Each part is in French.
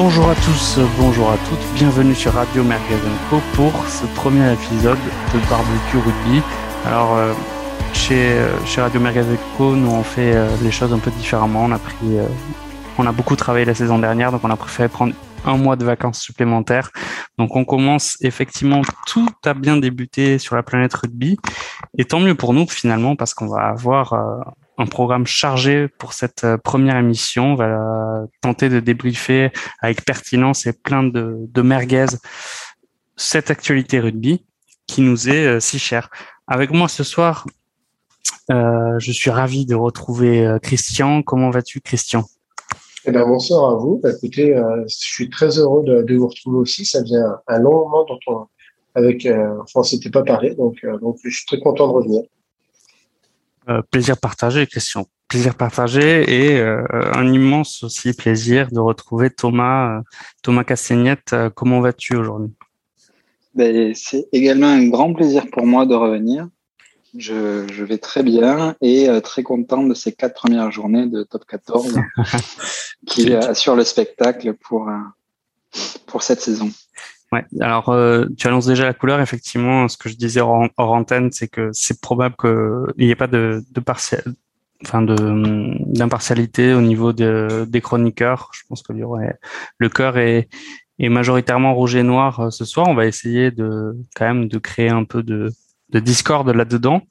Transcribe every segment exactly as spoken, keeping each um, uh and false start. Bonjour à tous, bonjour à toutes, bienvenue sur Radio Mergazenco pour ce premier épisode de Barbecue Rugby. Alors euh, chez, chez Radio Mergazenco, nous on fait euh, les choses un peu différemment. On a pris, euh, on a beaucoup travaillé la saison dernière, donc on a préféré prendre un mois de vacances supplémentaires. Donc on commence effectivement, tout a bien débuté sur la planète rugby, et tant mieux pour nous finalement parce qu'on va avoir euh, un programme chargé pour cette première émission. On va tenter de débriefer avec pertinence et plein de, de merguez cette actualité rugby qui nous est euh, si chère. Avec moi ce soir, euh, je suis ravi de retrouver euh, Christian. Comment vas-tu, Christian ? Eh bien, bonsoir à vous. Bah, écoutez, euh, je suis très heureux de, de vous retrouver aussi. Ça faisait un, un long moment dont on avec, euh, enfin, on s'était pas parlé, donc, euh, donc je suis très content de revenir. Euh, plaisir partagé, Christian. Plaisir partagé et euh, un immense aussi plaisir de retrouver Thomas, euh, Thomas Castaignède. Euh, comment vas-tu aujourd'hui ? Ben, c'est également un grand plaisir pour moi de revenir. Je, je vais très bien et euh, très content de ces quatre premières journées de Top quatorze qui euh, assurent le spectacle pour, euh, pour cette saison. Ouais, alors euh, tu annonces déjà la couleur. Effectivement, ce que je disais hors, hors antenne, c'est que c'est probable qu'il n'y ait pas de, de partiel, enfin de d'impartialité au niveau de, des chroniqueurs. Je pense que ouais, le cœur est, est majoritairement rouge et noir euh, ce soir. On va essayer de quand même de créer un peu de, de discorde là-dedans.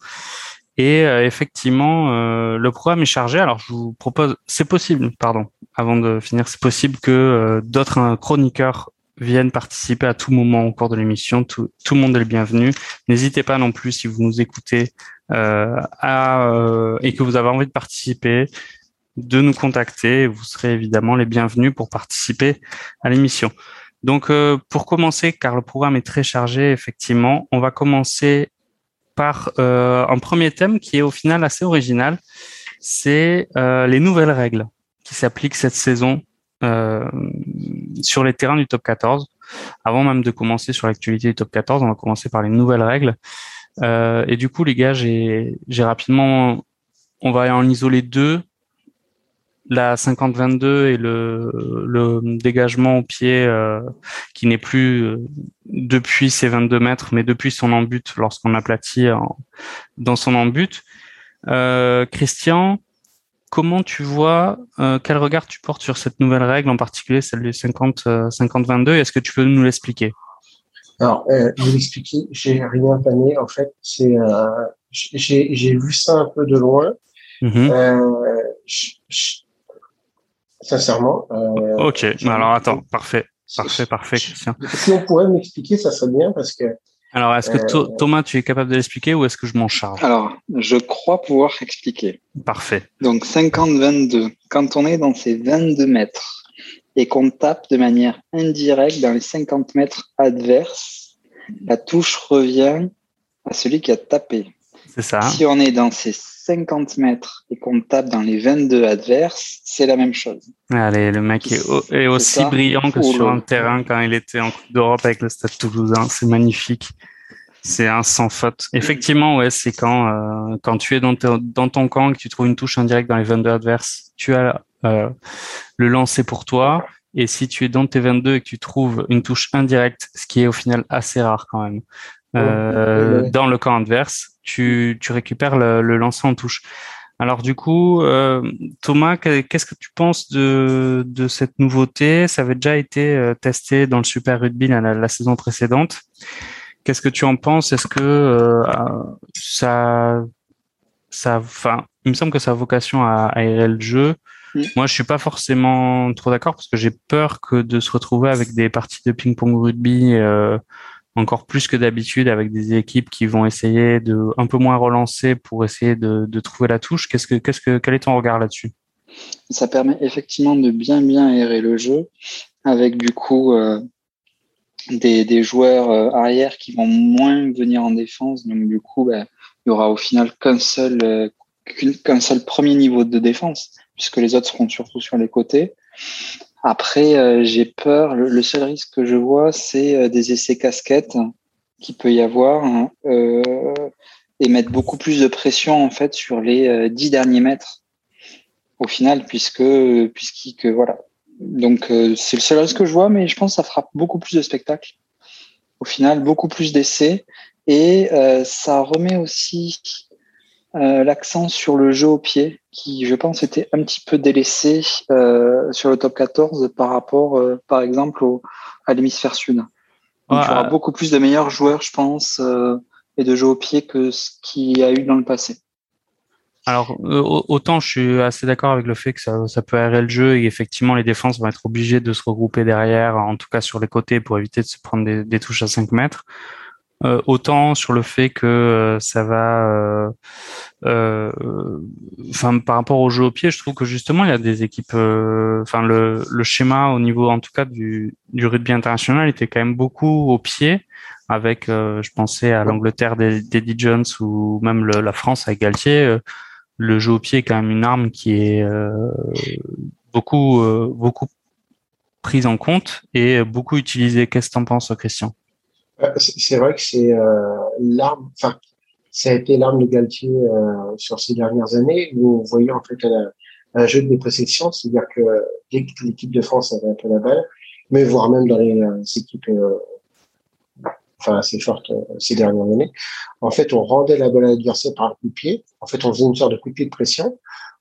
Et euh, effectivement, euh, le programme est chargé. Alors, je vous propose, c'est possible, pardon, avant de finir, c'est possible que euh, d'autres chroniqueurs viennent participer à tout moment au cours de l'émission. Tout, tout le monde est le bienvenu. N'hésitez pas non plus, si vous nous écoutez euh, à, euh, et que vous avez envie de participer, de nous contacter. Vous serez évidemment les bienvenus pour participer à l'émission. Donc, euh, pour commencer, car le programme est très chargé, effectivement, on va commencer par euh, un premier thème qui est au final assez original. C'est euh, les nouvelles règles qui s'appliquent cette saison Euh, sur les terrains du Top quatorze. Avant même de commencer sur l'actualité du Top quatorze, on va commencer par les nouvelles règles. Euh, et du coup, les gars, j'ai, j'ai rapidement, on va en isoler deux, la cinquante vingt-deux et le, le dégagement au pied euh, qui n'est plus euh, depuis ses vingt-deux mètres, mais depuis son embute lorsqu'on aplatit en, dans son embute. Euh, Christian, comment tu vois, euh, quel regard tu portes sur cette nouvelle règle, en particulier celle du cinquante vingt-deux, est-ce que tu peux nous l'expliquer ? Alors, euh, je vais l'expliquer, j'ai rien pané, en fait, c'est, euh, j'ai, j'ai vu ça un peu de loin, mm-hmm. euh, je, je, sincèrement. Euh, ok, bah alors attends, parfait, parfait, parfait, Christian. Si on pourrait m'expliquer, ça serait bien, parce que... Alors, est-ce que to- euh, Thomas, tu es capable de l'expliquer ou est-ce que je m'en charge ? Alors, je crois pouvoir expliquer. Parfait. Donc, cinquante vingt-deux, quand on est dans ces vingt-deux mètres et qu'on tape de manière indirecte dans les cinquante mètres adverses, la touche revient à celui qui a tapé. C'est ça. Si on est dans ces cinquante mètres et qu'on tape dans les vingt-deux adverses, c'est la même chose. Allez, le mec est, au- est aussi ça, brillant que sur un terrain quand il était en Coupe d'Europe avec le Stade Toulousain. C'est magnifique. C'est un sans faute. Effectivement, ouais, c'est quand, euh, quand tu es dans, te- dans ton camp et que tu trouves une touche indirecte dans les vingt-deux adverses, tu as euh, le lancer pour toi. Et si tu es dans tes vingt-deux et que tu trouves une touche indirecte, ce qui est au final assez rare quand même, Euh, ouais. dans le camp adverse, tu, tu récupères le, le lancer en touche. Alors du coup, euh, Thomas, qu'est-ce que tu penses de, de cette nouveauté ? Ça avait déjà été testé dans le Super Rugby la, la, la saison précédente. Qu'est-ce que tu en penses ? Est-ce que euh, ça, ça, enfin, il me semble que ça a vocation à aérer le jeu. Oui. Moi, je suis pas forcément trop d'accord parce que j'ai peur que de se retrouver avec des parties de ping-pong rugby. Euh, Encore plus que d'habitude avec des équipes qui vont essayer de un peu moins relancer pour essayer de, de trouver la touche. Qu'est-ce que, qu'est-ce que, quel est ton regard là-dessus ? Ça permet effectivement de bien bien aérer le jeu avec du coup euh, des, des joueurs euh, arrière qui vont moins venir en défense. Donc du coup, bah, il y aura au final qu'un seul euh, qu'un seul premier niveau de défense puisque les autres seront surtout sur les côtés. Après, euh, j'ai peur. Le, le seul risque que je vois, c'est euh, des essais casquettes hein, qu'il peut y avoir hein, euh, et mettre beaucoup plus de pression en fait sur les dix euh, derniers mètres au final, puisque puisque voilà, Donc, euh, c'est le seul risque que je vois, mais je pense que ça fera beaucoup plus de spectacles. Au final, beaucoup plus d'essais. Et euh, ça remet aussi euh, l'accent sur le jeu au pied, qui, je pense, était un petit peu délaissé euh, sur le top quatorze par rapport, euh, par exemple, au, à l'hémisphère sud. Donc, ouais, il y aura euh... beaucoup plus de meilleurs joueurs, je pense, euh, et de jeu au pied que ce qu'il y a eu dans le passé. Alors, autant je suis assez d'accord avec le fait que ça, ça peut aérer le jeu et effectivement, les défenses vont être obligées de se regrouper derrière, en tout cas sur les côtés, pour éviter de se prendre des, des touches à cinq mètres. Euh, autant sur le fait que euh, ça va... Euh, euh, enfin, par rapport au jeu au pied, je trouve que justement, il y a des équipes... Euh, enfin, le, le schéma au niveau, en tout cas, du, du rugby international était quand même beaucoup au pied. Avec, euh, je pensais à l'Angleterre d'Eddie Jones ou même le, la France avec Galthié. Euh, Le jeu au pied est quand même une arme qui est euh, beaucoup, euh, beaucoup prise en compte et beaucoup utilisée. Qu'est-ce que tu en penses, Christian ? C'est vrai que c'est euh, l'arme. Enfin, ça a été l'arme de Galthié euh, sur ces dernières années où on voyait en fait un, un jeu de dépossession, c'est-à-dire que dès que l'équipe de France avait un peu la balle, mais voire même dans les, les équipes. Euh, enfin assez forte euh, ces dernières années. En fait, on rendait la balle à l'adversaire par un coup de pied. En fait, on faisait une sorte de coup de pied de pression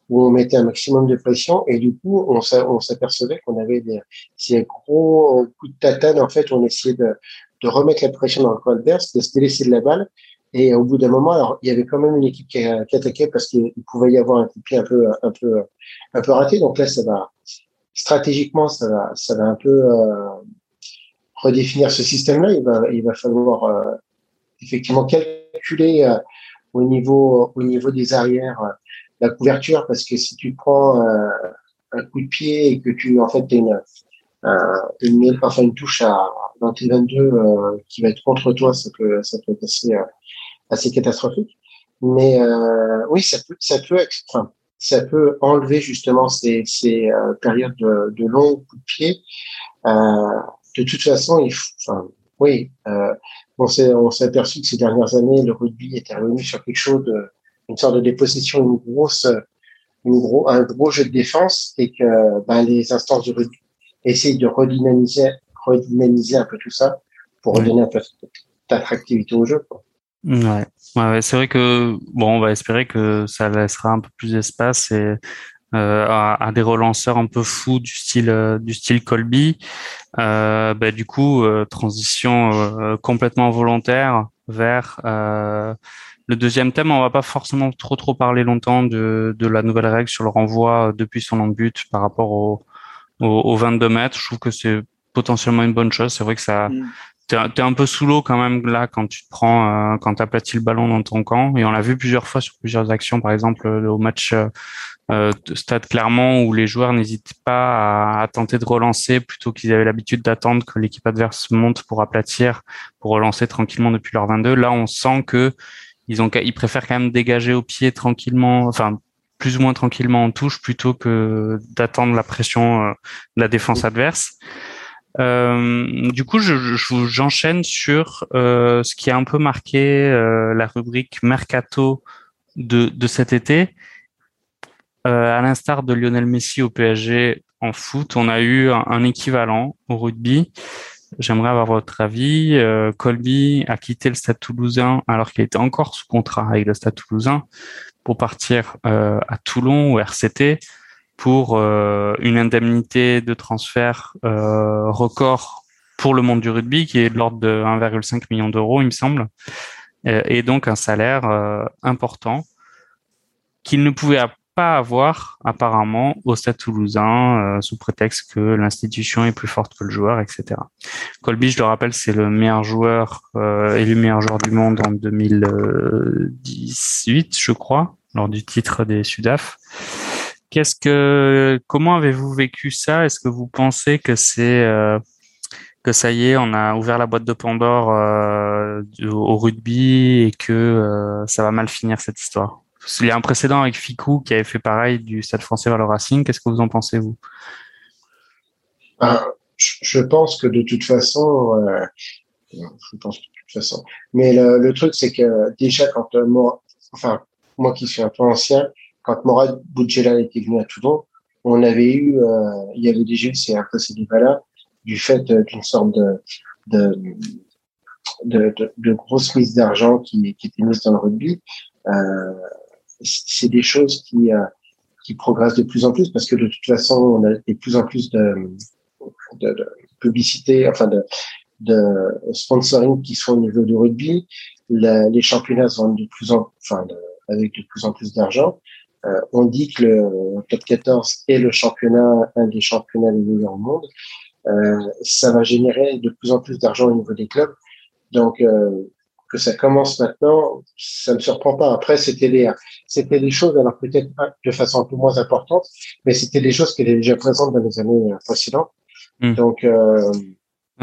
où on mettait un maximum de pression et du coup, on, s'a- on s'apercevait qu'on avait des, ces gros coups de tatane. En fait, on essayait de, de remettre la pression dans le camp adverse, de se délaisser de la balle. Et au bout d'un moment, alors, il y avait quand même une équipe qui, a, qui attaquait parce qu'il pouvait y avoir un coup de pied un peu, un peu, un peu raté. Donc là, ça va, stratégiquement, ça va, ça va un peu, euh, redéfinir ce système-là, il va, il va falloir euh, effectivement calculer euh, au niveau, au niveau des arrières euh, la couverture, parce que si tu prends euh, un coup de pied et que tu en fait t'as une, euh, une, enfin une touche à dans tes vingt-deux euh, qui va être contre toi, ça peut, ça peut être assez, euh, assez catastrophique. Mais euh, oui, ça peut, ça peut, être, enfin, ça peut enlever justement ces, ces euh, périodes de, de longs coups de pied. Euh, De toute façon, il faut, enfin, oui, euh, on s'est, on s'est aperçu que ces dernières années, le rugby était revenu sur quelque chose de, une sorte de dépossession, une grosse, une gros, un gros jeu de défense et que, ben, les instances de rugby essayent de redynamiser, redynamiser un peu tout ça pour ouais. redonner un peu d'attractivité au jeu, quoi. Ouais. Ouais, c'est vrai que, bon, on va espérer que ça laissera un peu plus d'espace et, Euh, à, à des relanceurs un peu fous du style euh, du style Kolbe, euh, bah, du coup euh, transition euh, complètement volontaire vers euh, le deuxième thème. On va pas forcément trop trop parler longtemps de de la nouvelle règle sur le renvoi depuis son long but par rapport au, au, au vingt-deux mètres. Je trouve que c'est potentiellement une bonne chose. C'est vrai que ça mmh. t'es, t'es un peu sous l'eau quand même là quand tu te prends euh, quand t'aplatis le ballon dans ton camp, et on l'a vu plusieurs fois sur plusieurs actions, par exemple euh, au match euh, Euh, Stade Clermont, où les joueurs n'hésitent pas à, à tenter de relancer plutôt qu'ils avaient l'habitude d'attendre que l'équipe adverse monte pour aplatir, pour relancer tranquillement depuis leur vingt-deux. Là, on sent que ils ont, ils préfèrent quand même dégager au pied tranquillement, enfin plus ou moins tranquillement en touche, plutôt que d'attendre la pression euh, de la défense adverse. Euh, du coup, je, je, j'enchaîne sur euh, ce qui a un peu marqué euh, la rubrique mercato de, de cet été. Euh, à l'instar de Lionel Messi au P S G en foot, on a eu un, un équivalent au rugby. J'aimerais avoir votre avis. Euh, Kolbe a quitté le Stade Toulousain alors qu'il était encore sous contrat avec le Stade Toulousain pour partir euh, à Toulon ou R C T pour euh, une indemnité de transfert euh, record pour le monde du rugby qui est de l'ordre de un virgule cinq million d'euros, il me semble, euh, et donc un salaire euh, important qu'il ne pouvait pas pas avoir apparemment au Stade Toulousain euh, sous prétexte que l'institution est plus forte que le joueur, et cetera. Kolbe, je le rappelle, c'est le meilleur joueur euh, élu meilleur joueur du monde en deux mille dix-huit, je crois, lors du titre des Sudaf. Qu'est-ce que, comment avez-vous vécu ça ? Est-ce que vous pensez que c'est euh, que ça y est, on a ouvert la boîte de Pandore euh, au rugby et que euh, ça va mal finir cette histoire ? Il y a un précédent avec Fickou qui avait fait pareil du Stade français vers le Racing. Qu'est-ce que vous en pensez, vous ? ah, Je pense que de toute façon, euh, je pense que de toute façon. Mais le, le truc, c'est que déjà, quand euh, moi, enfin, moi qui suis un peu ancien, quand Mourad Boudjelal était venu à Toulon, on avait eu, euh, il y avait déjà eu ces débats-là du fait d'une sorte de, de, de, de, de grosse mise d'argent qui, qui était mise dans le rugby. Euh, c'est des choses qui, euh, qui progressent de plus en plus parce que de toute façon, on a de plus en plus de, de, de publicité, enfin de, de sponsoring qui sont au niveau du rugby. La, les championnats sont de plus en, enfin, de, avec de plus en plus d'argent. Euh, on dit que le top quatorze est le championnat, un des championnats les meilleurs au monde. Euh, ça va générer de plus en plus d'argent au niveau des clubs. Donc, euh, que ça commence maintenant, ça ne me surprend pas. Après, c'était des, c'était des choses, alors peut-être de façon un peu moins importante, mais c'était des choses qui étaient déjà présentes dans les années précédentes. Mmh. Donc, euh,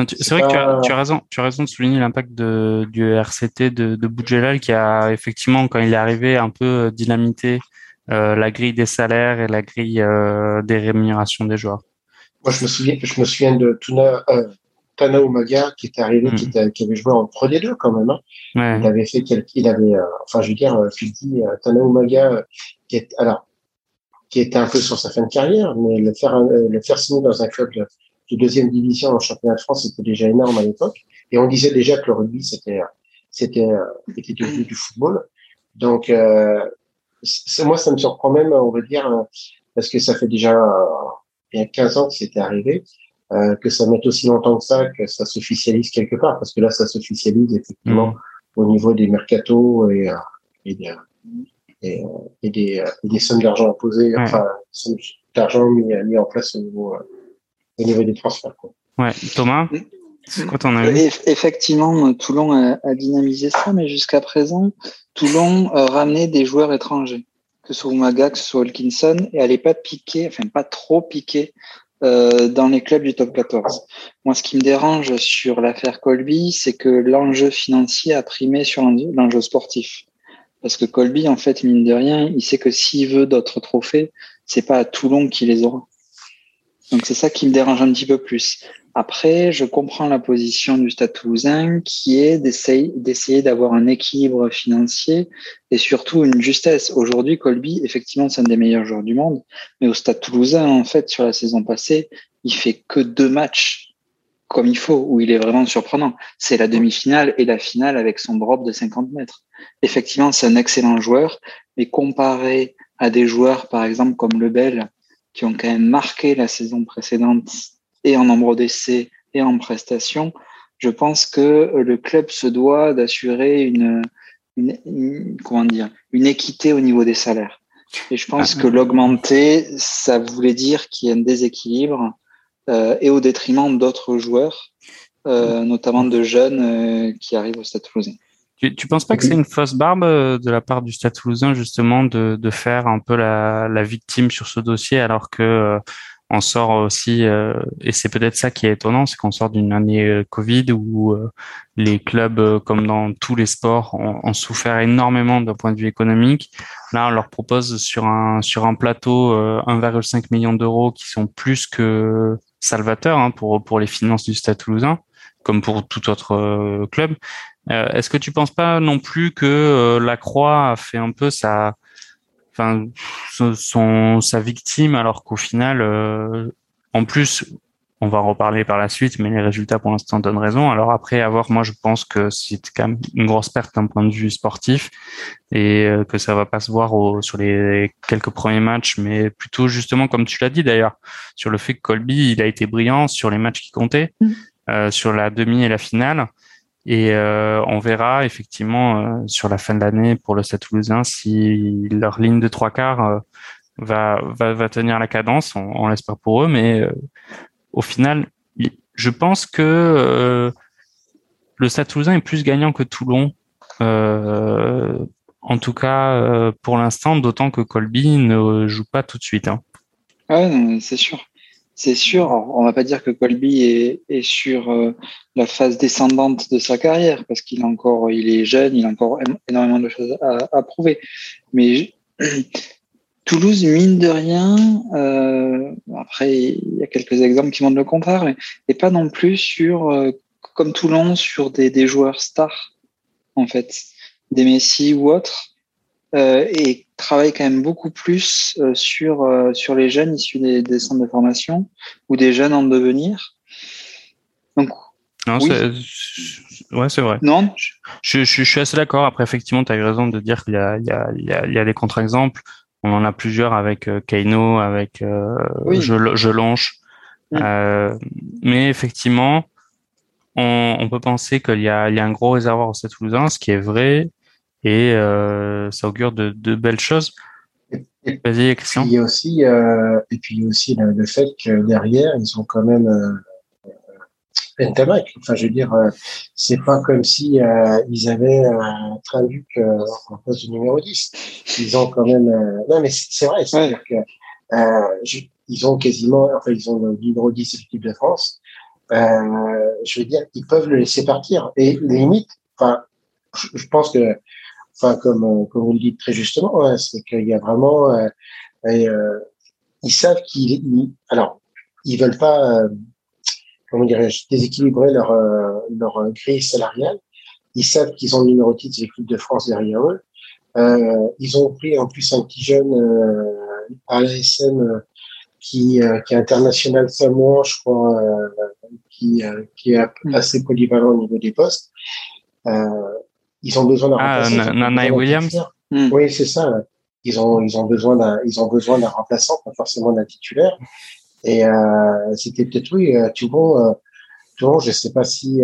c'est vrai que tu as, tu as raison, tu as raison de souligner l'impact de, du R C T de, de Boudjelal qui a effectivement, quand il est arrivé, un peu dynamité euh, la grille des salaires et la grille euh, des rémunérations des joueurs. Moi, je me souviens, je me souviens de Tuna, euh, Tana Umaga qui était arrivé, mmh. qui, était, qui avait joué en Pro D deux quand même. Hein. Ouais. Il avait fait, quelques, il avait, euh, enfin, je veux dire, tu dis Tana Umaga qui est, alors, qui était un peu sur sa fin de carrière, mais le faire, euh, le faire signer dans un club de, de deuxième division en championnat de France, c'était déjà énorme à l'époque. Et on disait déjà que le rugby, c'était, c'était, était devenu du football. Donc, euh, c'est, moi, ça me surprend même, on va dire, parce que ça fait déjà bien quinze ans que c'était arrivé, euh, que ça mette aussi longtemps que ça, que ça s'officialise quelque part, parce que là, ça s'officialise effectivement mmh. au niveau des mercatos et, et, des, et, et, des, et des sommes d'argent imposées, ouais. enfin, sommes d'argent mis, mis en place au niveau... au niveau des transferts. Quoi. Ouais, Thomas, c'est quoi ton avis ? Effectivement, Toulon a, a dynamisé ça, mais jusqu'à présent, Toulon euh, ramenait des joueurs étrangers, que ce soit Umaga, que ce soit Wilkinson, et n'allait pas piquer, enfin pas trop piquer euh, dans les clubs du top quatorze. Moi, ce qui me dérange sur l'affaire Kolbe, c'est que l'enjeu financier a primé sur l'enjeu sportif. Parce que Kolbe, en fait, mine de rien, il sait que s'il veut d'autres trophées, c'est pas à Toulon qu'il les aura. Donc, c'est ça qui me dérange un petit peu plus. Après, je comprends la position du Stade Toulousain qui est d'essayer, d'essayer d'avoir un équilibre financier et surtout une justesse. Aujourd'hui, Kolbe, effectivement, c'est un des meilleurs joueurs du monde. Mais au Stade Toulousain, en fait, sur la saison passée, il fait que deux matchs comme il faut, où il est vraiment surprenant. C'est la demi-finale et la finale avec son drop de cinquante mètres. Effectivement, c'est un excellent joueur, mais comparé à des joueurs, par exemple, comme Lebel, qui ont quand même marqué la saison précédente et en nombre d'essais et en prestations, je pense que le club se doit d'assurer une, une, une comment dire, une équité au niveau des salaires. Et je pense ah, que l'augmenter, ça voulait dire qu'il y a un déséquilibre euh, et au détriment d'autres joueurs, euh, notamment de jeunes euh, qui arrivent au Stade Toulousain. Tu, tu penses pas que c'est une fausse barbe de la part du Stade Toulousain justement de, de faire un peu la, la victime sur ce dossier alors que euh, on sort aussi euh, et c'est peut-être ça qui est étonnant, c'est qu'on sort d'une année euh, Covid où euh, les clubs euh, comme dans tous les sports ont, ont souffert énormément d'un point de vue économique. Là, on leur propose sur un sur un plateau euh, un virgule cinq million d'euros qui sont plus que salvateurs hein, pour pour les finances du Stade Toulousain comme pour tout autre euh, club. Euh, est-ce que tu penses pas non plus que euh, la Croix a fait un peu sa, enfin, son sa victime, alors qu'au final, euh, en plus, on va en reparler par la suite, mais les résultats pour l'instant donnent raison. Alors après, à voir, moi, je pense que c'est quand même une grosse perte d'un point de vue sportif et euh, que ça va pas se voir au, sur les quelques premiers matchs, mais plutôt justement comme tu l'as dit d'ailleurs, sur le fait que Kolbe, il a été brillant sur les matchs qui comptaient, mmh. euh, sur la demi et la finale. Et euh, on verra effectivement euh, sur la fin de l'année pour le Stade Toulousain si leur ligne de trois quarts euh, va, va va tenir la cadence. On, on l'espère pour eux, mais euh, au final, je pense que euh, le Stade Toulousain est plus gagnant que Toulon, euh, en tout cas euh, pour l'instant. D'autant que Kolbe ne joue pas tout de suite. Hein. Ah non, c'est sûr. C'est sûr, on va pas dire que Kolbe est, est sur euh, la phase descendante de sa carrière parce qu'il est encore, il est jeune, il a encore énormément de choses à, à prouver. Mais je... Toulouse, mine de rien, euh, après il y a quelques exemples qui montrent le contraire, mais et pas non plus sur euh, comme Toulon sur des, des joueurs stars en fait, des Messi ou autres. euh, et travaille quand même beaucoup plus euh, sur euh, sur les jeunes issus des, des centres de formation ou des jeunes en devenir. Donc non, oui. c'est... ouais, c'est vrai. Non, je, je, je suis assez d'accord. Après, effectivement, tu as eu raison de dire qu'il y a il y a il y a, il y a des contre-exemples. On en a plusieurs avec euh, Kaino, avec euh, oui. Jelonche. Oui. Euh, mais effectivement, on, on peut penser qu'il y a, il y a un gros réservoir au Stade Toulousain, ce qui est vrai, et euh, ça augure de, de belles choses. Et, Vas-y, Christian. Il y a aussi, euh, et puis il y a aussi le, le fait que derrière, ils ont quand même... Euh, Ntamack. Enfin, je veux dire, euh, c'est pas comme si euh, ils avaient un euh, Traduc euh, en poste de numéro dix. Ils ont quand même. Euh... Non, mais c'est, c'est vrai. C'est-à-dire ouais. que euh, je, ils ont quasiment. Enfin, ils ont le numéro dix de l'équipe de France. Euh, je veux dire, ils peuvent le laisser partir. Et limite, enfin, je, je pense que, enfin, comme comme vous le dites très justement, hein, c'est qu'il y a vraiment. Euh, et, euh, ils savent qu'ils. Ils, alors, ils veulent pas. Euh, comment dirais-je, déséquilibrer leur, euh, leur grille salariale. Ils savent qu'ils ont le numéro dix de l'équipe de France derrière eux. Euh, ils ont pris en plus un petit jeune euh, A S M euh, qui, euh, qui est international samoan, je crois, euh, qui, euh, qui est assez polyvalent au niveau des postes. Euh, ils ont besoin d'un ah, remplaçant. Nanaï Williams. Mm. Oui, c'est ça. Ils ont, ils ont besoin d'un, ils ont besoin d'un remplaçant, pas forcément d'un titulaire. Et euh, c'était peut-être oui, Toulon, euh, Toulon, je sais pas si,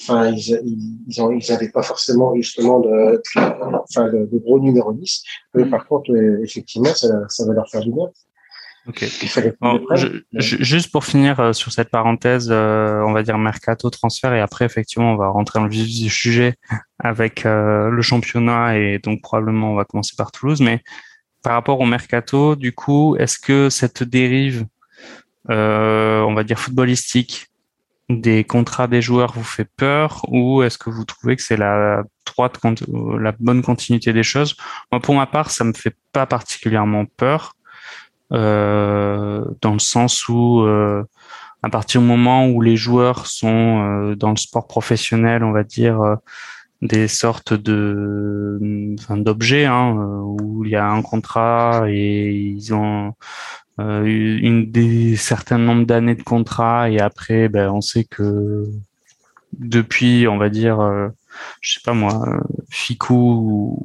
enfin, euh, ils, ils ont, ils avaient pas forcément justement de, enfin, de, de gros numéro dix. Mais par contre, euh, effectivement, ça, ça va leur faire du bien. Ok. Il fallait bon, je, je, juste pour finir sur cette parenthèse, euh, on va dire mercato transfert et après effectivement, on va rentrer dans le vif du sujet avec euh, le championnat et donc probablement on va commencer par Toulouse, mais par rapport au mercato, du coup, est-ce que cette dérive, euh, on va dire footballistique, des contrats des joueurs vous fait peur ou est-ce que vous trouvez que c'est la droite, la bonne continuité des choses ? Moi, pour ma part, ça me fait pas particulièrement peur, euh, dans le sens où, euh, à partir du moment où les joueurs sont euh, dans le sport professionnel, on va dire. Euh, des sortes de enfin d'objets hein, où il y a un contrat et ils ont euh, une des certain nombre d'années de contrat et après ben on sait que depuis on va dire euh, je sais pas moi Fickou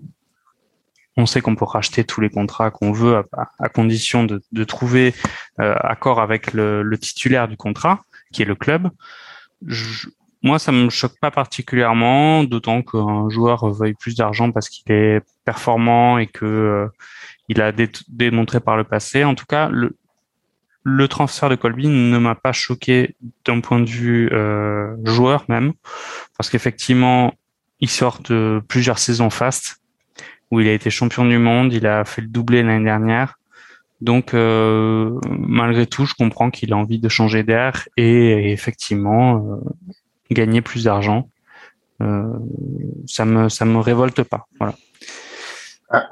on sait qu'on peut racheter tous les contrats qu'on veut à, à condition de, de trouver euh, accord avec le, le titulaire du contrat qui est le club. Je, Moi, ça me choque pas particulièrement, d'autant qu'un joueur veuille plus d'argent parce qu'il est performant et que euh, il a dé- démontré par le passé. En tout cas, le, le transfert de Kolbe ne m'a pas choqué d'un point de vue euh, joueur même, parce qu'effectivement, il sort de plusieurs saisons fastes où il a été champion du monde, il a fait le doublé l'année dernière. Donc, euh, malgré tout, je comprends qu'il a envie de changer d'air et, et effectivement... Euh, gagner plus d'argent, euh, ça me ça me révolte pas. Voilà.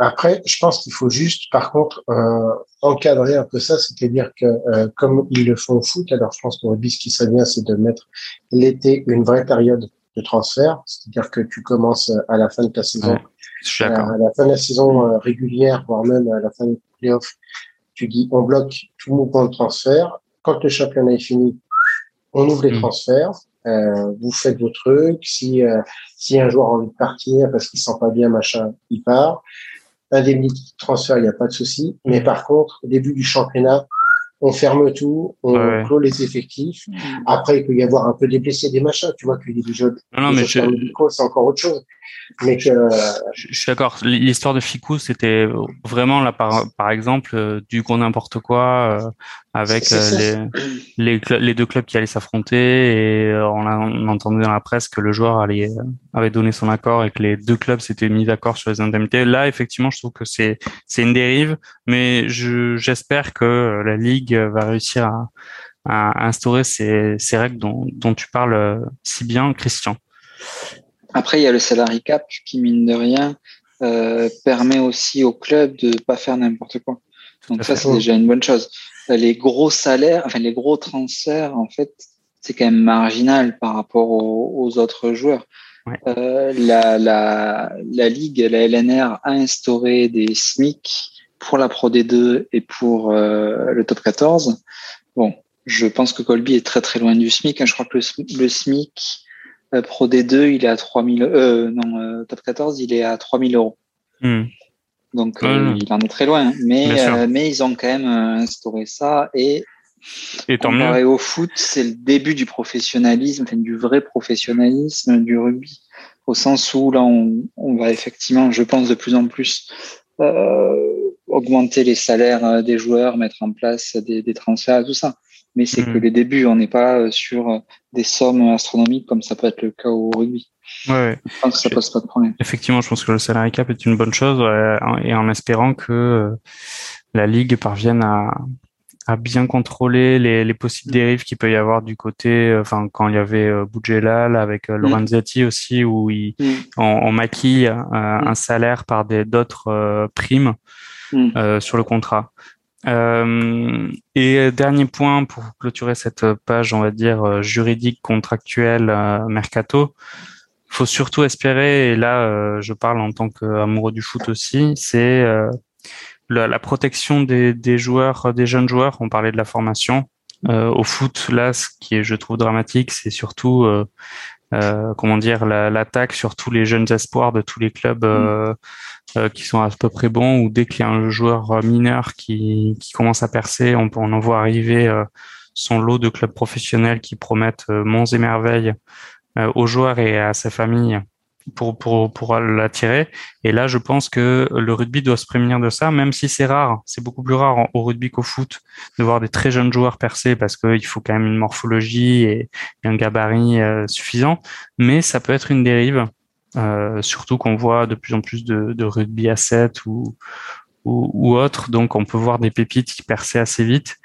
Après, je pense qu'il faut juste, par contre, euh, encadrer un peu ça, c'est-à-dire que euh, comme ils le font au foot, alors je pense qu'au rugby, ce qui serait bien, c'est de mettre l'été une vraie période de transfert, c'est-à-dire que tu commences à la fin de ta saison, ouais, je suis d'accord. À, à la fin de la saison euh, régulière, voire même à la fin des playoffs, tu dis on bloque tout mouvement de transfert. Quand le championnat est fini, on ouvre les mmh. transferts. Euh, vous faites vos trucs. Si euh, si un joueur a envie de partir parce qu'il se sent pas bien machin, il part. Indemnité de transfert, il y a pas de souci. Mais par contre, au début du championnat, on ferme tout, on ouais. clôt les effectifs. Après, il peut y avoir un peu des blessés, des machins. Tu vois que les jeux, non, les jeux médicaux, je... c'est encore autre chose. Mais que je, je suis d'accord. L'histoire de Fickou, c'était vraiment là par par exemple euh, du gros n'importe quoi euh, avec c'est, c'est euh, les les, cl- les deux clubs qui allaient s'affronter et euh, on, a, on entendait dans la presse que le joueur allait euh, avait donné son accord et que les deux clubs s'étaient mis d'accord sur les indemnités. Là, effectivement, je trouve que c'est c'est une dérive, mais je j'espère que la Ligue va réussir à, à instaurer ces ces règles dont dont tu parles si bien, Christian. Après, il y a le salary cap qui, mine de rien, euh, permet aussi au club de pas faire n'importe quoi. Donc ça, c'est déjà une bonne chose. Les gros salaires, enfin les gros transferts, en fait, c'est quand même marginal par rapport aux, aux autres joueurs. Ouais. Euh, la, la, la Ligue, la L N R, a instauré des S M I C pour la Pro D deux et pour euh, le top quatorze. Bon, je pense que Kolbe est très très loin du S M I C. Hein. Je crois que le, le S M I C euh, Pro D deux, il est à trois mille... Euh, non, euh, top quatorze, il est à trois mille euros. Mmh. Donc, euh, mmh. il en est très loin. Mais, euh, mais ils ont quand même instauré ça. Et, et comparé au foot, c'est le début du professionnalisme, enfin, du vrai professionnalisme du rugby. Au sens où, là, on, on va effectivement, je pense, de plus en plus euh, augmenter les salaires des joueurs, mettre en place des, des transferts et tout ça. Mais c'est mmh. que les débuts, on n'est pas sur des sommes astronomiques comme ça peut être le cas au rugby. Ouais, je pense que ça pose pas de problème. Effectivement, je pense que le salary cap est une bonne chose euh, et en espérant que euh, la Ligue parvienne à, à bien contrôler les, les possibles dérives qu'il peut y avoir du côté, enfin euh, quand il y avait euh, Bougela là, avec euh, Lorenzetti mmh. aussi où il, mmh. on, on maquille euh, mmh. un salaire par des d'autres euh, primes mmh. euh, sur le contrat. Euh, et dernier point pour clôturer cette page, on va dire juridique, contractuelle, euh, mercato. Faut surtout espérer, et là euh, je parle en tant qu'amoureux du foot aussi, c'est euh, la, la protection des, des joueurs, des jeunes joueurs. On parlait de la formation euh, au foot. Là, ce qui est, je trouve, dramatique, c'est surtout euh, euh, comment dire la, l'attaque sur tous les jeunes espoirs de tous les clubs euh, euh, qui sont à peu près bons. Ou dès qu'il y a un joueur mineur qui, qui commence à percer, on, on en voit arriver euh, son lot de clubs professionnels qui promettent euh, monts et merveilles aux joueurs et à sa famille pour pour pour l'attirer. Et là, je pense que le rugby doit se prémunir de ça, même si c'est rare, c'est beaucoup plus rare au rugby qu'au foot de voir des très jeunes joueurs percer parce qu'il faut quand même une morphologie et un gabarit euh, suffisant. Mais ça peut être une dérive, euh, surtout qu'on voit de plus en plus de, de rugby à sept ou, ou ou autre. Donc, on peut voir des pépites qui percer assez vite.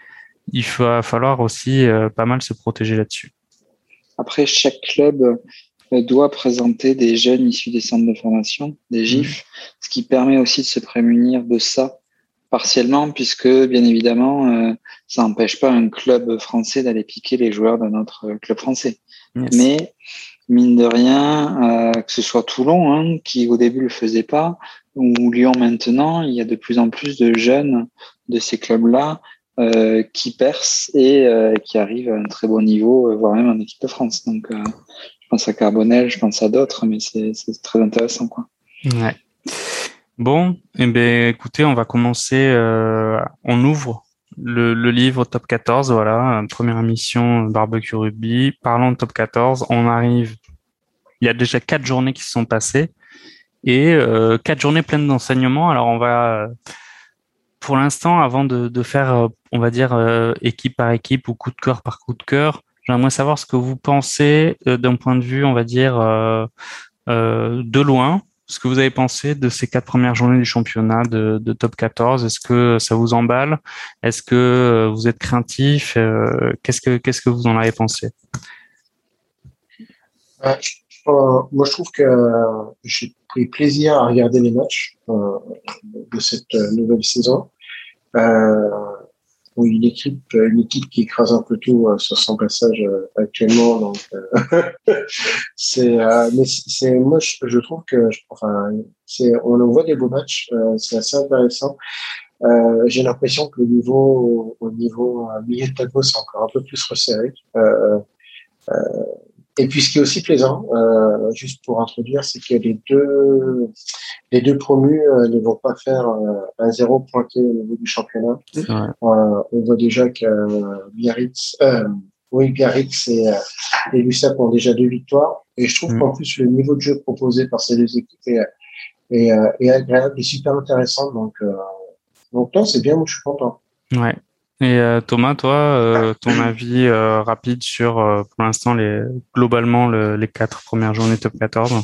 Il va falloir aussi euh, pas mal se protéger là-dessus. Après, chaque club doit présenter des jeunes issus des centres de formation, des G I F, ce qui permet aussi de se prémunir de ça partiellement, puisque bien évidemment, euh, ça n'empêche pas un club français d'aller piquer les joueurs d'un autre club français. Yes. Mais mine de rien, euh, que ce soit Toulon, hein, qui au début le faisait pas, ou Lyon maintenant, il y a de plus en plus de jeunes de ces clubs-là Euh, qui perce et euh, qui arrive à un très bon niveau, euh, voire même en équipe de France. Donc, euh, je pense à Carbonel, je pense à d'autres, mais c'est, c'est très intéressant, quoi. Ouais. Bon, eh ben, écoutez, on va commencer. Euh, on ouvre le, le livre top quatorze. Voilà, première émission Barbecue Rugby. Parlons de top quatorze. On arrive. Il y a déjà quatre journées qui se sont passées et euh, quatre journées pleines d'enseignements. Alors, on va. Pour l'instant, avant de, de faire, on va dire, euh, équipe par équipe ou coup de cœur par coup de cœur, j'aimerais savoir ce que vous pensez euh, d'un point de vue, on va dire, euh, euh, de loin, ce que vous avez pensé de ces quatre premières journées du championnat de, de top quatorze. Est-ce que ça vous emballe? Est-ce que vous êtes craintif? euh, qu'est-ce que, qu'est-ce que vous en avez pensé? euh, euh, Moi, je trouve que j'ai pris plaisir à regarder les matchs euh, de cette nouvelle saison. Euh, une équipe, une équipe qui écrase un peu tout euh, sur son passage euh, actuellement. Donc, euh, c'est, euh, mais c'est, moi, je, je trouve que, je, enfin, c'est, on en voit des beaux matchs. Euh, c'est assez intéressant. Euh, j'ai l'impression que le niveau, au niveau euh, milieu de tableau, c'est encore un peu plus resserré. Euh, euh, Et puis, ce qui est aussi plaisant, euh, juste pour introduire, c'est que les deux, les deux promus euh, ne vont pas faire euh, un zéro pointé au niveau du championnat. Euh, on voit déjà que euh, Biarritz, euh, oui, Biarritz et, euh, et l'U S A P ont déjà deux victoires. Et je trouve mmh. qu'en plus, le niveau de jeu proposé par ces deux équipes est, est, est agréable et super intéressant. Donc, euh, donc non, c'est bien, moi, je suis content. Ouais. Et euh, Thomas, toi, euh, ton avis euh, rapide sur, euh, pour l'instant, les, globalement, le, les quatre premières journées top quatorze?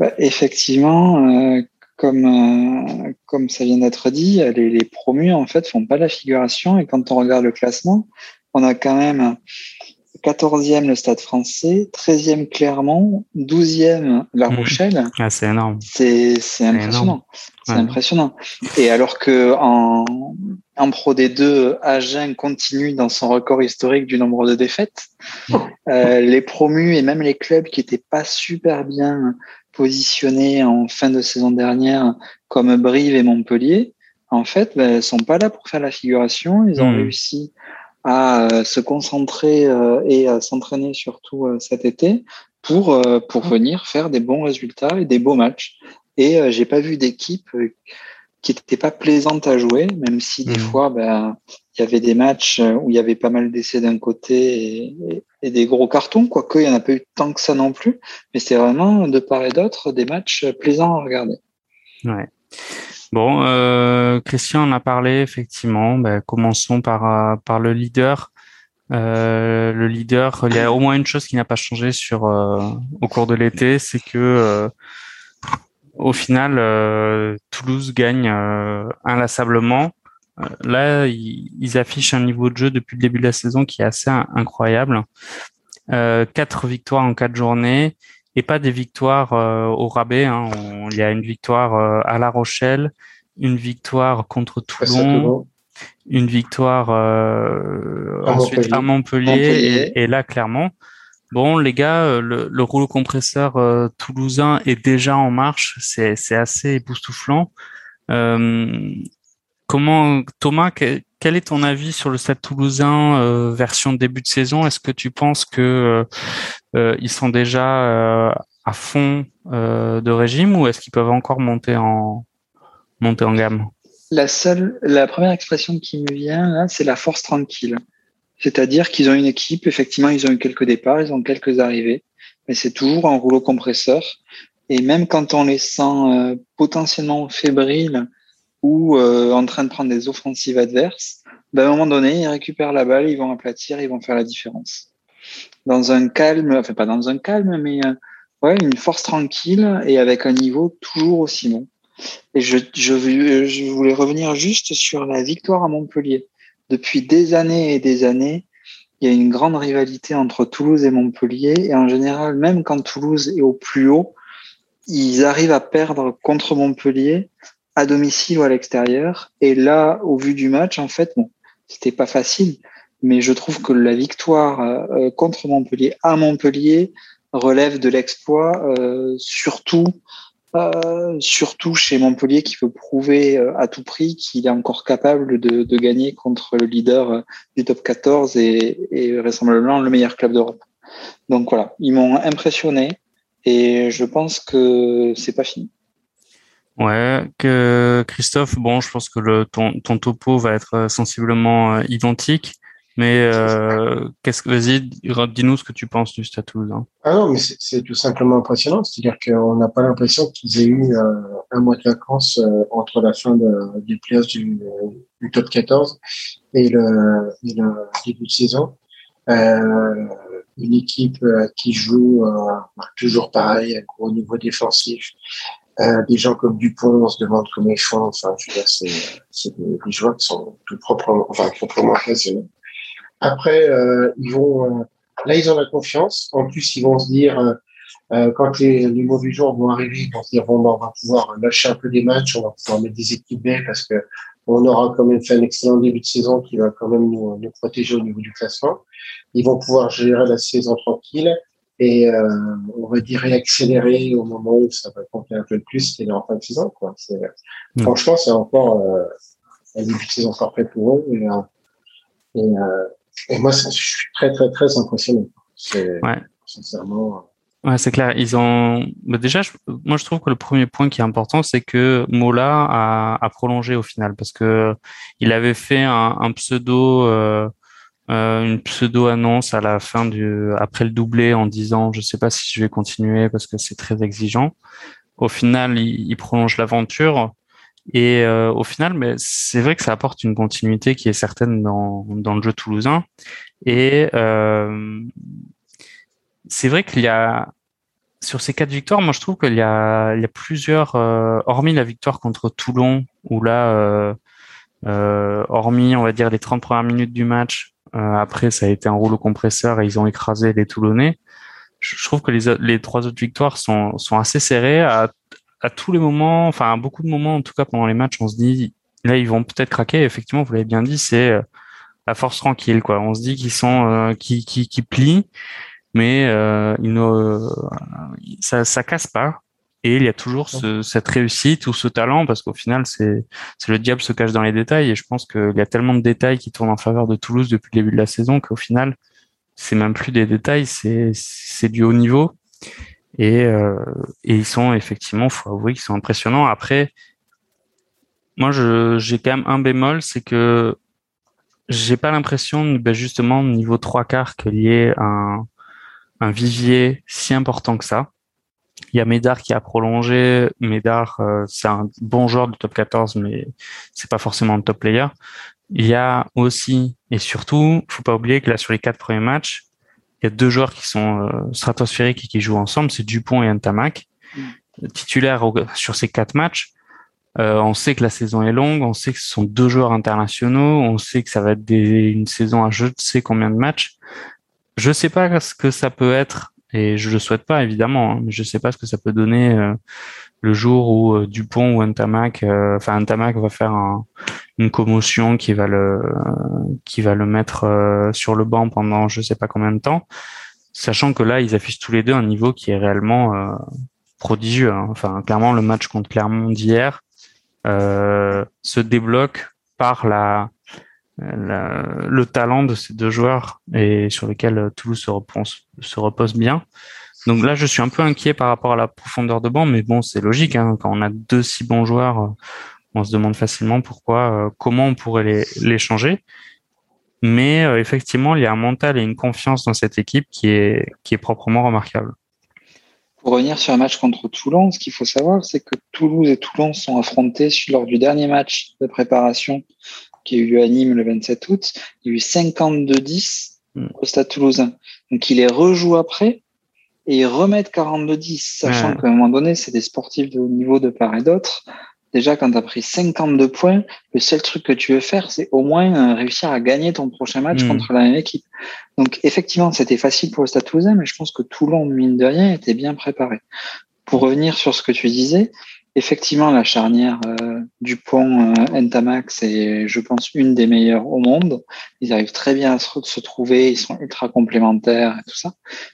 Bah, effectivement, euh, comme, euh, comme ça vient d'être dit, les, les promus, en fait, font pas la figuration. Et quand on regarde le classement, on a quand même quatorzième le Stade français, treizième Clermont, douzième La Rochelle. Ah, c'est énorme. C'est, c'est impressionnant. C'est, ouais. c'est impressionnant. Et alors que en, en Pro D deux, Agen continue dans son record historique du nombre de défaites. Euh, les promus et même les clubs qui n'étaient pas super bien positionnés en fin de saison dernière, comme Brive et Montpellier, en fait, ben, ils ne sont pas là pour faire la figuration. Ils ont mmh. réussi à euh, se concentrer euh, et à s'entraîner surtout euh, cet été pour, euh, pour venir faire des bons résultats et des beaux matchs. Et euh, j'ai pas vu d'équipe euh, qui n'était pas plaisante à jouer, même si des mmh. fois, ben, y avait des matchs où il y avait pas mal d'essais d'un côté et, et, et des gros cartons, quoique il n'y en a pas eu tant que ça non plus. Mais c'est vraiment, de part et d'autre, des matchs plaisants à regarder. Ouais. Bon, euh, Christian en a parlé, effectivement. Ben, commençons par, par le leader. Euh, le leader, il y a au moins une chose qui n'a pas changé sur, euh, au cours de l'été, c'est que... Euh, Au final, euh, Toulouse gagne euh, inlassablement. Euh, là, ils, ils affichent un niveau de jeu depuis le début de la saison qui est assez incroyable. Euh, quatre victoires en quatre journées et pas des victoires euh, au rabais. Hein. On, il y a une victoire euh, à La Rochelle, une victoire contre Toulon, une victoire euh, à ensuite Montpellier. à Montpellier, Montpellier. Et, et là, Clermont. Bon, les gars, le, le rouleau compresseur euh, toulousain est déjà en marche. C'est, c'est assez époustouflant. Euh, comment, Thomas, quel, quel est ton avis sur le Stade Toulousain euh, version début de saison ? Est-ce que tu penses que euh, ils sont déjà euh, à fond euh, de régime ou est-ce qu'ils peuvent encore monter en monter en gamme ? La seule, la première expression qui me vient là, c'est la force tranquille. C'est-à-dire qu'ils ont une équipe, effectivement, ils ont eu quelques départs, ils ont quelques arrivées, mais c'est toujours un rouleau compresseur. Et même quand on les sent euh, potentiellement fébriles ou euh, en train de prendre des offensives adverses, ben, à un moment donné, ils récupèrent la balle, ils vont aplatir, ils vont faire la différence. Dans un calme, enfin pas dans un calme, mais euh, ouais, une force tranquille et avec un niveau toujours aussi bon. Et je, je, je voulais revenir juste sur la victoire à Montpellier. Depuis des années et des années, il y a une grande rivalité entre Toulouse et Montpellier. Et en général, même quand Toulouse est au plus haut, ils arrivent à perdre contre Montpellier, à domicile ou à l'extérieur. Et là, au vu du match, en fait, bon, c'était pas facile. Mais je trouve que la victoire euh, contre Montpellier à Montpellier relève de l'exploit, euh, surtout... Euh, surtout chez Montpellier qui veut prouver euh, à tout prix qu'il est encore capable de, de gagner contre le leader euh, du top quatorze et, et vraisemblablement le meilleur club d'Europe. Donc voilà, ils m'ont impressionné et je pense que c'est pas fini. Ouais, que Christophe, bon, je pense que le, ton, ton topo va être sensiblement euh, identique. Mais euh, qu'est-ce que vas-y, dis-nous ce que tu penses du Stade Toulousain. Ah non, mais c'est, c'est tout simplement impressionnant. C'est-à-dire qu'on n'a pas l'impression qu'ils aient eu euh, un mois de vacances euh, entre la fin de, des playoffs du, du top quatorze et le, et le début de saison. Euh, une équipe euh, qui joue euh, toujours pareil, au niveau défensif. Euh, des gens comme Dupont, on se demande comment ils font. Enfin, je veux dire, c'est, c'est des, des joueurs qui sont tout proprement, enfin, proprement impressionnants. Après, euh, ils vont euh, là, ils ont la confiance. En plus, ils vont se dire euh, euh, quand les, les mauvais jours vont arriver, ils vont se dire bon, ben, on va pouvoir lâcher un peu des matchs, on va pouvoir mettre des équipes B parce que on aura quand même fait un excellent début de saison qui va quand même nous, nous protéger au niveau du classement. Ils vont pouvoir gérer la saison tranquille et euh, on va dire réaccélérer au moment où ça va compter un peu plus, c'est en fin de saison, quoi. C'est, mmh. Franchement, c'est encore euh, un début de saison parfait pour eux. Et, euh, et euh, Et moi, je suis très, très, très impressionné. C'est, ouais. Sincèrement. Ouais, c'est clair. Ils ont, bah déjà, je... moi, je trouve que le premier point qui est important, c'est que Mola a, a prolongé au final parce que il avait fait un, un pseudo, euh, euh, une pseudo annonce à la fin du, après le doublé en disant, je sais pas si je vais continuer parce que c'est très exigeant. Au final, il, il prolonge l'aventure. Et euh, au final, mais c'est vrai que ça apporte une continuité qui est certaine dans dans le jeu toulousain. Et euh, c'est vrai qu'il y a sur ces quatre victoires, moi je trouve qu'il y a il y a plusieurs, euh, hormis la victoire contre Toulon où là euh, Euh, hormis, on va dire, les trente premières minutes du match, euh, après, ça a été un rouleau compresseur et ils ont écrasé les Toulonnais. Je trouve que les, les trois autres victoires sont, sont assez serrées à, à tous les moments, enfin, à beaucoup de moments, en tout cas, pendant les matchs, on se dit, là, ils vont peut-être craquer. Et effectivement, vous l'avez bien dit, c'est la force tranquille, quoi. On se dit qu'ils sont, euh, qu'ils, qu'ils, qu'ils plient, mais, euh, ils ne, ça, ça casse pas. Et il y a toujours ce, cette réussite ou ce talent, parce qu'au final, c'est, c'est le diable se cache dans les détails. Et je pense qu'il y a tellement de détails qui tournent en faveur de Toulouse depuis le début de la saison qu'au final, c'est même plus des détails, c'est, c'est du haut niveau. Et, euh, et ils sont effectivement, faut avouer qu'ils sont impressionnants. Après, moi, je, j'ai quand même un bémol, c'est que j'ai pas l'impression, ben justement, au niveau trois quarts, qu'il y ait un, un vivier si important que ça. Il y a Médard qui a prolongé. Médard, euh, c'est un bon joueur de top quatorze, mais c'est pas forcément le top player. Il y a aussi, et surtout, faut pas oublier que là, sur les quatre premiers matchs, il y a deux joueurs qui sont euh, stratosphériques et qui jouent ensemble, c'est Dupont et Ntamack. Mmh. Titulaires au, sur ces quatre matchs, euh, on sait que la saison est longue, on sait que ce sont deux joueurs internationaux, on sait que ça va être des, une saison à je ne sais combien de matchs. Je sais pas ce que ça peut être, et je le souhaite pas, évidemment, hein, mais je sais pas ce que ça peut donner euh, le jour où euh, Dupont ou Ntamack, enfin euh, Ntamack va faire un, une commotion qui va le euh, qui va le mettre euh, sur le banc pendant je sais pas combien de temps, sachant que là ils affichent tous les deux un niveau qui est réellement euh, prodigieux. Enfin, hein, clairement le match contre Clermont d'hier euh, se débloque par la La, le talent de ces deux joueurs et sur lesquels Toulouse se repose, se repose bien. Donc là, je suis un peu inquiet par rapport à la profondeur de banc, mais bon, c'est logique, hein. Quand on a deux si bons joueurs, on se demande facilement pourquoi, comment on pourrait les, les changer. Mais euh, effectivement, il y a un mental et une confiance dans cette équipe qui est, qui est proprement remarquable. Pour revenir sur un match contre Toulon, ce qu'il faut savoir, c'est que Toulouse et Toulon sont affrontés lors du dernier match de préparation qui a eu lieu à Nîmes le vingt-sept août, il y a eu cinquante-deux dix au Stade Toulousain. Donc, il les rejoue après et ils remettent quarante-deux dix, sachant ouais. qu'à un moment donné, c'est des sportifs de haut niveau de part et d'autre. Déjà, quand tu as pris cinquante-deux points, le seul truc que tu veux faire, c'est au moins euh, réussir à gagner ton prochain match mmh. contre la même équipe. Donc, effectivement, c'était facile pour le Stade Toulousain, mais je pense que Toulon, mine de rien, était bien préparé. Pour revenir sur ce que tu disais, effectivement, la charnière euh, Dupont, euh, Ntamack, c'est, je pense, une des meilleures au monde. Ils arrivent très bien à se, se trouver, ils sont ultra complémentaires et tout ça.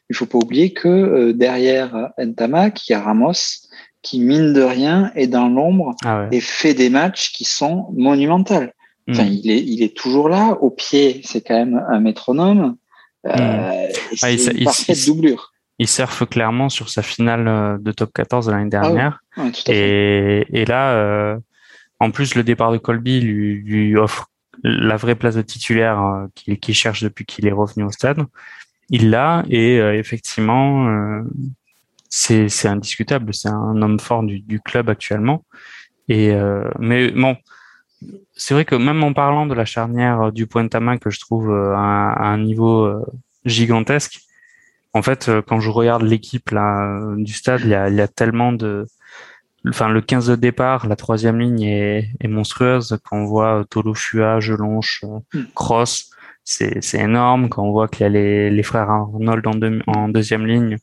Il faut pas oublier que euh, derrière euh, Ntamack, il y a Ramos qui, mine de rien, est dans l'ombre ah ouais. et fait des matchs qui sont monumentaux. Enfin, mmh. il est, il est toujours là. Au pied, c'est quand même un métronome. Euh, mmh. et c'est ah, il, une il, parfaite il, doublure. Il surfe clairement sur sa finale de top quatorze de l'année dernière. Ah oui. Oui, tout à fait. Et, et là, euh, en plus, le départ de Kolbe lui, lui offre la vraie place de titulaire euh, qu'il, qu'il cherche depuis qu'il est revenu au stade. Il l'a et euh, effectivement, euh, c'est, c'est indiscutable. C'est un homme fort du, du club actuellement. Et euh, mais bon, c'est vrai que même en parlant de la charnière du Ntamack que je trouve euh, à, à un niveau euh, gigantesque, en fait, quand je regarde l'équipe là du stade, il y a, il y a tellement de, enfin le quinze de départ, la troisième ligne est, est monstrueuse. Quand on voit Tolofua, Jelonche, Cross, c'est, c'est énorme. Quand on voit qu'il y a les, les frères Arnold en, deux, en deuxième ligne,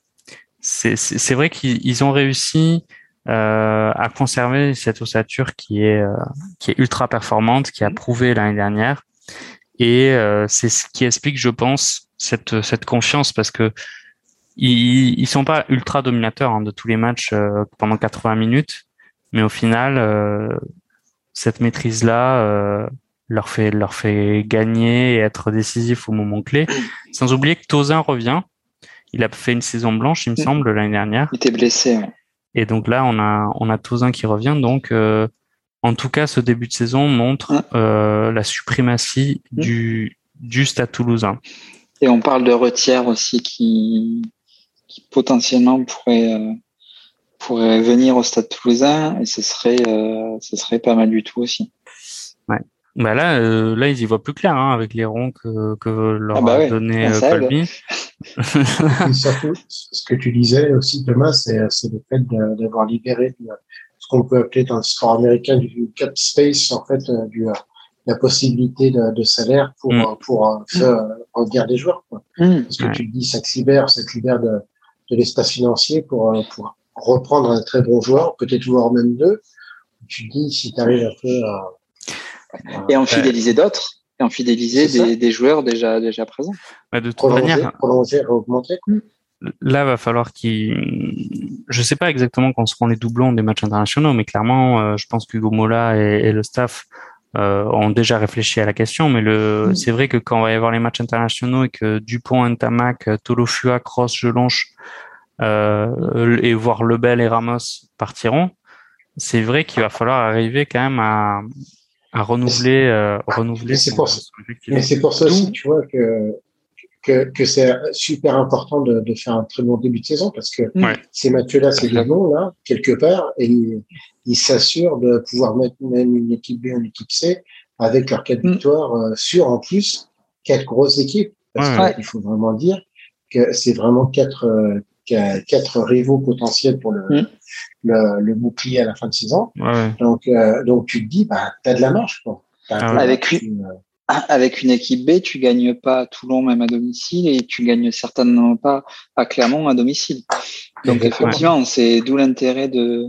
c'est, c'est, c'est vrai qu'ils ils ont réussi euh, à conserver cette ossature qui est, euh, qui est ultra performante, qui a prouvé l'année dernière, et euh, c'est ce qui explique, je pense, cette cette confiance, parce que ils ils sont pas ultra dominateurs hein, de tous les matchs euh, pendant quatre-vingts minutes, mais au final euh, cette maîtrise là euh, leur fait leur fait gagner et être décisif au moment clé, sans oublier que Tosin revient. Il a fait une saison blanche, il me semble, l'année dernière. Il était blessé. Ouais. Et donc là on a on a Tosin qui revient, donc euh, en tout cas ce début de saison montre euh, la suprématie mmh. du du Stade Toulousain. Et on parle de Retière aussi qui, qui potentiellement pourrait, euh, pourrait venir au Stade Toulousain, et ce serait, euh, ce serait pas mal du tout aussi. Ouais. Bah là, euh, là, ils y voient plus clair, hein, avec les ronds que, que leur ah bah a ouais. donné Kolbe. Surtout, ce que tu disais aussi, Thomas, c'est, c'est le fait d'avoir libéré ce qu'on peut appeler dans le sport américain du cap space, en fait, du, la possibilité de, de salaire pour, mmh. pour, pour faire revenir des joueurs, quoi. Mmh. Parce que ouais. tu te dis, ça te libère, ça te libère de, de l'espace financier pour, pour reprendre un très bon joueur, peut-être voire même deux. Tu te dis, si tu arrives un peu à. à et en fidéliser ouais. d'autres, et en fidéliser des, des joueurs déjà, déjà présents. Bah, de toute prolonger, manière. Prolonger, augmenter, quoi. Là, va falloir qu'il. Je sais pas exactement quand seront les doublons des matchs internationaux, mais clairement, euh, je pense qu'Hugo Mola et, et le staff euh, ont déjà réfléchi à la question. Mais le, mmh. c'est vrai que quand on va y avoir les matchs internationaux et que Dupont, Ntamack, Tolofua, Cross, Jelonche euh, et voire Lebel et Ramos partiront, c'est vrai qu'il va falloir arriver quand même à, à renouveler, euh, renouveler. Mais c'est pour ça, mais c'est pour ça aussi, tu vois que. Que, que c'est super important de, de faire un très bon début de saison parce que ouais. ces Mathieu-là, ces Galon, là, quelque part, et ils, ils s'assurent de pouvoir mettre même une équipe B, une équipe C, avec leurs quatre mm. victoires euh, sûres en plus, quatre grosses équipes. Parce ouais. qu'il faut vraiment dire que c'est vraiment quatre, euh, quatre rivaux potentiels pour le, mm. le, le bouclier à la fin de saison. Ouais. Donc, euh, donc tu te dis, bah, t'as de la marge, quoi. T'as ah, avec lui. Avec une équipe B, tu gagnes pas à Toulon même à domicile et tu gagnes certainement pas à Clermont à domicile. Donc exactement. Effectivement, c'est d'où l'intérêt de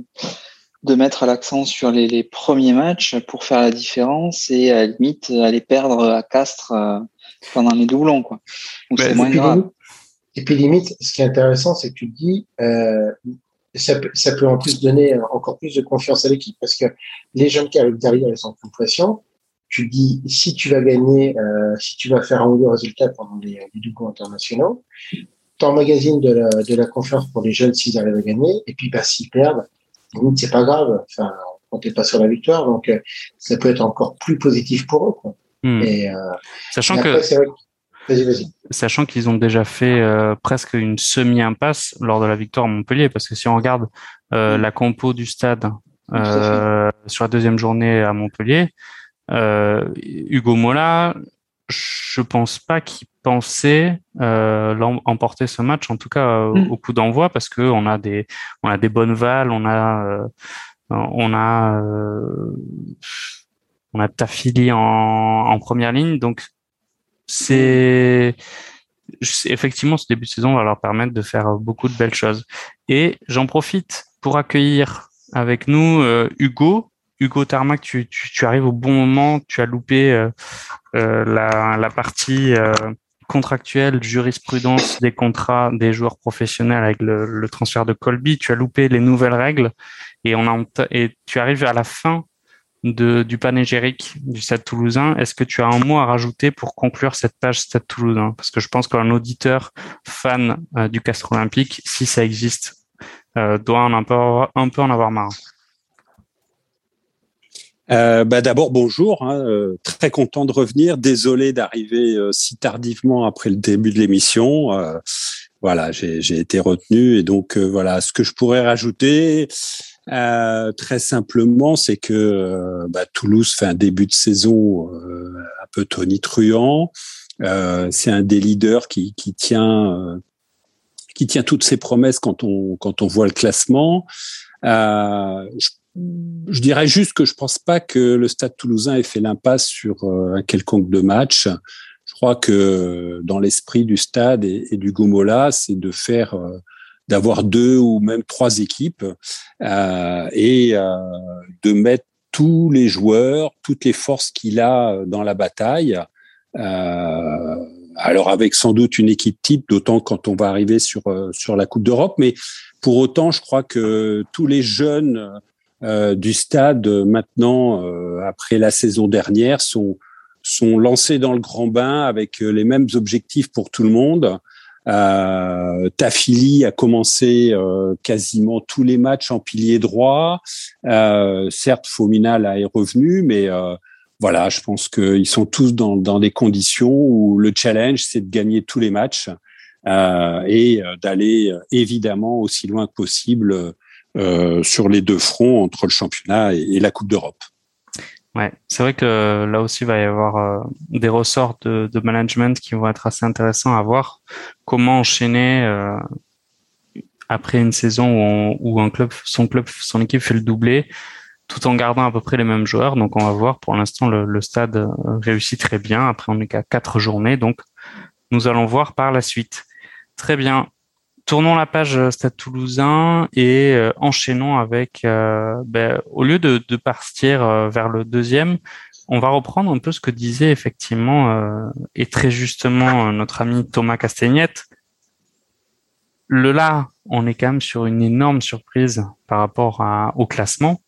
de mettre l'accent sur les, les premiers matchs pour faire la différence et à la limite aller perdre à Castres pendant les doublons, quoi. Donc, c'est moins grave. Et puis limite, ce qui est intéressant, c'est que tu te dis euh, ça peut, ça peut en plus donner encore plus de confiance à l'équipe parce que les jeunes qui arrivent derrière, ils sont sous pression. Tu dis, si tu vas gagner, euh, si tu vas faire un ou deux résultats pendant les, les doublons internationaux, t'emmagasines de la, de la confiance pour les jeunes s'ils arrivent à gagner, et puis, bah, s'ils perdent, c'est pas grave, enfin, on t'est pas sur la victoire, donc, euh, ça peut être encore plus positif pour eux, quoi. Mmh. Et, euh, sachant et après, que, c'est vrai que... vas-y, vas-y. Sachant qu'ils ont déjà fait, euh, presque une semi-impasse lors de la victoire à Montpellier, parce que si on regarde, euh, mmh. la compo du stade, euh, sur la deuxième journée à Montpellier, Euh, Hugo Mola, je pense pas qu'il pensait euh, emporter ce match, en tout cas euh, mmh. au coup d'envoi, parce que on a des on a des bonnes valles, on a euh, on a euh, on a Tafili en, en première ligne, donc c'est effectivement ce début de saison va leur permettre de faire beaucoup de belles choses. Et j'en profite pour accueillir avec nous euh, Hugo. Hugo Tarmac, tu, tu, tu arrives au bon moment, tu as loupé euh, euh, la, la partie euh, contractuelle, jurisprudence des contrats des joueurs professionnels avec le, le transfert de Kolbe, tu as loupé les nouvelles règles et, on a, et tu arrives à la fin de, du panégyrique du Stade Toulousain. Est-ce que tu as un mot à rajouter pour conclure cette page Stade Toulousain ? Parce que je pense qu'un auditeur fan euh, du Castres Olympique, si ça existe, euh, doit en un peu, un peu en avoir marre. Euh, bah d'abord bonjour, hein, euh, très content de revenir, désolé d'arriver euh, si tardivement après le début de l'émission. Euh, voilà, j'ai, j'ai été retenu et donc euh, voilà, ce que je pourrais rajouter euh, très simplement, c'est que euh, bah, Toulouse fait un début de saison euh, un peu tonitruant. Euh, c'est un des leaders qui, qui tient, euh, qui tient toutes ses promesses quand on quand on voit le classement. Euh, je Je dirais juste que je pense pas que le Stade Toulousain ait fait l'impasse sur un quelconque de match. Je crois que dans l'esprit du Stade et, et du Gomola, c'est de faire, d'avoir deux ou même trois équipes euh, et euh, de mettre tous les joueurs, toutes les forces qu'il a dans la bataille. Euh, alors avec sans doute une équipe type, d'autant quand on va arriver sur sur la Coupe d'Europe. Mais pour autant, je crois que tous les jeunes Euh, du Stade euh, maintenant euh, après la saison dernière sont sont lancés dans le grand bain avec euh, les mêmes objectifs pour tout le monde. Euh, Tafili a commencé euh, quasiment tous les matchs en pilier droit. Euh, certes, Fomina là est revenu, mais euh, voilà, je pense qu'ils sont tous dans dans des conditions où le challenge c'est de gagner tous les matchs euh, et d'aller évidemment aussi loin que possible. Euh, Euh, sur les deux fronts entre le championnat et, et la Coupe d'Europe. Ouais, c'est vrai que là aussi il va y avoir euh, des ressorts de, de management qui vont être assez intéressants à voir. Comment enchaîner euh, après une saison où, on, où un club, son club, son équipe fait le doublé, tout en gardant à peu près les mêmes joueurs. Donc on va voir, pour l'instant, le, le Stade réussit très bien. Après, on n'est qu'à quatre journées, donc nous allons voir par la suite. Très bien. Tournons la page Stade Toulousain et euh, enchaînons avec, euh, ben, au lieu de, de partir euh, vers le deuxième, on va reprendre un peu ce que disait effectivement euh, et très justement euh, notre ami Thomas Castaignède. Le là, on est quand même sur une énorme surprise par rapport à, au classement.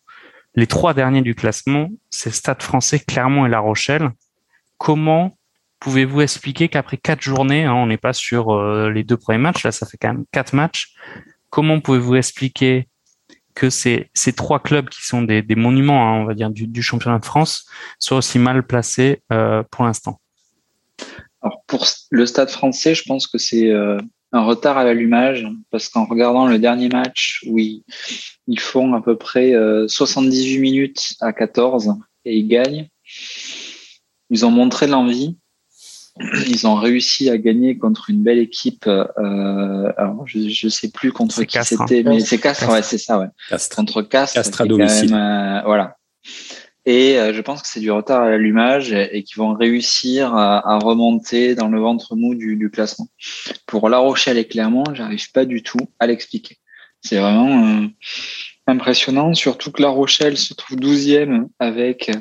Les trois derniers du classement, c'est Stade français, Clermont et La Rochelle. Comment pouvez-vous expliquer qu'après quatre journées, hein, on n'est pas sur euh, les deux premiers matchs, là ça fait quand même quatre matchs, comment pouvez-vous expliquer que ces, ces trois clubs qui sont des, des monuments, hein, on va dire, du, du championnat de France, soient aussi mal placés euh, pour l'instant? Alors, pour le Stade français, je pense que c'est euh, un retard à l'allumage, parce qu'en regardant le dernier match où ils, ils font à peu près euh, soixante-dix-huit minutes à quatorze et ils gagnent, ils ont montré l'envie. Ils ont réussi à gagner contre une belle équipe. Euh, alors, je ne sais plus contre c'est qui Castres, c'était, hein. mais c'est Castres, Castres, ouais, c'est ça, ouais. Castres. Contre Castres. Castres à domicile. Quand même, euh, voilà. Et euh, je pense que c'est du retard à l'allumage et, et qu'ils vont réussir à, à remonter dans le ventre mou du, du classement. Pour La Rochelle et Clermont, j'arrive pas du tout à l'expliquer. C'est vraiment euh, impressionnant, surtout que La Rochelle se trouve douzième avec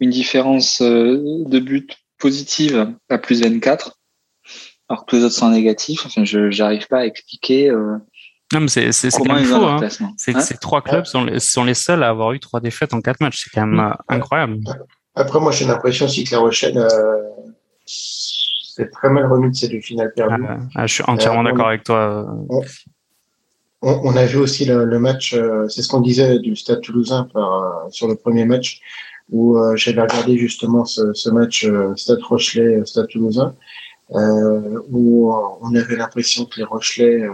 une différence euh, de but positive à plus vingt-quatre, alors que tous les autres sont négatifs. Enfin, je j'arrive pas à expliquer euh, non, mais c'est, c'est, comment c'est ils faux, ont hein. le classement. C'est que hein ces trois clubs ouais. sont, les, sont les seuls à avoir eu trois défaites en quatre matchs. C'est quand même ouais. incroyable. Après, moi, j'ai l'impression aussi que La Rochelle euh, c'est très mal remis de ces deux finales perdues. Ah, ah, je suis entièrement euh, d'accord on, avec toi. On, on a vu aussi le, le match, euh, c'est ce qu'on disait du Stade Toulousain par, euh, sur le premier match, où euh, j'avais regardé justement ce, ce match euh, Stade Rochelais, Stade Toulousain, euh, où euh, on avait l'impression que les Rochelais euh,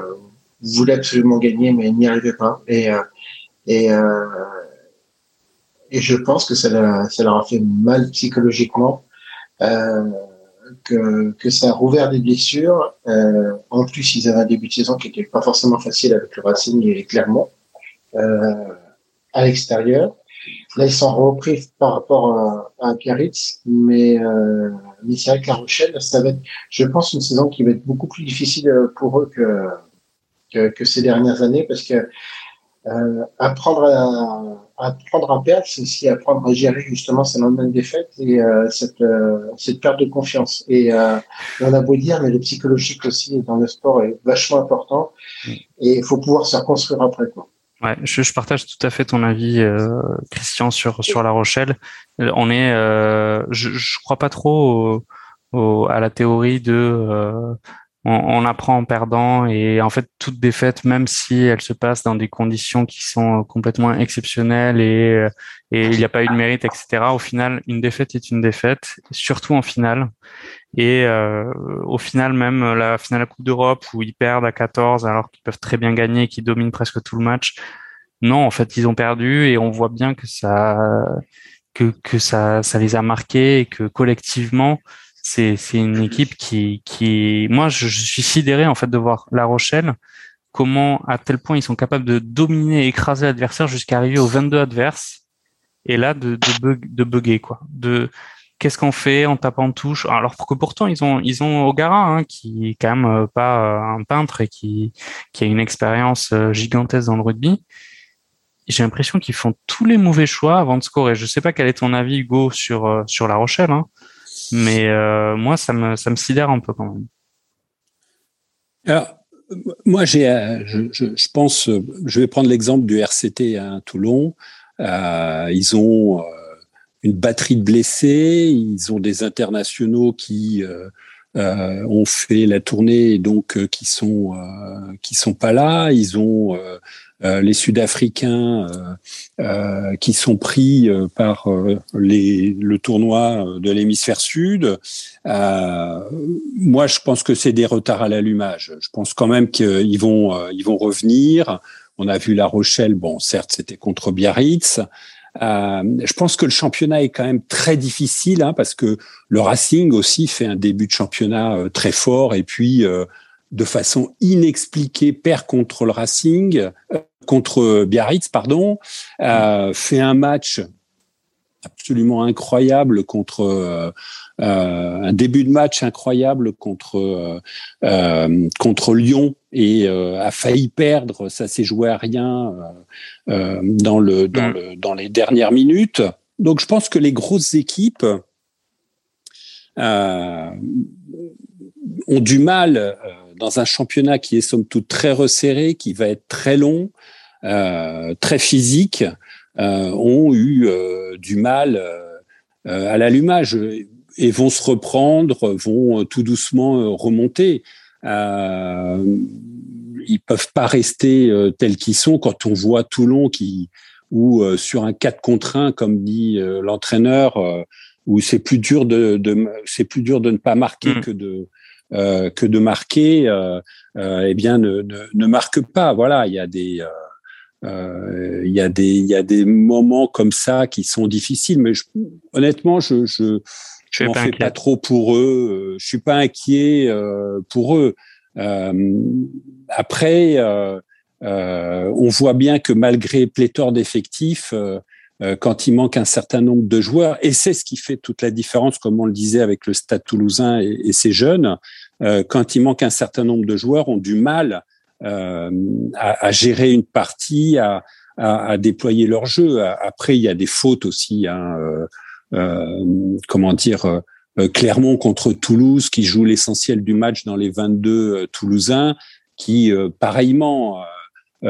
voulaient absolument gagner, mais ils n'y arrivaient pas. Et, euh, et, euh, et je pense que ça, l'a, ça leur a fait mal psychologiquement, euh, que, que ça a rouvert des blessures. Euh, en plus, ils avaient un début de saison qui n'était pas forcément facile avec le Racing et Clermont euh, à l'extérieur. Là, ils sont repris par rapport à, à Biarritz, mais, euh, mais c'est vrai que La Rochelle, ça va être, je pense, une saison qui va être beaucoup plus difficile pour eux que, que, que ces dernières années, parce que euh, apprendre à, apprendre à perdre, c'est aussi apprendre à gérer justement cette lendemain de défaite et euh, cette, euh, cette perte de confiance. Et euh, on a beau dire, mais le psychologique aussi dans le sport est vachement important et il faut pouvoir se reconstruire après, quoi. Ouais, je, je partage tout à fait ton avis, euh, Christian, sur sur La Rochelle. On est, euh, je, je crois pas trop au, au, à la théorie de euh, on, on apprend en perdant et en fait toute défaite, même si elle se passe dans des conditions qui sont complètement exceptionnelles et et il n'y a pas eu de mérite, et cetera. Au final, une défaite est une défaite, surtout en finale. Et euh, au final, même la finale à Coupe d'Europe où ils perdent à quatorze alors qu'ils peuvent très bien gagner et qu'ils dominent presque tout le match. Non, en fait, ils ont perdu et on voit bien que ça que que ça ça les a marqués et que collectivement, c'est c'est une équipe qui qui moi je, je suis sidéré en fait de voir La Rochelle, comment à tel point ils sont capables de dominer, écraser l'adversaire jusqu'à arriver aux vingt-deux adverses et là de de bug, de bugger quoi. De Qu'est-ce qu'on fait en tapant en touche? Alors que pourtant ils ont ils ont Ogara hein, qui est quand même pas un peintre et qui qui a une expérience gigantesque dans le rugby. J'ai l'impression qu'ils font tous les mauvais choix avant de scorer. Je sais pas quel est ton avis, Hugo, sur sur La Rochelle, hein, mais euh, moi ça me ça me sidère un peu quand même. Alors moi j'ai euh, je, je je pense je vais prendre l'exemple du R C T à hein, Toulon. Euh, ils ont euh, une batterie de blessés, ils ont des internationaux qui euh, euh, ont fait la tournée et donc euh, qui sont euh, qui sont pas là, ils ont euh, euh, les Sud-Africains euh, euh, qui sont pris euh, par euh, les le tournoi de l'hémisphère sud. Euh, moi, je pense que c'est des retards à l'allumage. Je pense quand même qu'ils vont euh, ils vont revenir. On a vu La Rochelle, bon, certes, c'était contre Biarritz. Euh, je pense que le championnat est quand même très difficile hein, parce que le Racing aussi fait un début de championnat euh, très fort et puis euh, de façon inexpliquée, perd contre le Racing, euh, contre Biarritz, pardon, euh, fait un match absolument incroyable contre euh, euh, un début de match incroyable contre euh, euh, contre Lyon et euh, a failli perdre, ça s'est joué à rien euh, dans le dans le dans les dernières minutes. Donc je pense que les grosses équipes euh, ont du mal euh, dans un championnat qui est somme toute très resserré, qui va être très long, euh, très physique. Euh, ont eu euh, du mal euh, euh, à l'allumage et vont se reprendre, vont euh, tout doucement euh, remonter. Euh, ils peuvent pas rester euh, tels qu'ils sont. Quand on voit Toulon qui, ou euh, sur un quatre contre un, comme dit euh, l'entraîneur, euh, où c'est plus dur de, de, c'est plus dur de ne pas marquer mmh. que de euh, que de marquer, euh, euh, eh bien ne, ne, ne marque pas. Voilà, il y a des euh, il euh, y a des il y a des moments comme ça qui sont difficiles, mais je, honnêtement je je je m'en fais pas trop pour eux, je suis pas inquiet euh, pour eux. Euh, après euh, euh, on voit bien que malgré pléthore d'effectifs, euh, euh, quand il manque un certain nombre de joueurs, et c'est ce qui fait toute la différence, comme on le disait avec le Stade Toulousain et, et ses jeunes, euh, quand il manque un certain nombre de joueurs, ont du mal Euh, à, à gérer une partie, à, à, à déployer leur jeu. Après, il y a des fautes aussi. Hein, euh, euh, comment dire euh, Clermont contre Toulouse, qui joue l'essentiel du match dans les vingt-deux euh, Toulousains, qui euh, pareillement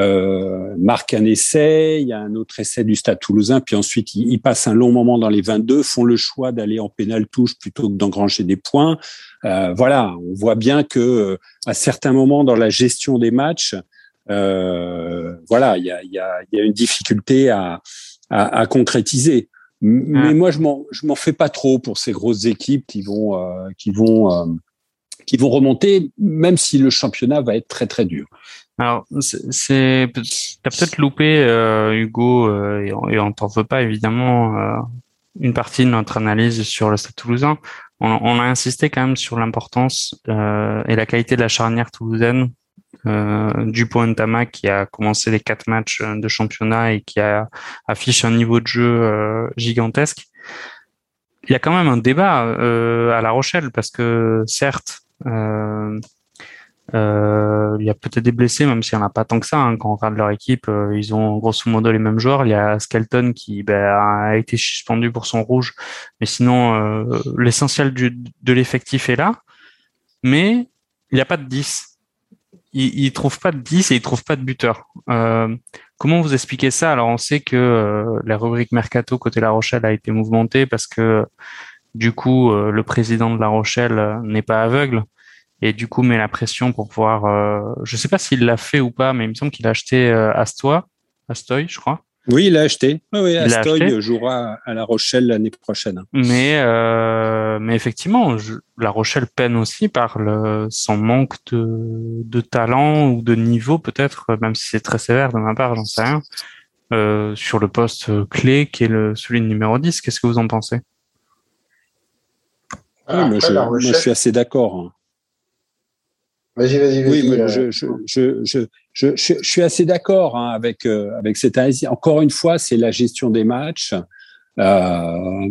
euh, marque un essai. Il y a un autre essai du Stade Toulousain, puis ensuite ils, ils passent un long moment dans les vingt-deux, font le choix d'aller en pénal-touche plutôt que d'engranger des points. Euh, voilà, on voit bien que euh, à certains moments dans la gestion des matchs, euh, voilà, il y a, y, a, y a une difficulté à, à, à concrétiser. M- ah. Mais moi, je m'en, je m'en fais pas trop pour ces grosses équipes qui vont, euh, qui vont, euh, qui vont remonter, même si le championnat va être très très dur. Alors, c'est, c'est t'as peut-être loupé euh, Hugo, euh, et, on, et on t'en veut pas évidemment. Euh, une partie de notre analyse sur le Stade Toulousain. On a insisté quand même sur l'importance euh, et la qualité de la charnière toulousaine. Euh, Dupont Ntamack, qui a commencé les quatre matchs de championnat et qui a, affiche un niveau de jeu euh, gigantesque. Il y a quand même un débat euh, à La Rochelle, parce que certes, euh, euh, il y a peut-être des blessés, même s'il n'y en a pas tant que ça. Hein, quand on regarde leur équipe, euh, ils ont grosso modo les mêmes joueurs. Il y a Skelton qui ben, a été suspendu pour son rouge, mais sinon euh, l'essentiel du, de l'effectif est là. Mais il n'y a pas de dix. Ils ne trouvent pas de dix et ils ne trouvent pas de buteur. Euh, comment vous expliquez ça ? Alors, on sait que euh, la rubrique Mercato côté La Rochelle a été mouvementée parce que du coup, euh, le président de La Rochelle euh, n'est pas aveugle. Et du coup, met la pression pour pouvoir... Euh, je ne sais pas s'il l'a fait ou pas, mais il me semble qu'il a acheté euh, Astoy, Astoy, je crois. Oui, il l'a acheté. Oui, oui, Astoy jouera à La Rochelle l'année prochaine. Mais, euh, mais effectivement, je, La Rochelle peine aussi par le, son manque de, de talent ou de niveau, peut-être, même si c'est très sévère de ma part, j'en sais rien, euh, sur le poste clé qui est le, celui de numéro dix. Qu'est-ce que vous en pensez ? ah, oui, moi, je, moi, je suis assez d'accord. Hein. Vas-y, vas-y, vas-y. Oui, mais je, je, je, je, je, je, je suis assez d'accord hein, avec euh, avec cette analyse. Encore une fois, c'est la gestion des matchs. Euh,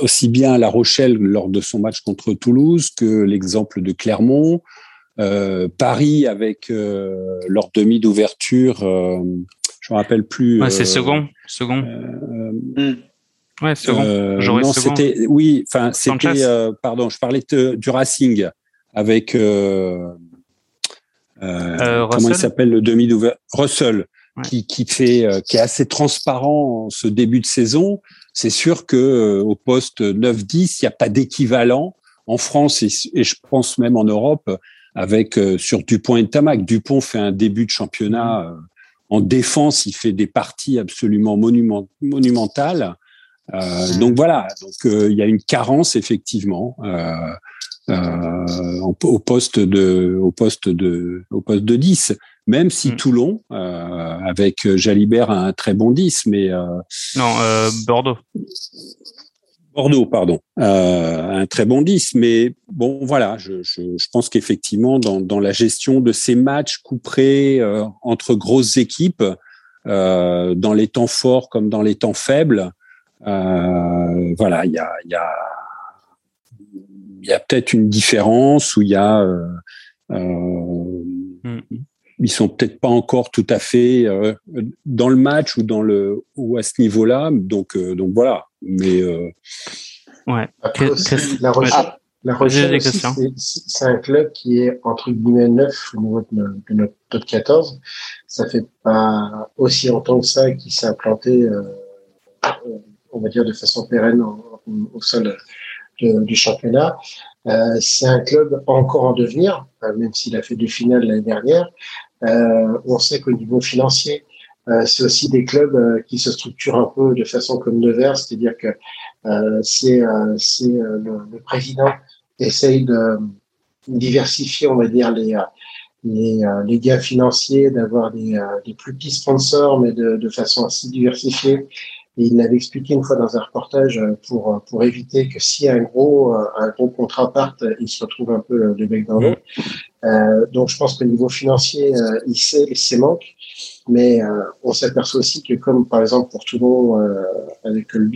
aussi bien La Rochelle lors de son match contre Toulouse que l'exemple de Clermont, euh, Paris avec euh, leur demi d'ouverture. Euh, je me rappelle plus. Ouais, c'est euh, second, second. Euh, mmh. Ouais, second. Euh, non, second. C'était oui. Enfin, c'était. Euh, pardon, je parlais te, du Racing. Avec euh, euh, euh, comment il s'appelle le demi d'ouverture Russell, ouais. qui qui fait euh, qui est assez transparent en ce début de saison. C'est sûr que euh, au poste neuf dix, il n'y a pas d'équivalent en France et, et je pense même en Europe avec euh, sur Dupont et Ntamack. Dupont fait un début de championnat euh, en défense, il fait des parties absolument monument, monumentales. Euh, donc voilà, donc il euh, y a une carence effectivement. Euh, Euh, au poste de au poste de au poste de dix, même si mmh. Toulon euh, avec Jalibert a un très bon dix, mais euh, non euh, Bordeaux Bordeaux, pardon, euh, un très bon dix, mais bon, voilà, je, je, je pense qu'effectivement, dans, dans la gestion de ces matchs couperés euh, entre grosses équipes, euh, dans les temps forts comme dans les temps faibles, euh, voilà, il y a, y a, y a peut-être une différence où il y a... Euh, euh, mm. Ils sont peut-être pas encore tout à fait euh, dans le match ou dans le ou à ce niveau-là, donc euh, donc voilà. Mais euh... ouais. Après aussi, la Rochelle, ah, la Rochelle aussi, c'est, c'est un club qui est entre guillemets neuf au niveau de notre top quatorze. Ça fait pas aussi longtemps que ça qu'il s'est implanté, euh, on va dire de façon pérenne en, en, au sein de, de, du championnat. Euh, c'est un club encore en devenir, euh, même s'il a fait deux finales l'année dernière. Euh, on sait qu'au niveau financier, euh, c'est aussi des clubs euh, qui se structurent un peu de façon comme Nevers, c'est-à-dire que euh, c'est, euh, c'est euh, le, le président essaye de diversifier, on va dire, les, les, les gains financiers, d'avoir des, des plus petits sponsors, mais de, de façon assez diversifiée. Et il l'avait expliqué une fois dans un reportage pour pour éviter que si un gros un gros contrat parte, il se retrouve un peu le bec dans l'eau. Euh, donc je pense qu'au niveau financier, euh, il sait ses manques, mais euh, on s'aperçoit aussi que comme par exemple pour Toulon euh, avec Kolbe,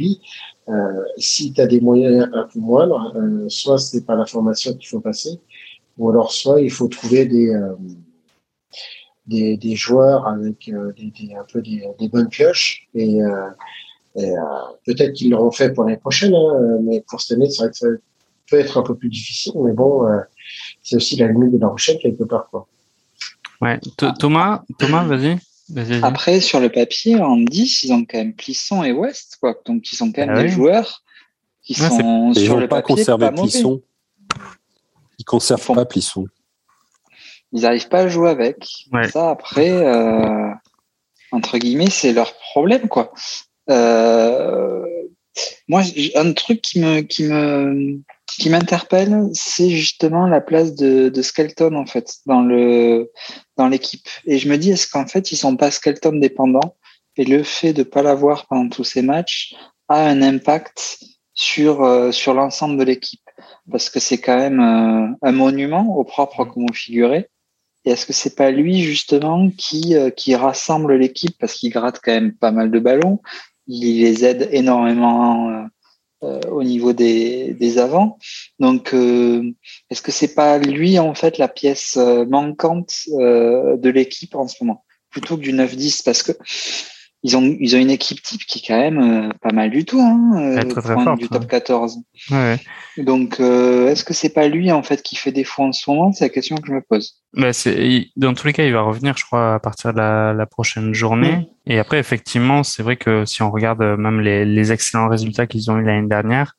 euh, si tu as des moyens un peu moindres, euh, soit c'est par la formation qu'il faut passer, ou alors soit il faut trouver des euh, des des joueurs avec euh, des, des un peu des, des bonnes pioches et euh, Et, euh, peut-être qu'ils l'auront fait pour l'année prochaine, hein, mais pour cette année, c'est vrai que ça peut être un peu plus difficile, mais bon, euh, c'est aussi la limite de la Rochelle quelque part, quoi. Ouais, Thomas, Thomas, vas-y. vas-y. Après, sur le papier, en dix, ils ont quand même Plisson et West, quoi. Donc, ils ont quand même ah, des oui. joueurs qui ouais, sont sur le papier. Ils ne conservent pas Plisson. Ils ne conservent bon. pas Plisson. Ils n'arrivent pas à jouer avec. Ouais. Ça, après, euh, entre guillemets, c'est leur problème, quoi. Euh, moi, un truc qui me qui me qui m'interpelle, c'est justement la place de, de Skelton en fait dans le dans l'équipe. Et je me dis, est-ce qu'en fait ils sont pas Skelton dépendants et le fait de pas l'avoir pendant tous ces matchs a un impact sur euh, sur l'ensemble de l'équipe, parce que c'est quand même euh, un monument au propre comme au figuré. Et est-ce que c'est pas lui justement qui euh, qui rassemble l'équipe, parce qu'il gratte quand même pas mal de ballons. Il les aide énormément euh, au niveau des, des avants. Donc, euh, est-ce que c'est pas lui, en fait, la pièce manquante euh, de l'équipe en ce moment, plutôt que du neuf dix, parce que ils ont ils ont une équipe type qui est quand même euh, pas mal du tout, hein, euh, très, très forte, du top quatorze. Ouais. Donc, euh, est-ce que c'est pas lui, en fait, qui fait défaut en ce moment? C'est la question que je me pose. Bah c'est, dans tous les cas, il va revenir, je crois, à partir de la, la prochaine journée. Mmh. Et après, effectivement, c'est vrai que si on regarde même les, les excellents résultats qu'ils ont eu l'année dernière,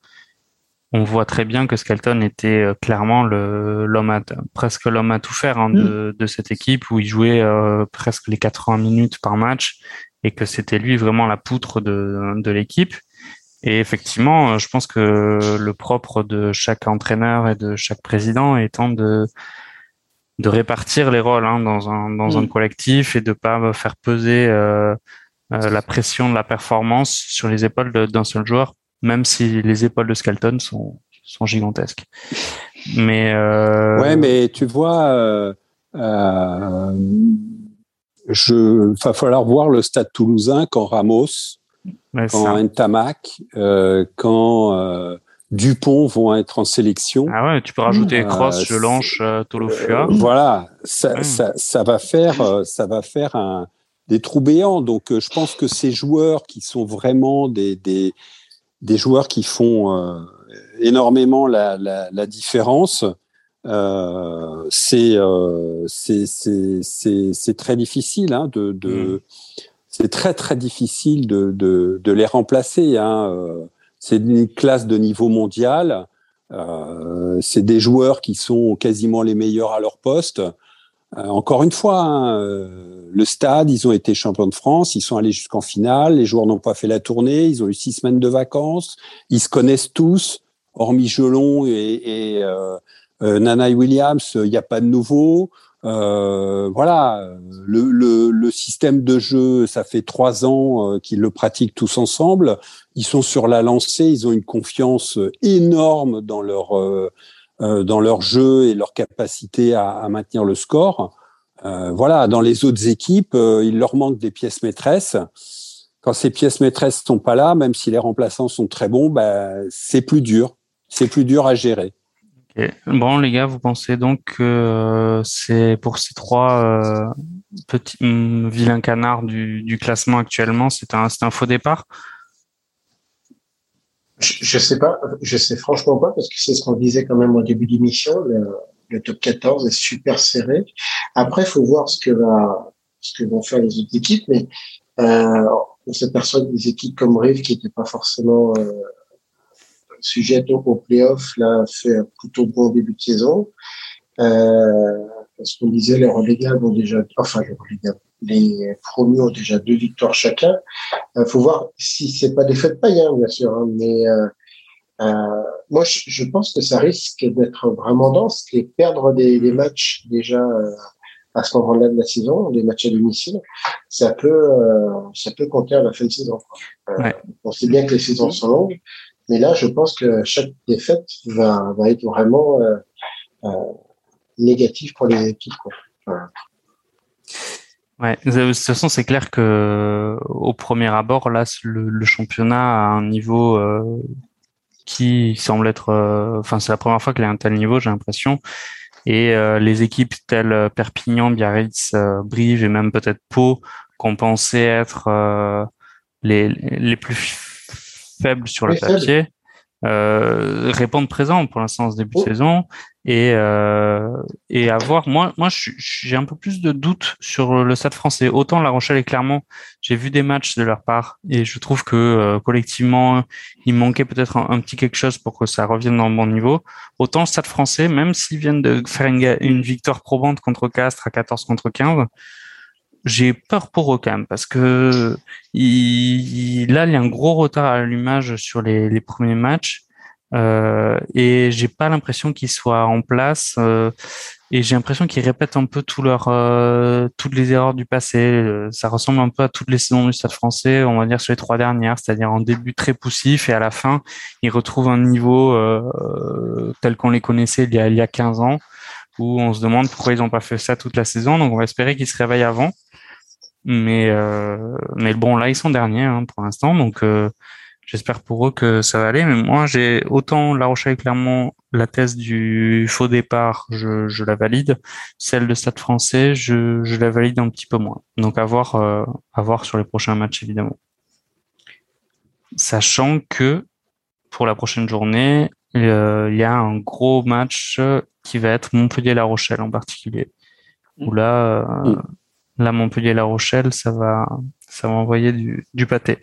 on voit très bien que Skelton était clairement le, l'homme à, presque l'homme à tout faire, hein, mmh. de, de cette équipe, où il jouait euh, presque les quatre-vingts minutes par match, et que c'était lui vraiment la poutre de, de l'équipe. Et effectivement, je pense que le propre de chaque entraîneur et de chaque président étant de de répartir les rôles, hein, dans un dans mmh. un collectif, et de pas faire peser euh, euh, la pression de la performance sur les épaules de, d'un seul joueur, même si les épaules de Skelton sont sont gigantesques. Mais euh... ouais, mais tu vois. Euh, euh... Je, va falloir voir le Stade Toulousain quand Ramos, ouais, quand Ntamack, euh, quand euh, Dupont vont être en sélection. Ah ouais, tu peux rajouter Cross, euh, Jelonche, euh, Tolofua. Euh, voilà, ça, ouais. ça, ça va faire, ça va faire un, des trous béants. Donc, euh, je pense que ces joueurs qui sont vraiment des des, des joueurs qui font euh, énormément la, la, la différence. Euh, c'est, euh, c'est, c'est, c'est, c'est très difficile, hein, de, de, mmh. c'est très, très difficile de, de, de les remplacer, hein. C'est une classe de niveau mondial. Euh, c'est des joueurs qui sont quasiment les meilleurs à leur poste. Euh, encore une fois, hein, le Stade, ils ont été champions de France, ils sont allés jusqu'en finale, les joueurs n'ont pas fait la tournée, ils ont eu six semaines de vacances, ils se connaissent tous, hormis Jelon et, et euh, Euh, Nana Williams, il euh, n'y a pas de nouveau. Euh, voilà, le, le, le système de jeu, ça fait trois ans euh, qu'ils le pratiquent tous ensemble. Ils sont sur la lancée, ils ont une confiance énorme dans leur euh, dans leur jeu et leur capacité à, à maintenir le score. Euh, voilà, dans les autres équipes, euh, il leur manque des pièces maîtresses. Quand ces pièces maîtresses sont pas là, même si les remplaçants sont très bons, bah, c'est plus dur, c'est plus dur à gérer. Et bon, les gars, vous pensez donc que c'est pour ces trois euh, petits euh, vilains canards du, du classement actuellement, c'est un, c'est un faux départ? Je, je sais pas, je sais franchement pas, parce que c'est ce qu'on disait quand même au début de l'émission. Le, le top quatorze est super serré. Après, faut voir ce que va, ce que vont faire les autres équipes, mais euh, on s'aperçoit que des équipes comme Brive, qui n'étaient pas forcément euh, sujet donc au play-off, là, fait plutôt bon début de saison. Euh, parce qu'on disait, les relégables ont déjà, enfin, les relégables, les promus ont déjà deux victoires chacun. Euh, faut voir si c'est pas des fêtes païens, hein, bien sûr, hein, mais, euh, euh, moi, je, je pense que ça risque d'être vraiment dense, et perdre des, des matchs déjà, euh, à ce moment-là de la saison, des matchs à domicile, ça peut, euh, ça peut compter à la fin de saison, quoi. Euh, ouais. On sait bien que les saisons sont longues. Mais là, je pense que chaque défaite va, va être vraiment euh, euh, négative pour les équipes, quoi. Voilà. Ouais, de toute façon, c'est clair que au premier abord, là, le, le championnat a un niveau euh, qui semble être. Euh, enfin, c'est la première fois qu'il y a un tel niveau, j'ai l'impression. Et euh, les équipes telles Perpignan, Biarritz, euh, Brive et même peut-être Pau, qu'on pensait être euh, les les plus faibles sur le papier, euh, répondre présent pour l'instant en ce début oh. de saison et euh, et avoir moi moi j'ai un peu plus de doutes sur le Stade français. Autant La Rochelle et Clermont, j'ai vu des matchs de leur part et je trouve que euh, collectivement il manquait peut-être un, un petit quelque chose pour que ça revienne dans le bon niveau. Autant le Stade français, même s'ils viennent de faire une, une victoire probante contre Castres à quatorze contre quinze, j'ai peur pour eux quand même, parce que il, il, là, il y a un gros retard à l'allumage sur les, les premiers matchs, euh, et j'ai pas l'impression qu'ils soient en place, euh, et j'ai l'impression qu'ils répètent un peu tout leur, euh, toutes les erreurs du passé. Euh, ça ressemble un peu à toutes les saisons du Stade français, on va dire sur les trois dernières, c'est-à-dire en début très poussif, et à la fin, ils retrouvent un niveau euh, tel qu'on les connaissait il y a, il y a quinze ans, où on se demande pourquoi ils n'ont pas fait ça toute la saison, donc on va espérer qu'ils se réveillent avant. Mais, euh, mais bon, là, ils sont derniers hein, pour l'instant, donc euh, j'espère pour eux que ça va aller. Mais moi, j'ai autant La Rochelle et Clermont, la thèse du faux départ, je, je la valide. Celle de Stade français, je, je la valide un petit peu moins. Donc, à voir, euh, à voir sur les prochains matchs, évidemment. Sachant que pour la prochaine journée, il euh, y a un gros match qui va être Montpellier-La Rochelle en particulier, où là, euh, là Montpellier-La Rochelle, ça va, ça va envoyer du, du pâté.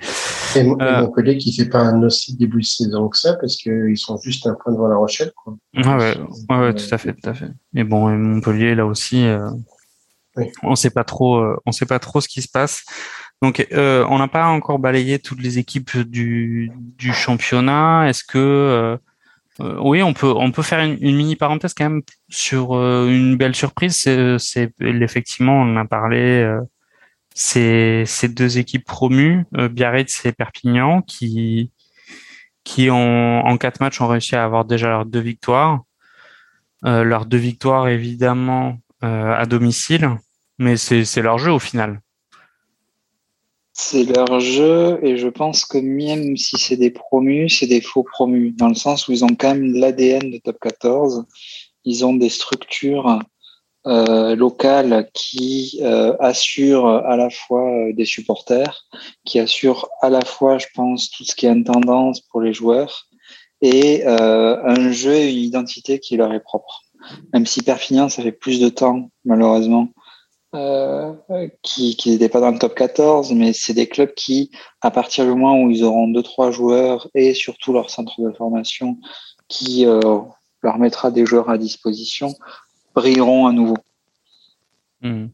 Et euh, Montpellier qui fait pas un aussi début de saison que ça, parce qu'ils sont juste un point devant La Rochelle, quoi. Ah ouais, ouais, ouais, tout à fait, tout à fait. Et bon, et Montpellier là aussi, euh, oui. on sait pas trop, euh, on sait pas trop ce qui se passe. Donc, euh, on n'a pas encore balayé toutes les équipes du, du championnat. Est-ce que euh, Euh, oui, on peut on peut faire une, une mini parenthèse quand même sur euh, une belle surprise. C'est, c'est effectivement, on en a parlé. Euh, c'est ces deux équipes promues, euh, Biarritz et Perpignan, qui qui ont en quatre matchs ont réussi à avoir déjà leurs deux victoires. Euh, leurs deux victoires évidemment euh, à domicile, mais c'est c'est leur jeu au final. C'est leur jeu, et je pense que même si c'est des promus, c'est des faux promus, dans le sens où ils ont quand même l'A D N de top quatorze, ils ont des structures euh, locales qui euh, assurent à la fois euh, des supporters, qui assurent à la fois, je pense, tout ce qui est intendance pour les joueurs, et euh, un jeu et une identité qui leur est propre. Même si Perpignan, ça fait plus de temps, malheureusement, Euh, qui qui n'étaient pas dans le top quatorze, mais c'est des clubs qui, à partir du moment où ils auront deux trois joueurs et surtout leur centre de formation qui euh, leur mettra des joueurs à disposition, brilleront à nouveau. Mmh.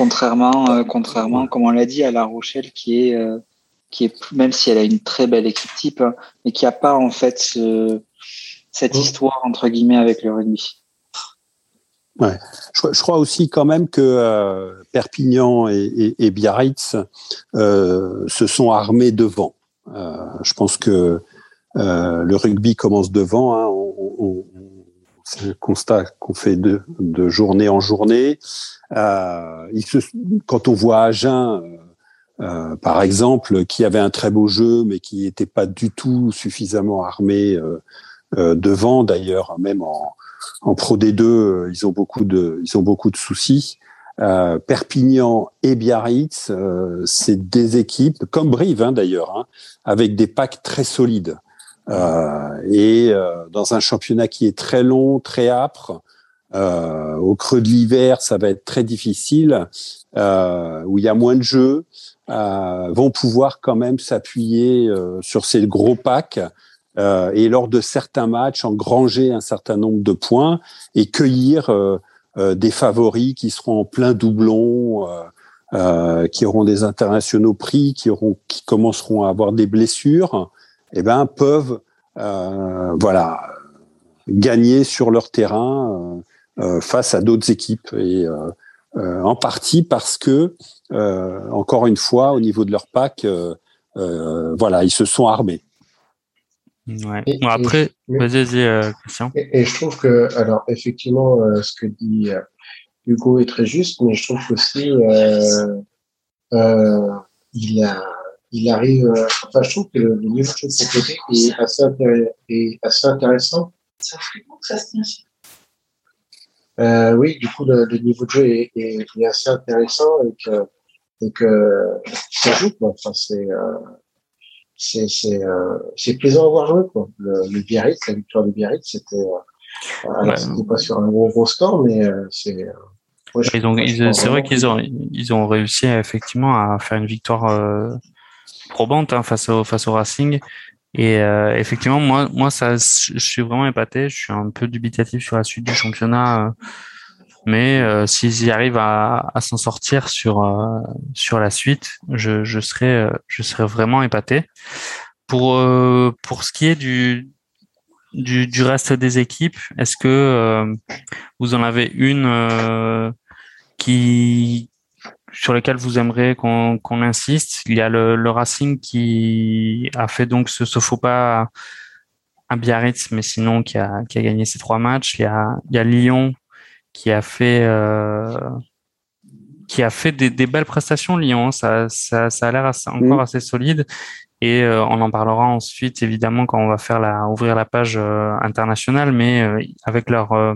Contrairement euh, contrairement comme on l'a dit à La Rochelle, qui est euh, qui est même si elle a une très belle équipe type, hein, mais qui a pas en fait ce, cette mmh. histoire entre guillemets avec le rugby. Ouais. Je, je crois aussi quand même que euh, Perpignan et, et, et Biarritz euh, se sont armés devant. Euh, je pense que euh, le rugby commence devant. Hein, on, on, c'est un constat qu'on fait de, de journée en journée. Euh, il se, quand on voit Agen, euh, par exemple, qui avait un très beau jeu, mais qui n'était pas du tout suffisamment armé euh, euh, devant, d'ailleurs, même en En Pro D deux, ils ont beaucoup de, ils ont beaucoup de soucis. Euh, Perpignan et Biarritz, euh, c'est des équipes, comme Brive hein, d'ailleurs, hein, avec des packs très solides. Euh, et euh, dans un championnat qui est très long, très âpre, euh, au creux de l'hiver, ça va être très difficile, euh, où il y a moins de jeux, euh, vont pouvoir quand même s'appuyer euh, sur ces gros packs. Euh, et lors de certains matchs, engranger un certain nombre de points et cueillir euh, euh, des favoris qui seront en plein doublon, euh, euh, qui auront des internationaux pris, qui, auront, qui commenceront à avoir des blessures, eh ben peuvent euh, voilà gagner sur leur terrain euh, euh, face à d'autres équipes et euh, euh, en partie parce que euh, encore une fois au niveau de leur pack, euh, euh, voilà ils se sont armés. Ouais. Et, bon, après, et, vas-y, vas-y euh, Christian. Et, et je trouve que, alors effectivement, euh, ce que dit euh, Hugo est très juste, mais je trouve qu'aussi euh, euh, il a, il arrive. Euh, enfin, je trouve que le, le niveau de ce côté est assez, intérie- est assez intéressant. Ça fait bon que ça se tient. Euh, oui, du coup, le, le niveau de jeu est, est, est assez intéressant et que, et que ça joue quoi. Enfin, c'est. Euh, C'est c'est euh, c'est plaisant à voir jouer quoi. Le, le Biarritz, la victoire de Biarritz, c'était euh, alors ouais. C'était pas sur un gros gros score, mais euh, c'est. Euh, ouais, je, ils ont, ils, c'est vraiment. Vrai qu'ils ont ils ont réussi à, effectivement à faire une victoire euh, probante hein, face au face au Racing et euh, effectivement moi moi ça je suis vraiment épaté, je suis un peu dubitatif sur la suite du championnat. Euh, Mais euh, s'ils y arrivent à, à s'en sortir sur euh, sur la suite, je je serais euh, je serais vraiment épaté. Pour euh, pour ce qui est du du du reste des équipes, est-ce que euh, vous en avez une euh, qui sur laquelle vous aimeriez qu'on qu'on insiste ? Il y a le, le Racing qui a fait donc ce, ce faux pas à Biarritz, mais sinon qui a qui a gagné ses trois matchs. Il y a il y a Lyon. Qui a fait euh, qui a fait des, des belles prestations Lyon, ça ça ça a l'air assez, encore mmh. assez solide et euh, on en parlera ensuite évidemment quand on va faire la ouvrir la page euh, internationale, mais euh, avec leurs euh,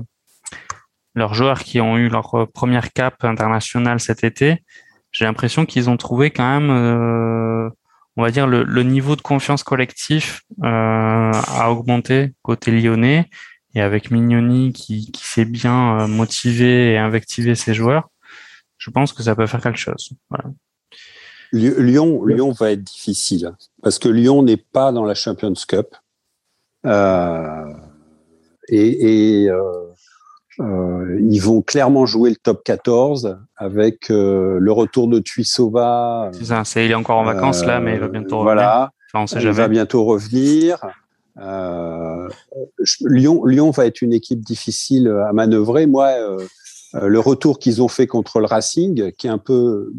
leurs joueurs qui ont eu leur première cape internationale cet été, j'ai l'impression qu'ils ont trouvé quand même euh, on va dire le, le niveau de confiance collectif euh, a augmenté côté lyonnais. Et avec Mignoni qui, qui sait bien motiver et invectiver ses joueurs, je pense que ça peut faire quelque chose. Voilà. Lyon, Lyon va être difficile parce que Lyon n'est pas dans la Champions Cup euh, et, et euh, euh, ils vont clairement jouer le top quatorze avec euh, le retour de Tuisova. C'est ça, c'est, il est encore en vacances euh, là, mais il va bientôt voilà, revenir. Enfin, on sait jamais. Il va bientôt revenir. Euh, Lyon, Lyon va être une équipe difficile à manœuvrer. Moi, euh, le retour qu'ils ont fait contre le Racing, qui est un peu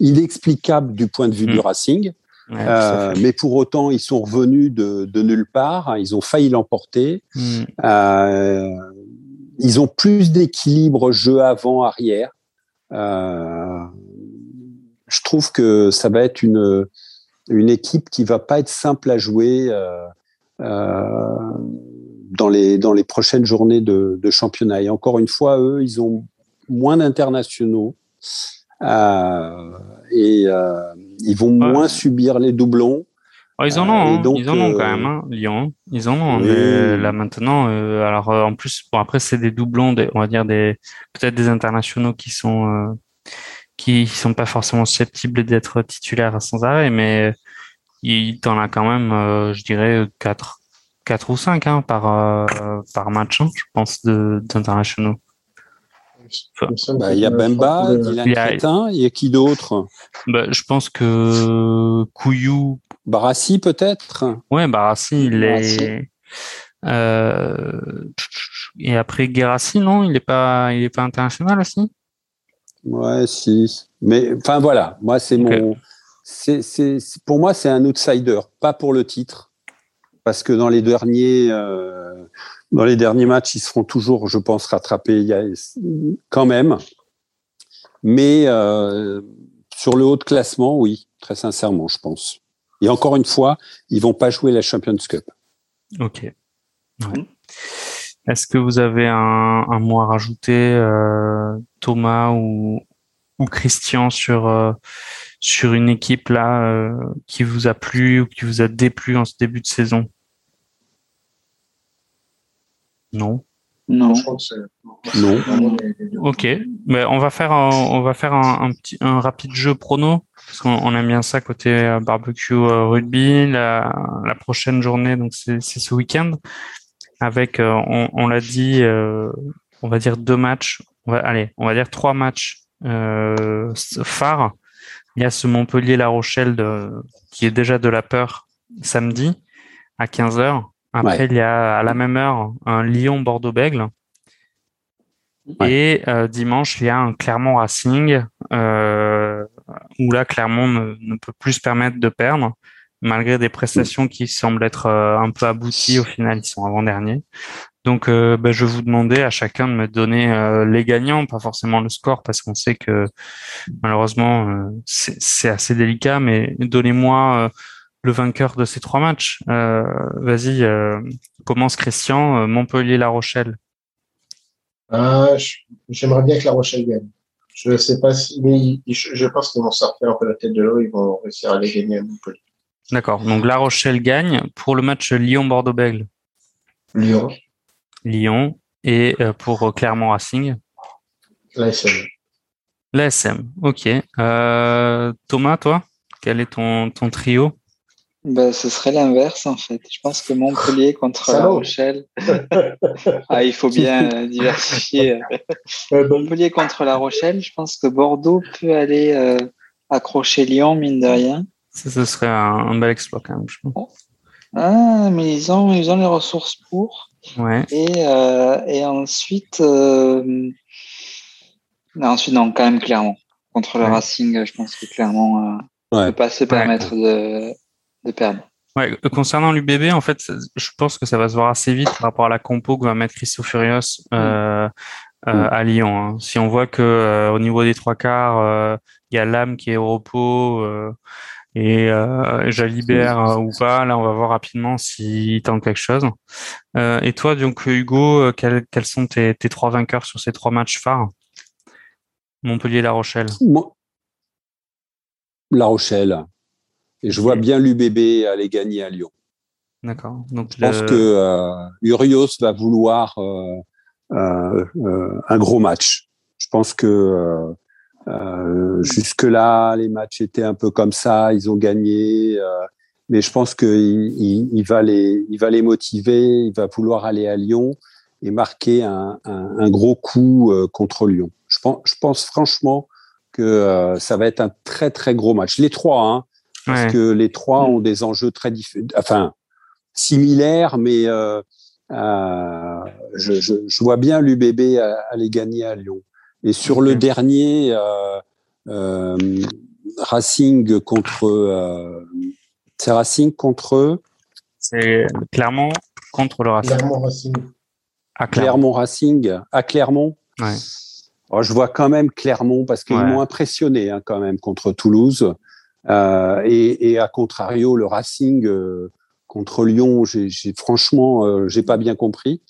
inexplicable du point de vue mmh. du Racing, ouais, euh, mais pour autant, ils sont revenus de, de nulle part. Ils ont failli l'emporter. Mmh. Euh, ils ont plus d'équilibre jeu avant-arrière. Euh, je trouve que ça va être une, une équipe qui va pas être simple à jouer. Euh, Euh, dans les dans les prochaines journées de, de championnat. Et encore une fois, eux, ils ont moins d'internationaux euh, et euh, ils vont ouais. moins subir les doublons. Oh, ils en ont, euh, donc, ils en ont quand même, hein, Lyon. Ils en ont. Mais là maintenant, euh, alors euh, en plus, bon après c'est des doublons, des, on va dire des peut-être des internationaux qui sont euh, qui sont pas forcément susceptibles d'être titulaires sans arrêt, mais il t'en a quand même, euh, je dirais, quatre ou cinq hein, par, euh, par match, je pense, de, d'internationaux. Enfin, il bah, y a Bemba, Dylan Crétin, il y a qui d'autre bah, je pense que Couillou. Barassi, peut-être ouais, Barassi, il Barassi. Est... Euh... et après Guérassi, non, il n'est pas, il est pas international aussi. Ouais, si. Mais enfin voilà, moi c'est okay. mon, c'est, c'est, pour moi c'est un outsider, pas pour le titre, parce que dans les derniers, euh, dans les derniers matchs, ils seront toujours, je pense, rattrapés quand même. Mais euh, sur le haut de classement, oui, très sincèrement, je pense. Et encore une fois, ils vont pas jouer la Champions Cup. Ok. Ouais. Est-ce que vous avez un, un mot à rajouter, euh, Thomas ou, ou Christian, sur, euh, sur une équipe là euh, qui vous a plu ou qui vous a déplu en ce début de saison? Non. Non. Non. Ok. Mais on va faire un, on va faire un, un petit, un rapide jeu prono parce qu'on on aime bien ça côté barbecue rugby. La, la prochaine journée, donc c'est, c'est ce week-end. Avec, euh, on, on l'a dit, euh, on va dire deux matchs. On va, allez, on va dire trois matchs euh, phares. Il y a ce Montpellier-La Rochelle de, qui est déjà de la peur samedi à quinze heures. Après, ouais. il y a à la même heure un Lyon-Bordeaux-Bègle. Ouais. Et euh, dimanche, il y a un Clermont-Racing euh, où là, Clermont ne, ne peut plus se permettre de perdre, malgré des prestations qui semblent être euh, un peu abouties. Au final, ils sont avant-derniers. Donc, euh, bah, je vais vous demander à chacun de me donner euh, les gagnants, pas forcément le score, parce qu'on sait que malheureusement, euh, c'est, c'est assez délicat, mais donnez-moi... Euh, le vainqueur de ces trois matchs. Euh, vas-y, euh, commence Christian, euh, Montpellier-La Rochelle. Ah, je, j'aimerais bien que La Rochelle gagne. Je ne sais pas si, mais je, je pense qu'ils vont sortir un peu la tête de l'eau, ils vont réussir à les gagner à Montpellier. D'accord, donc La Rochelle gagne. Pour le match Lyon-Bordeaux-Bègle. Lyon. Lyon. Et euh, pour euh, Clermont-Racing. L'A S M. L'A S M, ok. Euh, Thomas, toi, quel est ton, ton trio? Ben, ce serait l'inverse, en fait. Je pense que Montpellier contre La Rochelle. Ah, il faut bien diversifier. Montpellier contre La Rochelle. Je pense que Bordeaux peut aller euh, accrocher Lyon, mine de rien. Ça, ce serait un, un bel exploit, quand même, je pense. Ah, mais ils ont, ils ont les ressources pour. Ouais. Et, euh, et ensuite, euh... non, ensuite, non, quand même, Clermont. Contre le ouais. Racing, je pense que Clermont ne euh, ouais. peut pas se permettre ouais. de. de perdre. Ouais, concernant l'U B B, en fait, je pense que ça va se voir assez vite par rapport à la compo que va mettre Christo Furios euh, mmh. euh, à Lyon. Hein. Si on voit que euh, au niveau des trois quarts, euh, y a Lame qui est au repos euh, et euh, Jalibert euh, ou pas, là on va voir rapidement s'il tente quelque chose. Euh, et toi, donc Hugo, quels, quels sont tes, tes trois vainqueurs sur ces trois matchs phares? Montpellier-La Rochelle. Moi. La Rochelle. Et je vois bien l'U B B aller gagner à Lyon. D'accord. Donc je le... pense que euh, Urios va vouloir euh, euh, euh, un gros match. Je pense que euh, euh, jusque-là, les matchs étaient un peu comme ça. Ils ont gagné, euh, mais je pense qu'il il, il va les, il va les motiver. Il va vouloir aller à Lyon et marquer un, un, un gros coup euh, contre Lyon. Je pense, je pense franchement que euh, ça va être un très très gros match. Les trois, hein. Parce ouais. que les trois ont des enjeux très diff... enfin similaires, mais euh, euh, je, je, je vois bien l'U B B aller gagner à Lyon. Et sur okay. le dernier euh, euh, Racing contre, euh, c'est Racing contre, c'est Clermont contre le Racing. Clermont Racing. À Clermont, Clermont Racing à Clermont. Ouais. Alors, je vois quand même Clermont parce qu'ils ouais. m'ont impressionné hein, quand même contre Toulouse. Euh, et, et à contrario, le Racing euh, contre Lyon, j'ai, j'ai franchement, euh, j'ai pas bien compris.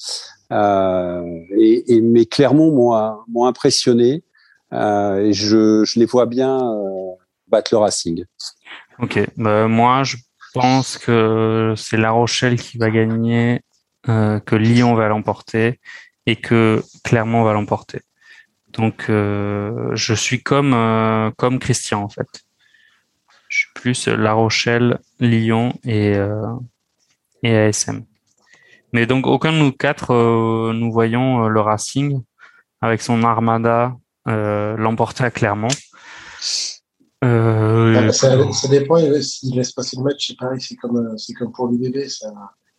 Euh, et, et mais Clermont m'ont, m'ont impressionné. Euh, et je, je les vois bien euh, battre le Racing. Ok. Bah, moi, je pense que c'est La Rochelle qui va gagner, euh, que Lyon va l'emporter et que Clermont va l'emporter. Donc, euh, je suis comme euh, comme Christian en fait. Je suis plus La Rochelle, Lyon et, euh, et A S M. Mais donc, aucun de nous quatre, euh, nous voyons euh, le Racing avec son armada euh, l'emporter à Clermont. Euh, ah, ça, ça dépend, il laisse passer le match, c'est pareil, c'est comme, c'est comme pour l'U B B. Ça,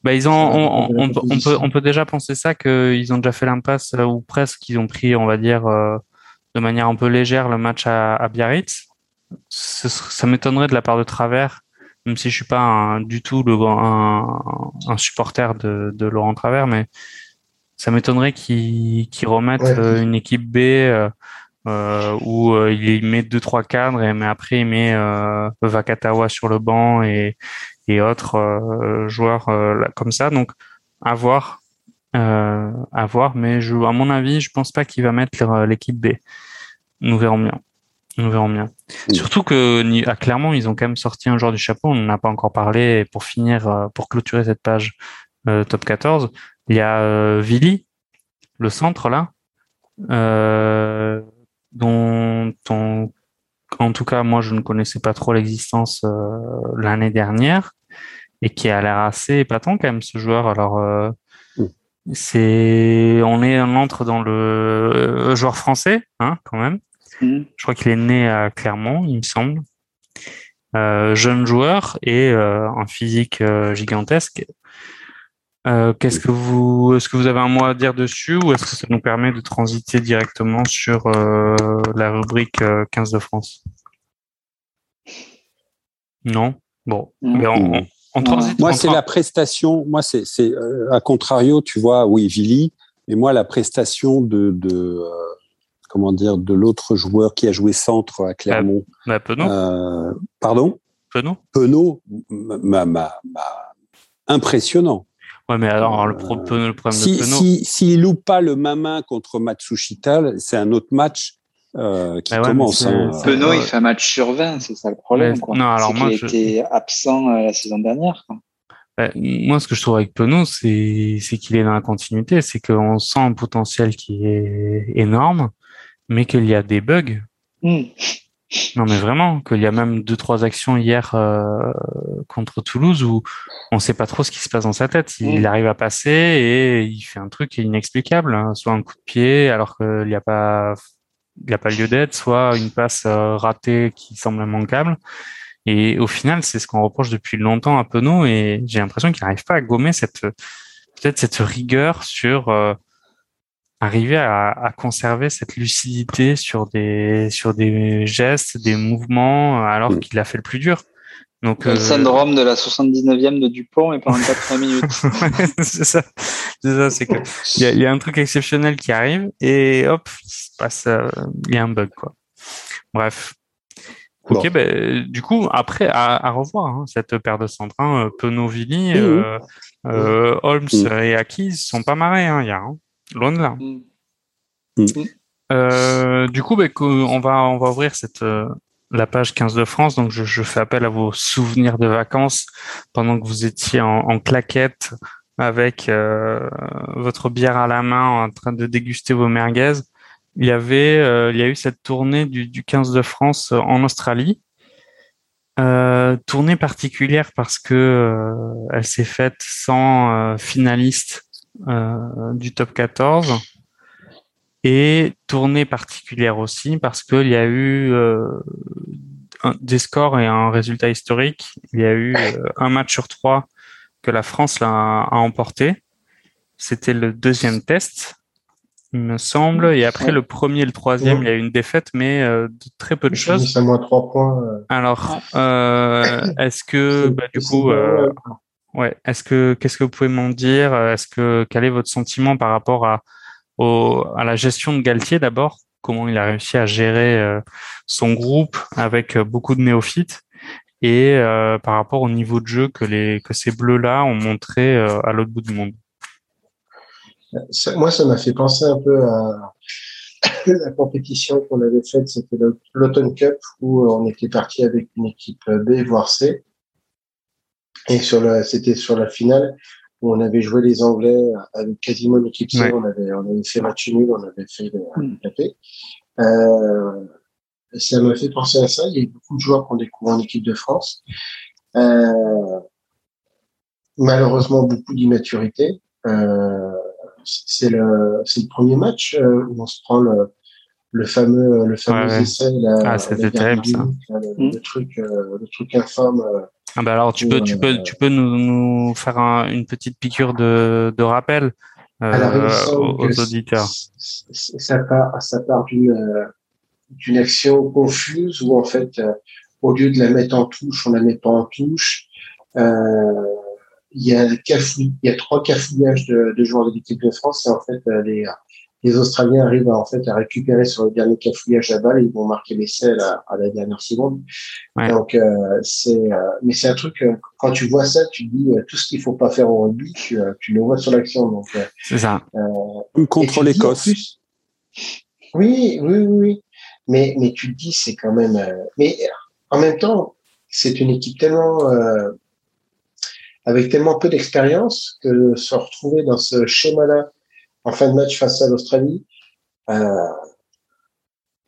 Bah, ils ont, on, on, on, on, peut, on peut déjà penser ça, qu'ils ont déjà fait l'impasse, ou presque, ils ont pris, on va dire, euh, de manière un peu légère le match à, à Biarritz. Ce, ça m'étonnerait de la part de Travers, même si je ne suis pas un, du tout le, un, un supporter de, de Laurent Travers, mais ça m'étonnerait qu'ils qu'il remettent ouais. euh, une équipe B euh, euh, où euh, il met deux, trois cadres, et, mais après il met euh, Vakatawa sur le banc et, et autres euh, joueurs euh, comme ça. Donc, à voir. Euh, à voir, mais je, à mon avis, je ne pense pas qu'il va mettre l'équipe B. Nous verrons bien. Nous verrons bien. Oui. Surtout que à Clermont, ils ont quand même sorti un joueur du chapeau. On n'en a pas encore parlé. Et pour finir, pour clôturer cette page euh, top quatorze, il y a euh, Vili, le centre là, euh, dont on, en tout cas moi je ne connaissais pas trop l'existence euh, l'année dernière, et qui a l'air assez épatant quand même, ce joueur. Alors euh, oui. c'est on est on entre dans le euh, joueur français hein, quand même. Oui. Je crois qu'il est né à Clermont, il me semble. Euh, jeune joueur et euh, un physique euh, gigantesque. Euh, qu'est-ce que vous, est-ce que vous avez un mot à dire dessus, ou est-ce que ça nous permet de transiter directement sur euh, la rubrique euh, quinze de France ? Non ? Bon, mmh. on, on, on transite. Moi, on c'est tra- la prestation. Moi, c'est, c'est euh, à contrario, tu vois, oui, Vili, mais moi, la prestation de, de euh, comment dire, de l'autre joueur qui a joué centre à Clermont. Bah, bah, Penaud. Euh, pardon ? Penaud. Penaud, ma, ma, ma, impressionnant. Ouais, mais alors, le problème euh, de Penaud. S'il si, si, si loupe pas le main-main contre Matsushita, c'est un autre match euh, qui bah ouais, commence. Hein. Penaud, il fait un match sur vingt, c'est ça le problème. Quoi. Non, alors c'est moi, qu'il je... était absent la saison dernière. Quoi. Bah, moi, ce que je trouve avec Penaud, c'est, c'est qu'il est dans la continuité, c'est qu'on sent un potentiel qui est énorme, mais qu'il y a des bugs. Mm. Non, mais vraiment, qu'il y a même deux, trois actions hier euh, contre Toulouse où on ne sait pas trop ce qui se passe dans sa tête. Il mmh. arrive à passer et il fait un truc inexplicable, hein. Soit un coup de pied alors qu'il n'y a pas, il n'y a pas lieu d'être, soit une passe euh, ratée qui semble immanquable. Et au final, c'est ce qu'on reproche depuis longtemps à Penaud, et j'ai l'impression qu'il n'arrive pas à gommer cette, peut-être cette rigueur sur... Euh, arriver à, à conserver cette lucidité sur des, sur des gestes, des mouvements, alors qu'il a fait le plus dur. Donc, le euh... syndrome de la soixante-dix-neuvième de Dupont et pendant quatre-vingts minutes. Ouais, c'est ça. C'est ça, c'est que il y a, y a un truc exceptionnel qui arrive et hop, il passe, il y a un bug, quoi. Bref. Bon. Ok, ben, du coup, après, à, à revoir, hein, cette paire de centres, hein, Penaud-Vili, mmh. euh, euh, Holmes mmh. et Aki sont pas marrés, hein, hier, hein. Loin de là. Mmh. Euh, du coup, bah, on, va, on va ouvrir cette, euh, la page quinze de France. Donc, je, je fais appel à vos souvenirs de vacances pendant que vous étiez en, en claquette avec euh, votre bière à la main en train de déguster vos merguez. Il y, avait, euh, il y a eu cette tournée du, du quinze de France en Australie. Euh, tournée particulière parce que euh, elle s'est faite sans euh, finaliste Euh, du top quatorze, et tournée particulière aussi parce qu'il y a eu euh, un, des scores et un résultat historique. Il y a eu euh, un match sur trois que la France a, a emporté. C'était le deuxième test, il me semble, et après le premier et le troisième, il y a eu une défaite, mais euh, de très peu de choses. Seulement trois points. Alors, euh, est-ce que bah, du coup... Euh, Ouais. Est-ce que qu'est-ce que vous pouvez m'en dire ? Est-ce que quel est votre sentiment par rapport à au, à la gestion de Galthié d'abord ? Comment il a réussi à gérer euh, son groupe avec beaucoup de néophytes, et euh, par rapport au niveau de jeu que les que ces bleus-là ont montré euh, à l'autre bout du monde ? Ça, moi, ça m'a fait penser un peu à la compétition qu'on avait faite, c'était l'Automne Cup, où on était parti avec une équipe B voire C. Et sur la, c'était sur la finale où on avait joué les Anglais avec quasiment une équipe C, ouais. on avait, on avait fait match nul, on avait fait le mm. tapé. Euh, ça m'a fait penser à ça. Il y a eu beaucoup de joueurs qu'on découvre en équipe de France. Euh, malheureusement, beaucoup d'immaturité. Euh, c'est le, c'est le premier match où on se prend le, le fameux, le fameux ouais, ouais. essai, la, ah, c'était la terrible, ça. Le, mm. le truc, le truc informe. Ah bah alors tu peux, tu peux, tu peux nous, nous faire un, une petite piqûre de, de rappel euh, aux, aux auditeurs. Ça part, ça part d'une, euh, d'une action confuse où en fait, euh, au lieu de la mettre en touche, on la met pas en touche. Euh, il y a cafou, il y a trois cafouillages de, de joueurs de l'équipe de France et en fait euh, les, les Australiens arrivent à, en fait à récupérer sur le dernier cafouillage la balle et ils vont marquer l'essai à la, à la dernière seconde. Ouais. Donc euh, c'est euh, mais c'est un truc euh, quand tu vois ça tu dis euh, tout ce qu'il faut pas faire au rugby tu, euh, tu le vois sur l'action donc. Euh, c'est ça. Euh, Contre l'Écosse. Oui, oui, oui. Mais mais tu te dis c'est quand même euh, mais en même temps c'est une équipe tellement euh, avec tellement peu d'expérience que se retrouver dans ce schéma-là en fin de match face à l'Australie, euh,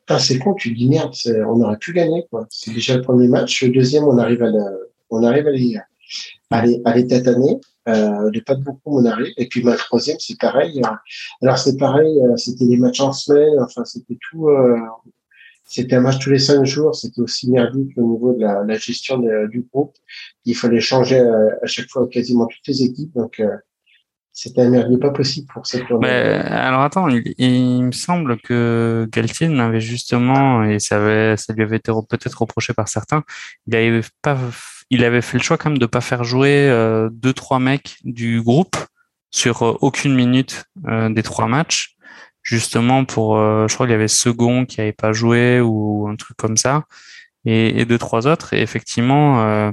putain, c'est con, tu te dis merde, c'est, on aurait pu gagner, quoi. C'est déjà le premier match, le deuxième, on arrive à, la, on arrive à les, à les, à les tataner, euh, de pas de beaucoup, on arrive, et puis bah, le troisième, c'est pareil. Alors c'est pareil, c'était des matchs en semaine, enfin c'était tout, euh, c'était un match tous les cinq jours, c'était aussi merdique au niveau de la, la gestion de, du groupe. Il fallait changer à, à chaque fois quasiment toutes les équipes, donc euh, c'était un merdier pas possible pour cette tournée. Bah, alors attends, il, il me semble que Galthié n'avait justement, et ça, avait, ça lui avait été peut-être reproché par certains, il avait, pas, il avait fait le choix quand même de pas faire jouer euh, deux, trois mecs du groupe sur euh, aucune minute euh, des trois matchs. Justement pour, euh, je crois qu'il y avait Second qui n'avait pas joué ou un truc comme ça, et, et deux trois autres. Et effectivement, euh,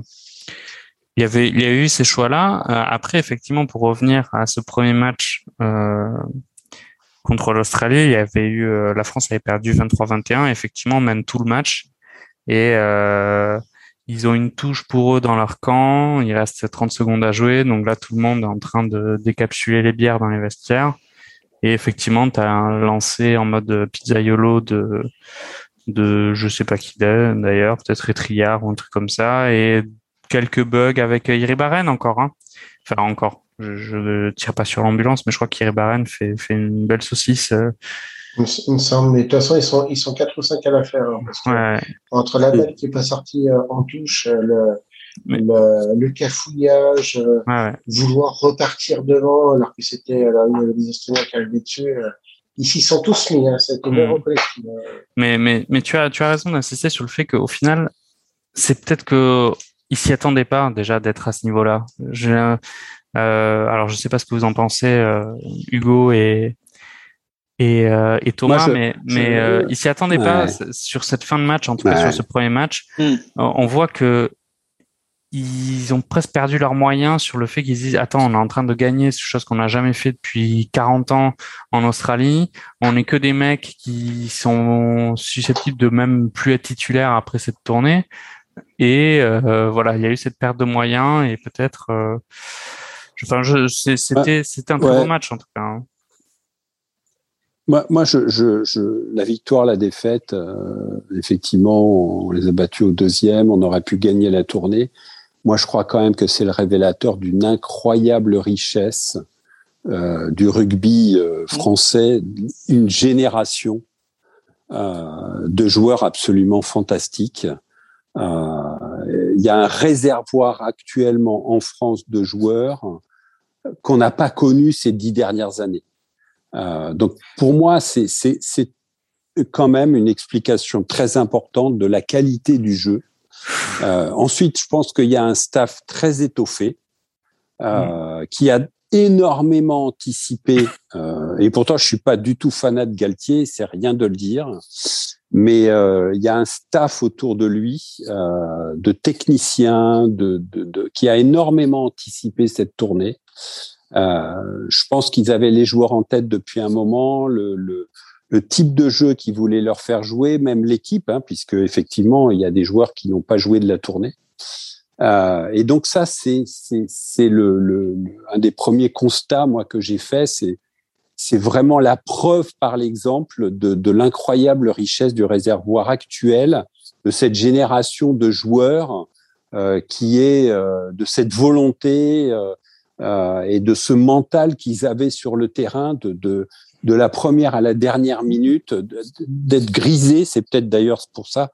il y avait, il y a eu ces choix-là. Euh, après, effectivement, pour revenir à ce premier match euh, contre l'Australie, il y avait eu, euh, la France avait perdu vingt-trois vingt et un. Effectivement, mène tout le match et euh, ils ont une touche pour eux dans leur camp. Il reste trente secondes à jouer, donc là, tout le monde est en train de décapsuler les bières dans les vestiaires. Et effectivement, tu as un lancé en mode pizzaiolo de, de je sais pas qui d'ailleurs, peut-être Rétriard ou un truc comme ça, et quelques bugs avec Iribaren encore. Hein. Enfin, encore, je ne tire pas sur l'ambulance, mais je crois qu'Iribaren fait, fait une belle saucisse. Il me semble, mais de toute façon, ils sont, ils sont quatre ou cinq à la faire. Hein, parce que ouais. Entre la belle qui n'est pas sortie en touche, le... Mais... Le, le cafouillage, ah ouais. Vouloir repartir devant alors que c'était alors, les Australiens qui arrivaient dessus. Ils s'y sont tous mis, hein, c'était mmh. Bien collectif. Mais, mais, mais tu as, tu as raison d'insister sur le fait qu'au final, c'est peut-être qu'ils s'y attendaient pas déjà d'être à ce niveau-là. Je, euh, alors, je sais pas ce que vous en pensez, euh, Hugo et... Et, euh, et Thomas, moi, je, mais, je, mais euh, je... ils s'y attendaient ouais. pas sur cette fin de match, en tout ouais. cas sur ce premier match. Mmh. On voit que ils ont presque perdu leurs moyens sur le fait qu'ils disent « Attends, on est en train de gagner, c'est chose qu'on n'a jamais fait depuis quarante ans en Australie. On n'est que des mecs qui sont susceptibles de même plus être titulaires après cette tournée. » Et euh, voilà, il y a eu cette perte de moyens et peut-être… Euh, je, enfin, je, c'était, c'était un très ouais. bon match en tout cas. Hein. Moi, moi je, je, je, la victoire, la défaite, euh, effectivement, on les a battus au deuxième, on aurait pu gagner la tournée. Moi, je crois quand même que c'est le révélateur d'une incroyable richesse euh, du rugby euh, français, une génération euh, de joueurs absolument fantastiques. Euh, il y a un réservoir actuellement en France de joueurs qu'on n'a pas connu ces dix dernières années. Euh, donc, pour moi, c'est, c'est, c'est quand même une explication très importante de la qualité du jeu. Euh, ensuite, je pense qu'il y a un staff très étoffé euh, mmh. qui a énormément anticipé. Euh, et pourtant, je suis pas du tout fanat de Galthié, c'est rien de le dire. Mais euh, il y a un staff autour de lui, euh, de techniciens, de, de, de, qui a énormément anticipé cette tournée. Euh, je pense qu'ils avaient les joueurs en tête depuis un moment, le, le, le type de jeu qu'ils voulaient leur faire jouer, même l'équipe, hein, puisque effectivement il y a des joueurs qui n'ont pas joué de la tournée. Euh, et donc ça, c'est c'est c'est le, le un des premiers constats moi que j'ai fait, c'est c'est vraiment la preuve par l'exemple de, de l'incroyable richesse du réservoir actuel de cette génération de joueurs euh, qui est euh, de cette volonté. Euh, Euh, et de ce mental qu'ils avaient sur le terrain de, de, de la première à la dernière minute, de, d'être grisés, c'est peut-être d'ailleurs pour ça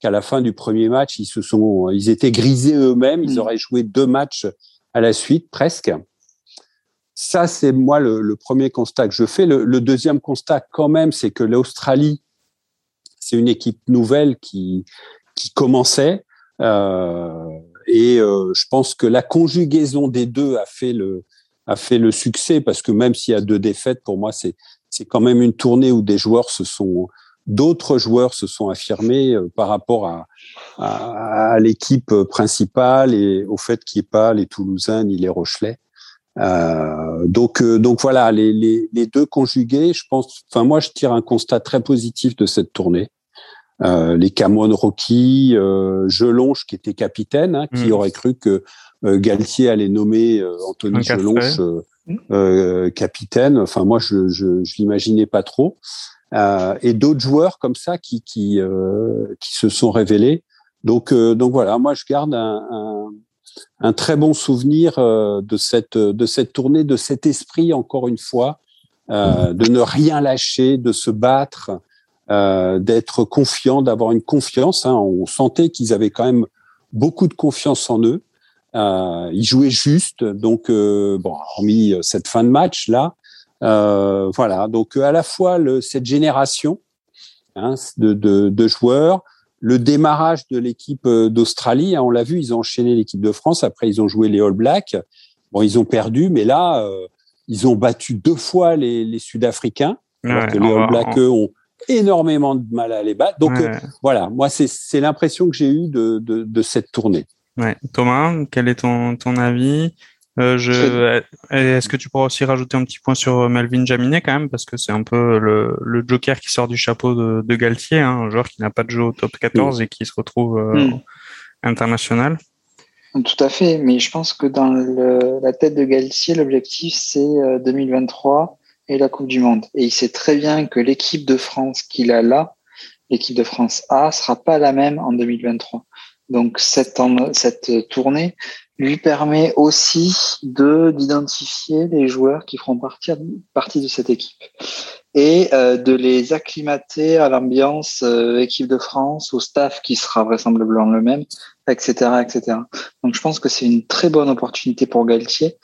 qu'à la fin du premier match, ils se sont, ils étaient grisés eux-mêmes. Ils auraient joué deux matchs à la suite, presque. Ça, c'est moi le, le premier constat que je fais. Le, le deuxième constat, quand même, c'est que l'Australie, c'est une équipe nouvelle qui, qui commençait. Euh, et euh, je pense que la conjugaison des deux a fait le, a fait le succès, parce que même s'il y a deux défaites, pour moi, c'est, c'est quand même une tournée où des joueurs se sont, d'autres joueurs se sont affirmés par rapport à, à, à l'équipe principale et au fait qu'il n'y ait pas les Toulousains ni les Rochelais. Euh, donc, euh, donc voilà, les, les, les deux conjugués, je pense. Enfin, moi, je tire un constat très positif de cette tournée. Euh, les Cameron Rocky, euh, Jelonche qui était capitaine, hein, qui mmh. aurait cru que euh, Galthié allait nommer euh, Anthony un Jelonche euh, euh, capitaine. Enfin, moi, je, je, je l'imaginais pas trop. Euh, et d'autres joueurs comme ça qui, qui, euh, qui se sont révélés. Donc, euh, donc voilà, moi, je garde un, un un très bon souvenir euh, de cette de cette tournée, de cet esprit encore une fois, euh, de ne rien lâcher, de se battre, euh, d'être confiant, d'avoir une confiance. Hein. On sentait qu'ils avaient quand même beaucoup de confiance en eux. Euh, ils jouaient juste, donc euh, bon, hormis cette fin de match là, euh, voilà. Donc à la fois le, cette génération hein, de, de, de joueurs. Le démarrage de l'équipe d'Australie, hein, on l'a vu, ils ont enchaîné l'équipe de France. Après, ils ont joué les All Blacks. Bon, ils ont perdu, mais là, euh, ils ont battu deux fois les, les Sud-Africains. Ouais, alors que les All Blacks, on... eux, ont énormément de mal à les battre. Donc, ouais. euh, voilà, moi, c'est, c'est l'impression que j'ai eue de, de, de cette tournée. Ouais. Thomas, quel est ton, ton avis ? Euh, je, est-ce que tu pourras aussi rajouter un petit point sur Melvyn Jaminet quand même, parce que c'est un peu le, le joker qui sort du chapeau de, de Galthié, hein, un joueur qui n'a pas de jeu au top quatorze mmh. et qui se retrouve euh, mmh. international. Tout à fait, mais je pense que dans le, la tête de Galthié, l'objectif c'est deux mille vingt-trois et la Coupe du Monde, et il sait très bien que l'équipe de France qu'il a là, l'équipe de France A, sera pas la même en deux mille vingt-trois. Donc cette, cette tournée lui permet aussi de d'identifier les joueurs qui feront partie partie de cette équipe et euh, de les acclimater à l'ambiance euh, équipe de France, au staff qui sera vraisemblablement le même, et cetera, et cetera. Donc je pense que c'est une très bonne opportunité pour Galthié,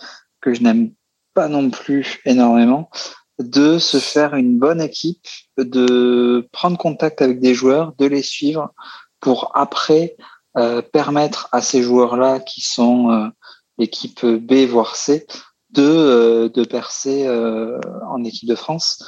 que je n'aime pas non plus énormément, de se faire une bonne équipe, de prendre contact avec des joueurs, de les suivre pour après. Euh, permettre à ces joueurs-là qui sont euh, l'équipe B voire C de euh, de percer euh, en équipe de France,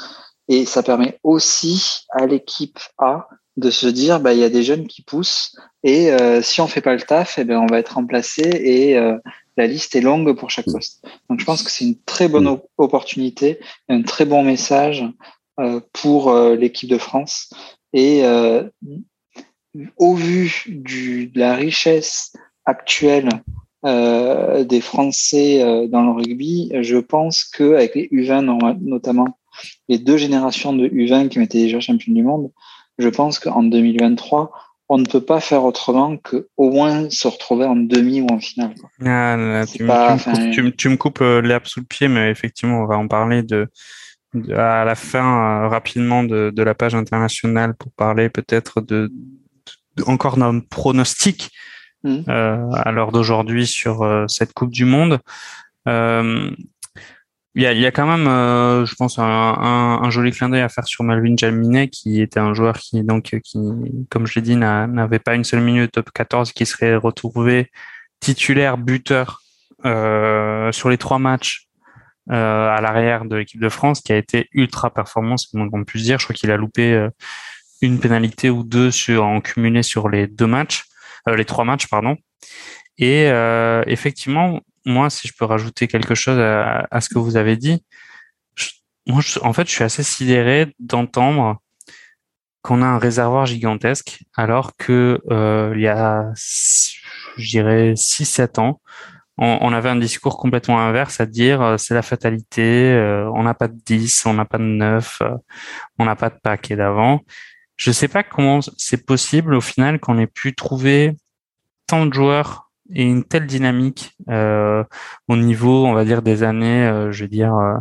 et ça permet aussi à l'équipe A de se dire bah il y a des jeunes qui poussent et euh, si on fait pas le taf, eh ben on va être remplacé, et euh, la liste est longue pour chaque poste. Donc je pense que c'est une très bonne op- opportunité, un très bon message euh, pour euh, l'équipe de France, et euh, au vu du, de la richesse actuelle euh, des Français euh, dans le rugby, je pense qu'avec les U vingt notamment, les deux générations de U vingt qui étaient déjà champions du monde, je pense qu'en deux mille vingt-trois, on ne peut pas faire autrement qu'au moins se retrouver en demi ou en finale. Ah, là, tu, pas, me, tu, me coupes, tu, tu me coupes l'herbe sous le pied, mais effectivement, on va en parler de... à la fin euh, rapidement de, de la page internationale, pour parler peut-être de, de encore d'un pronostic mmh. euh, à l'heure d'aujourd'hui sur euh, cette Coupe du Monde. Il euh, y, a, y a quand même, euh, je pense, un, un, un joli clin d'œil à faire sur Melvyn Jaminet, qui était un joueur qui, donc, qui, comme je l'ai dit, n'a, n'avait pas une seule minute de top quatorze, qui serait retrouvé titulaire buteur euh, sur les trois matchs. Euh, à l'arrière de l'équipe de France, qui a été ultra performant, c'est moins qu'on puisse dire. Je crois qu'il a loupé euh, une pénalité ou deux sur, en cumulé sur les deux matchs, euh, les trois matchs, pardon. Et euh, effectivement, moi, si je peux rajouter quelque chose à, à ce que vous avez dit, je, moi, je, en fait, je suis assez sidéré d'entendre qu'on a un réservoir gigantesque, alors que euh, il y a, je dirais, six, sept ans, on avait un discours complètement inverse, à dire c'est la fatalité, euh, on n'a pas de dix, on n'a pas de neuf, euh, on n'a pas de paquet d'avant. Je sais pas comment c'est possible au final qu'on ait pu trouver tant de joueurs et une telle dynamique euh, au niveau, on va dire, des années, euh, je vais dire, euh,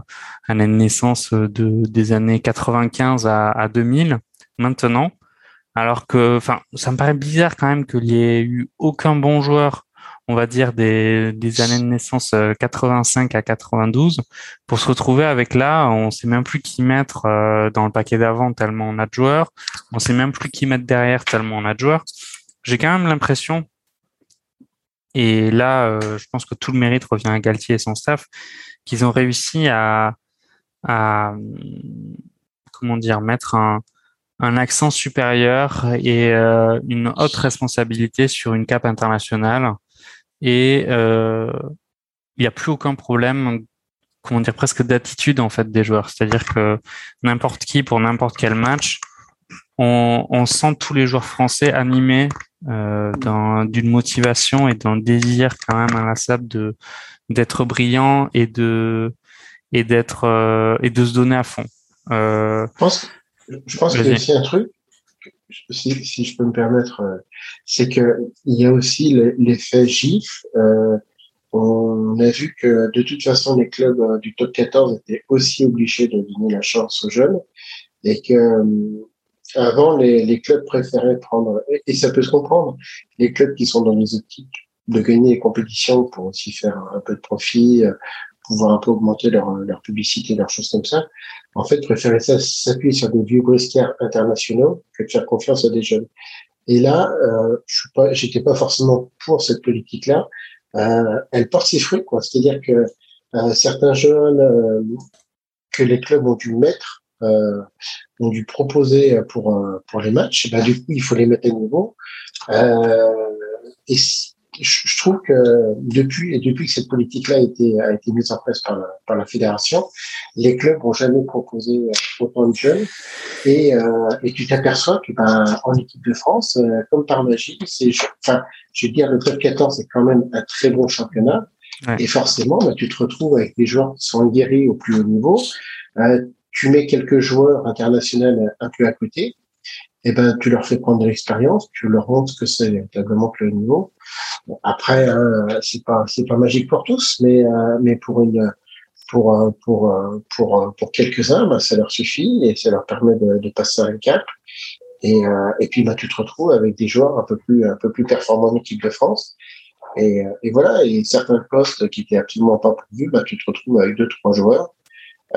année de naissance de, des années quatre-vingt-quinze à, à deux mille, maintenant, Alors que, enfin, ça me paraît bizarre quand même qu'il n'y ait eu aucun bon joueur, on va dire, des, des années de naissance quatre-vingt-cinq à quatre-vingt-douze, pour se retrouver avec là, on sait même plus qui mettre dans le paquet d'avant tellement on a de joueurs, on sait même plus qui mettre derrière tellement on a de joueurs. J'ai quand même l'impression, et là, je pense que tout le mérite revient à Galthié et son staff, qu'ils ont réussi à, à comment dire, mettre un, un accent supérieur et euh, une haute responsabilité sur une cape internationale. Et il euh, n'y a plus aucun problème, comment dire, presque d'attitude en fait des joueurs. C'est-à-dire que n'importe qui pour n'importe quel match, on, on sent tous les joueurs français animés euh, dans, d'une motivation et d'un désir quand même inlassable de d'être brillant et de et d'être euh, et de se donner à fond. Euh, je pense, je pense qu'il y a aussi un truc. Si, si je peux me permettre, c'est que il y a aussi l'effet gif. Euh, on a vu que de toute façon les clubs du top quatorze étaient aussi obligés de donner la chance aux jeunes et que avant les, les clubs préféraient prendre, et ça peut se comprendre, les clubs qui sont dans les optiques de gagner les compétitions pour aussi faire un peu de profit, pouvoir un peu augmenter leur, leur publicité, leurs choses comme ça. En fait, préférer ça, s'appuyer sur des vieux briscards internationaux que de faire confiance à des jeunes. Et là, euh, je suis pas, j'étais pas forcément pour cette politique-là. Euh, elle porte ses fruits, quoi. C'est-à-dire que euh, certains jeunes euh, que les clubs ont dû mettre, euh, ont dû proposer pour euh, pour les matchs. Ben, du coup, il faut les mettre à nouveau. Euh, et si, je trouve que depuis et depuis que cette politique-là a été a été mise en place par la, par la fédération, les clubs n'ont jamais proposé autant de jeunes et euh, et tu t'aperçois que ben en équipe de France, euh, comme par magie, c'est enfin je veux dire le top quatorze est quand même un très bon championnat ouais. Et forcément ben, tu te retrouves avec des joueurs qui sont aguerris au plus haut niveau, euh, tu mets quelques joueurs internationaux un peu à côté. Eh ben, tu leur fais prendre de l'expérience, tu leur montres que c'est véritablement que le niveau. Bon, après, hein, c'est pas, c'est pas magique pour tous, mais, euh, mais pour une, pour, pour, pour, pour quelques-uns, ben, ça leur suffit et ça leur permet de, de passer un cap. Et, euh, et puis, ben, tu te retrouves avec des joueurs un peu plus, un peu plus performants en équipe de France. Et, et voilà. Et certains postes qui étaient absolument pas prévus, ben, tu te retrouves avec deux, trois joueurs.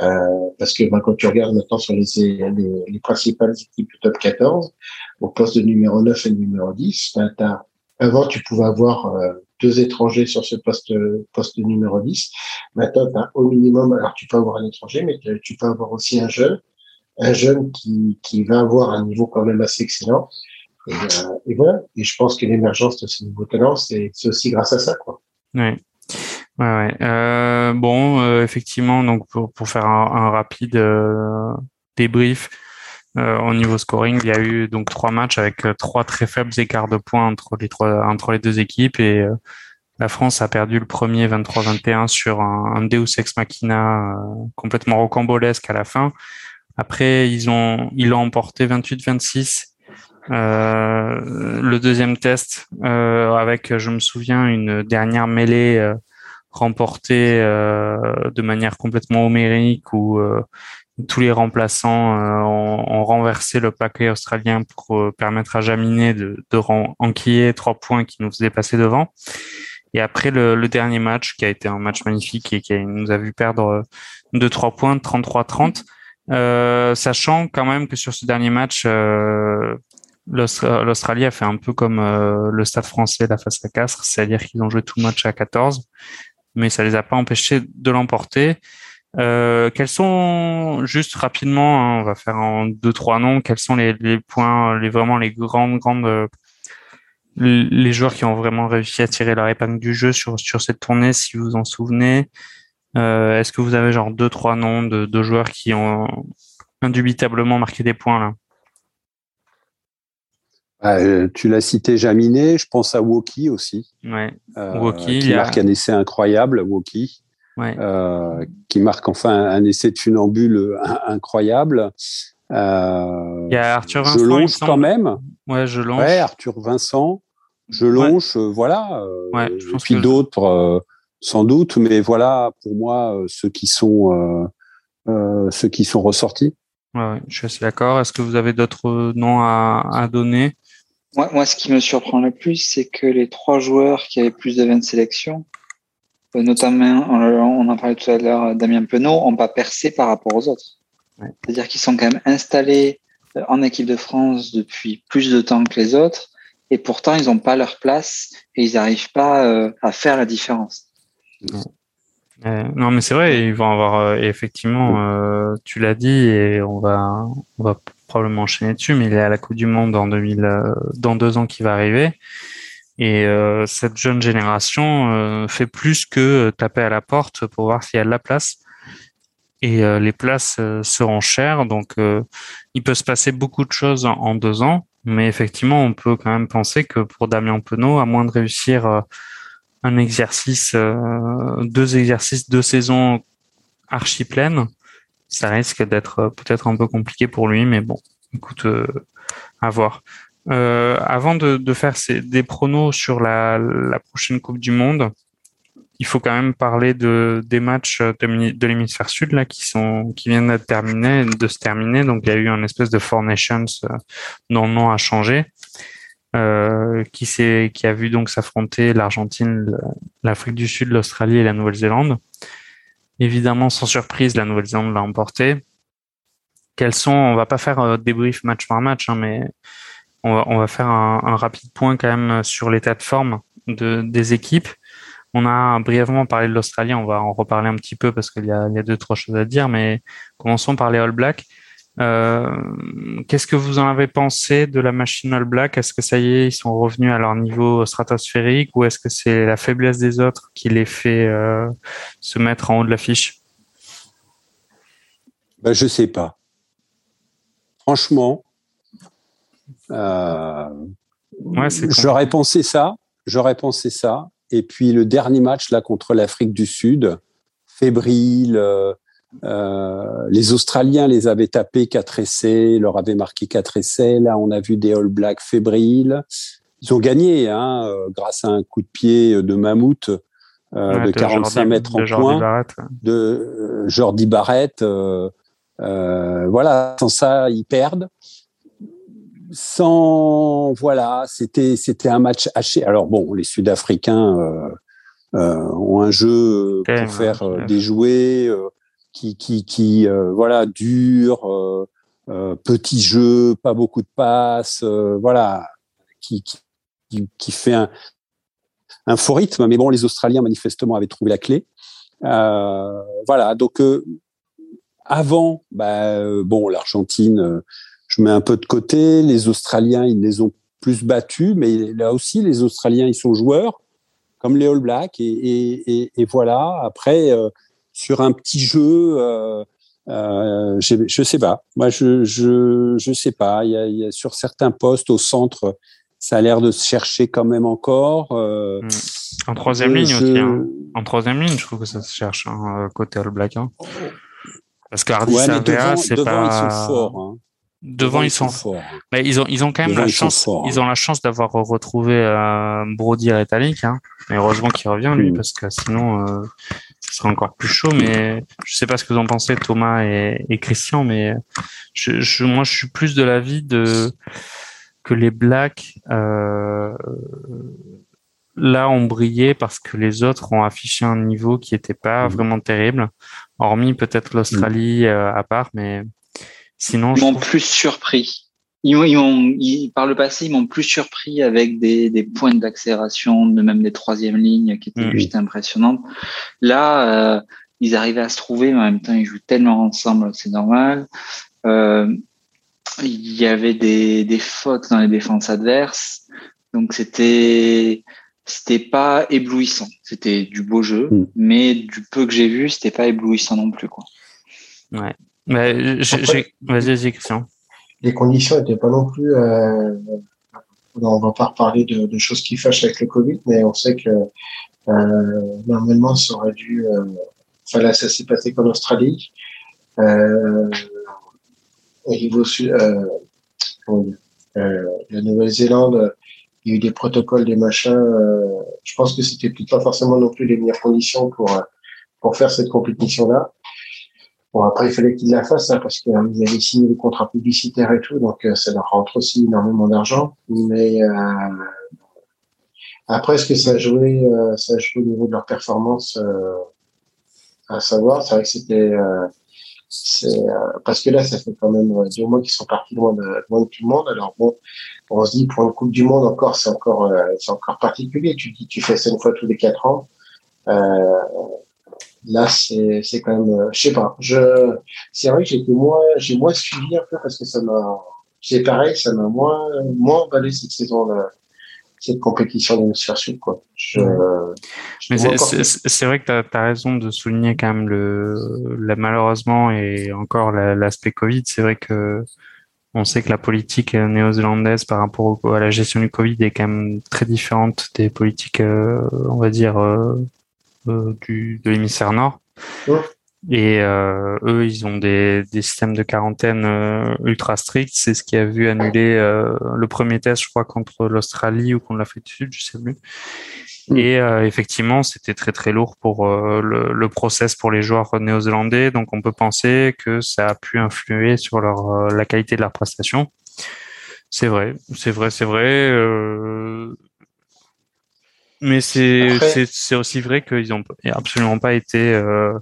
Euh, parce que bah, quand tu regardes maintenant sur les, les, les principales équipes du top quatorze, au poste de numéro neuf et de numéro dix, bah, t'as, avant tu pouvais avoir euh, deux étrangers sur ce poste poste numéro dix, maintenant t'as au minimum, alors tu peux avoir un étranger, mais tu peux avoir aussi un jeune, un jeune qui, qui va avoir un niveau quand même assez excellent, et, euh, et voilà, et je pense que l'émergence de ces nouveaux talents, c'est, c'est aussi grâce à ça, quoi. Oui. Ouais, ouais. Euh, bon, euh, effectivement, donc pour pour faire un, un rapide euh, débrief euh, au niveau scoring, il y a eu donc trois matchs avec euh, trois très faibles écarts de points entre les trois entre les deux équipes et euh, la France a perdu le premier vingt-trois vingt et un sur un, un Deus ex machina euh, complètement rocambolesque à la fin. Après, ils ont ils l'ont emporté vingt-huit vingt-six. Euh, le deuxième test euh, avec, je me souviens, une dernière mêlée. Euh, remporté euh, de manière complètement homérique où euh, tous les remplaçants euh, ont, ont renversé le paquet australien pour euh, permettre à Jaminet de, de ren- enquiller trois points qui nous faisaient passer devant. Et après le, le dernier match qui a été un match magnifique et qui nous a vu perdre de trois points, trente-trois trente, euh, sachant quand même que sur ce dernier match, euh, l'Aust- l'Australie a fait un peu comme euh, le Stade français la face à Castres, c'est-à-dire qu'ils ont joué tout le match à quatorze. Mais ça les a pas empêchés de l'emporter. Euh, quels sont, juste rapidement, hein, on va faire en deux, trois noms, quels sont les, les points, les vraiment les grandes, grandes, les joueurs qui ont vraiment réussi à tirer leur épingle du jeu sur, sur cette tournée, si vous vous en souvenez. Euh, est-ce que vous avez genre deux, trois noms de, de joueurs qui ont indubitablement marqué des points, là? Euh, tu l'as cité Jaminet, je pense à Walkie aussi. Ouais. Euh, Walkie, qui marque a... un essai incroyable, Walkie. Ouais. Euh, qui marque enfin un, un essai de funambule incroyable. Euh, il y a Arthur Vincent. Jelonche quand même. Ouais, Jelonche. Ouais, Arthur Vincent. Jelonche, ouais. euh, voilà. Ouais, je pense et puis que d'autres, euh, sans doute, mais voilà pour moi euh, ceux qui sont, euh, euh, ceux qui sont ressortis. Ouais, ouais, je suis assez d'accord. Est-ce que vous avez d'autres noms à, à donner? Moi, moi, ce qui me surprend le plus, c'est que les trois joueurs qui avaient plus de vingt sélections, notamment, on en parlait tout à l'heure, Damien Penaud, n'ont pas percé par rapport aux autres. Ouais. C'est-à-dire qu'ils sont quand même installés en équipe de France depuis plus de temps que les autres, et pourtant, ils n'ont pas leur place et ils n'arrivent pas euh, à faire la différence. Ouais. Euh, non, mais c'est vrai, ils vont avoir euh, effectivement, euh, tu l'as dit, et on va, on va probablement enchaîner dessus. Mais il est à la Coupe du Monde en deux mille, euh, dans deux ans qui va arriver, et euh, cette jeune génération euh, fait plus que taper à la porte pour voir s'il y a de la place. Et euh, les places euh, seront chères, donc euh, il peut se passer beaucoup de choses en, en deux ans. Mais effectivement, on peut quand même penser que pour Damien Penaud, à moins de réussir euh, un exercice, euh, deux exercices, deux saisons archi pleines, ça risque d'être euh, peut-être un peu compliqué pour lui, mais bon, écoute, euh, à voir. Euh, avant de, de faire ces, des pronos sur la, la prochaine Coupe du Monde, il faut quand même parler de, des matchs de, de l'hémisphère sud là qui sont, qui viennent d'être terminés, de se terminer. Donc il y a eu un espèce de Four Nations euh, dont le nom a changé. Euh, qui s'est, qui a vu donc s'affronter l'Argentine, l'Afrique du Sud, l'Australie et la Nouvelle-Zélande. Évidemment, sans surprise, la Nouvelle-Zélande l'a emporté. Quels sont, on va pas faire euh, débrief match par match, hein, mais on va, on va faire un, un rapide point quand même sur l'état de forme de, des équipes. On a brièvement parlé de l'Australie, on va en reparler un petit peu parce qu'il y a, il y a deux, trois choses à dire, mais commençons par les All Blacks. Euh, qu'est-ce que vous en avez pensé de la machine All Black? Est-ce que ça y est, ils sont revenus à leur niveau stratosphérique ou est-ce que c'est la faiblesse des autres qui les fait euh, se mettre en haut de l'affiche? Ben, je sais pas. Franchement, euh, ouais, j'aurais pensé ça, j'aurais pensé ça. Et puis le dernier match là contre l'Afrique du Sud, fébrile. Euh, Euh, les Australiens les avaient tapés quatre essais, leur avaient marqué quatre essais. Là, on a vu des All Blacks fébriles. Ils ont gagné, hein, euh, grâce à un coup de pied de mammouth euh, ouais, de, de quarante-cinq Jordi, mètres en point de euh, Jordi Barrett. Euh, euh, voilà, sans ça, ils perdent. Sans, voilà, c'était c'était un match haché. Alors bon, les Sud-Africains euh, euh, ont un jeu okay, pour faire euh, des jouets. Euh, qui, qui, qui euh, voilà, dur, euh, euh, petit jeu, pas beaucoup de passes, euh, voilà, qui, qui, qui fait un, un faux rythme. Mais bon, les Australiens, manifestement, avaient trouvé la clé. Euh, voilà, donc, euh, avant, bah, euh, bon, l'Argentine, euh, je mets un peu de côté. Les Australiens, ils les ont plus battus, mais là aussi, les Australiens, ils sont joueurs, comme les All Blacks, et, et, et, et voilà, après... Euh, sur un petit jeu, euh, euh, je ne sais pas. Moi, je je je sais pas. Il y a, il y a sur certains postes au centre, ça a l'air de se chercher quand même encore. Euh, en troisième ligne je... aussi. Hein. En troisième ligne, je trouve que ça se cherche hein, côté All Black. Hein. Parce qu'Ardi ouais, Savea, c'est devant, pas. Devant, ils sont forts. Hein. Devant, devant ils, ils sont, sont forts. Mais ils ont ils ont quand même devant, la ils chance. Forts, hein. Ils ont la chance d'avoir retrouvé euh, Brody Retallick. Hein. Mais heureusement qu'il revient lui, mmh. parce que sinon. Euh... Ce sera encore plus chaud, mais je sais pas ce que vous en pensez, Thomas et, et Christian, mais je, je, moi, je suis plus de l'avis de, que les Blacks, euh, là, ont brillé parce que les autres ont affiché un niveau qui était pas vraiment terrible, hormis peut-être l'Australie euh, à part, mais sinon... Ils m'ont trouve... plus surpris. Ils m'ont, ils m'ont, ils, par le passé, ils m'ont plus surpris avec des, des points d'accélération, même des troisièmes lignes qui étaient mmh. juste impressionnantes. Là, euh, ils arrivaient à se trouver, mais en même temps, ils jouent tellement ensemble, c'est normal. Euh, il y avait des, des fautes dans les défenses adverses, donc c'était, c'était pas éblouissant. C'était du beau jeu, mmh. mais du peu que j'ai vu, c'était pas éblouissant non plus, quoi. Ouais. Mais j'ai, j'ai... Vas-y, vas-y, Christian. Les conditions n'étaient pas non plus. Euh, on va pas reparler de, de choses qui fâchent avec le Covid, mais on sait que euh, normalement, ça aurait dû. Euh, voilà, ça s'est passé qu'en Australie. Euh, au niveau sud, euh, oui, euh, la Nouvelle-Zélande, il y a eu des protocoles, des machins. Euh, je pense que c'était pas forcément non plus les meilleures conditions pour pour faire cette compétition-là. Bon, après, il fallait qu'ils la fassent, hein, parce qu'ils euh, avaient signé des contrats publicitaires et tout, donc euh, ça leur rentre aussi énormément d'argent. Mais euh, après, ce que ça jouait, euh, ça jouait au niveau de leur performance, euh, à savoir, c'est vrai que c'était... Euh, c'est, euh, parce que là, ça fait quand même deux mois qu'ils sont partis loin de, loin de tout le monde. Alors bon, on se dit, pour une Coupe du Monde encore, c'est encore, euh, c'est encore particulier. Tu dis, tu fais ça une fois tous les quatre ans. Euh, Là, c'est, c'est quand même, euh, je sais pas, je, c'est vrai que j'étais moins, j'ai moins suivi un peu parce que ça m'a, c'est pareil, ça m'a moins, moins emballé cette saison-là, cette compétition de l'hémisphère sud, quoi. Je, je Mais c'est, c'est, c'est vrai que t'as, t'as raison de souligner quand même le, la, malheureusement, et encore la, l'aspect Covid. C'est vrai que on sait que la politique néo-zélandaise par rapport au, à la gestion du Covid est quand même très différente des politiques, euh, on va dire, euh, Euh, du, de l'hémisphère nord. Mmh. Et euh, eux, ils ont des, des systèmes de quarantaine euh, ultra stricts. C'est ce qui a vu annuler euh, le premier test, je crois, contre l'Australie ou contre l'Afrique du Sud, je sais plus. Mmh. Et euh, effectivement, c'était très très lourd pour euh, le, le process pour les joueurs néo-zélandais. Donc, on peut penser que ça a pu influer sur leur euh, la qualité de leur prestation. C'est vrai, c'est vrai, c'est vrai. Euh... Mais c'est, Après, c'est c'est aussi vrai qu'ils ont absolument pas été euh,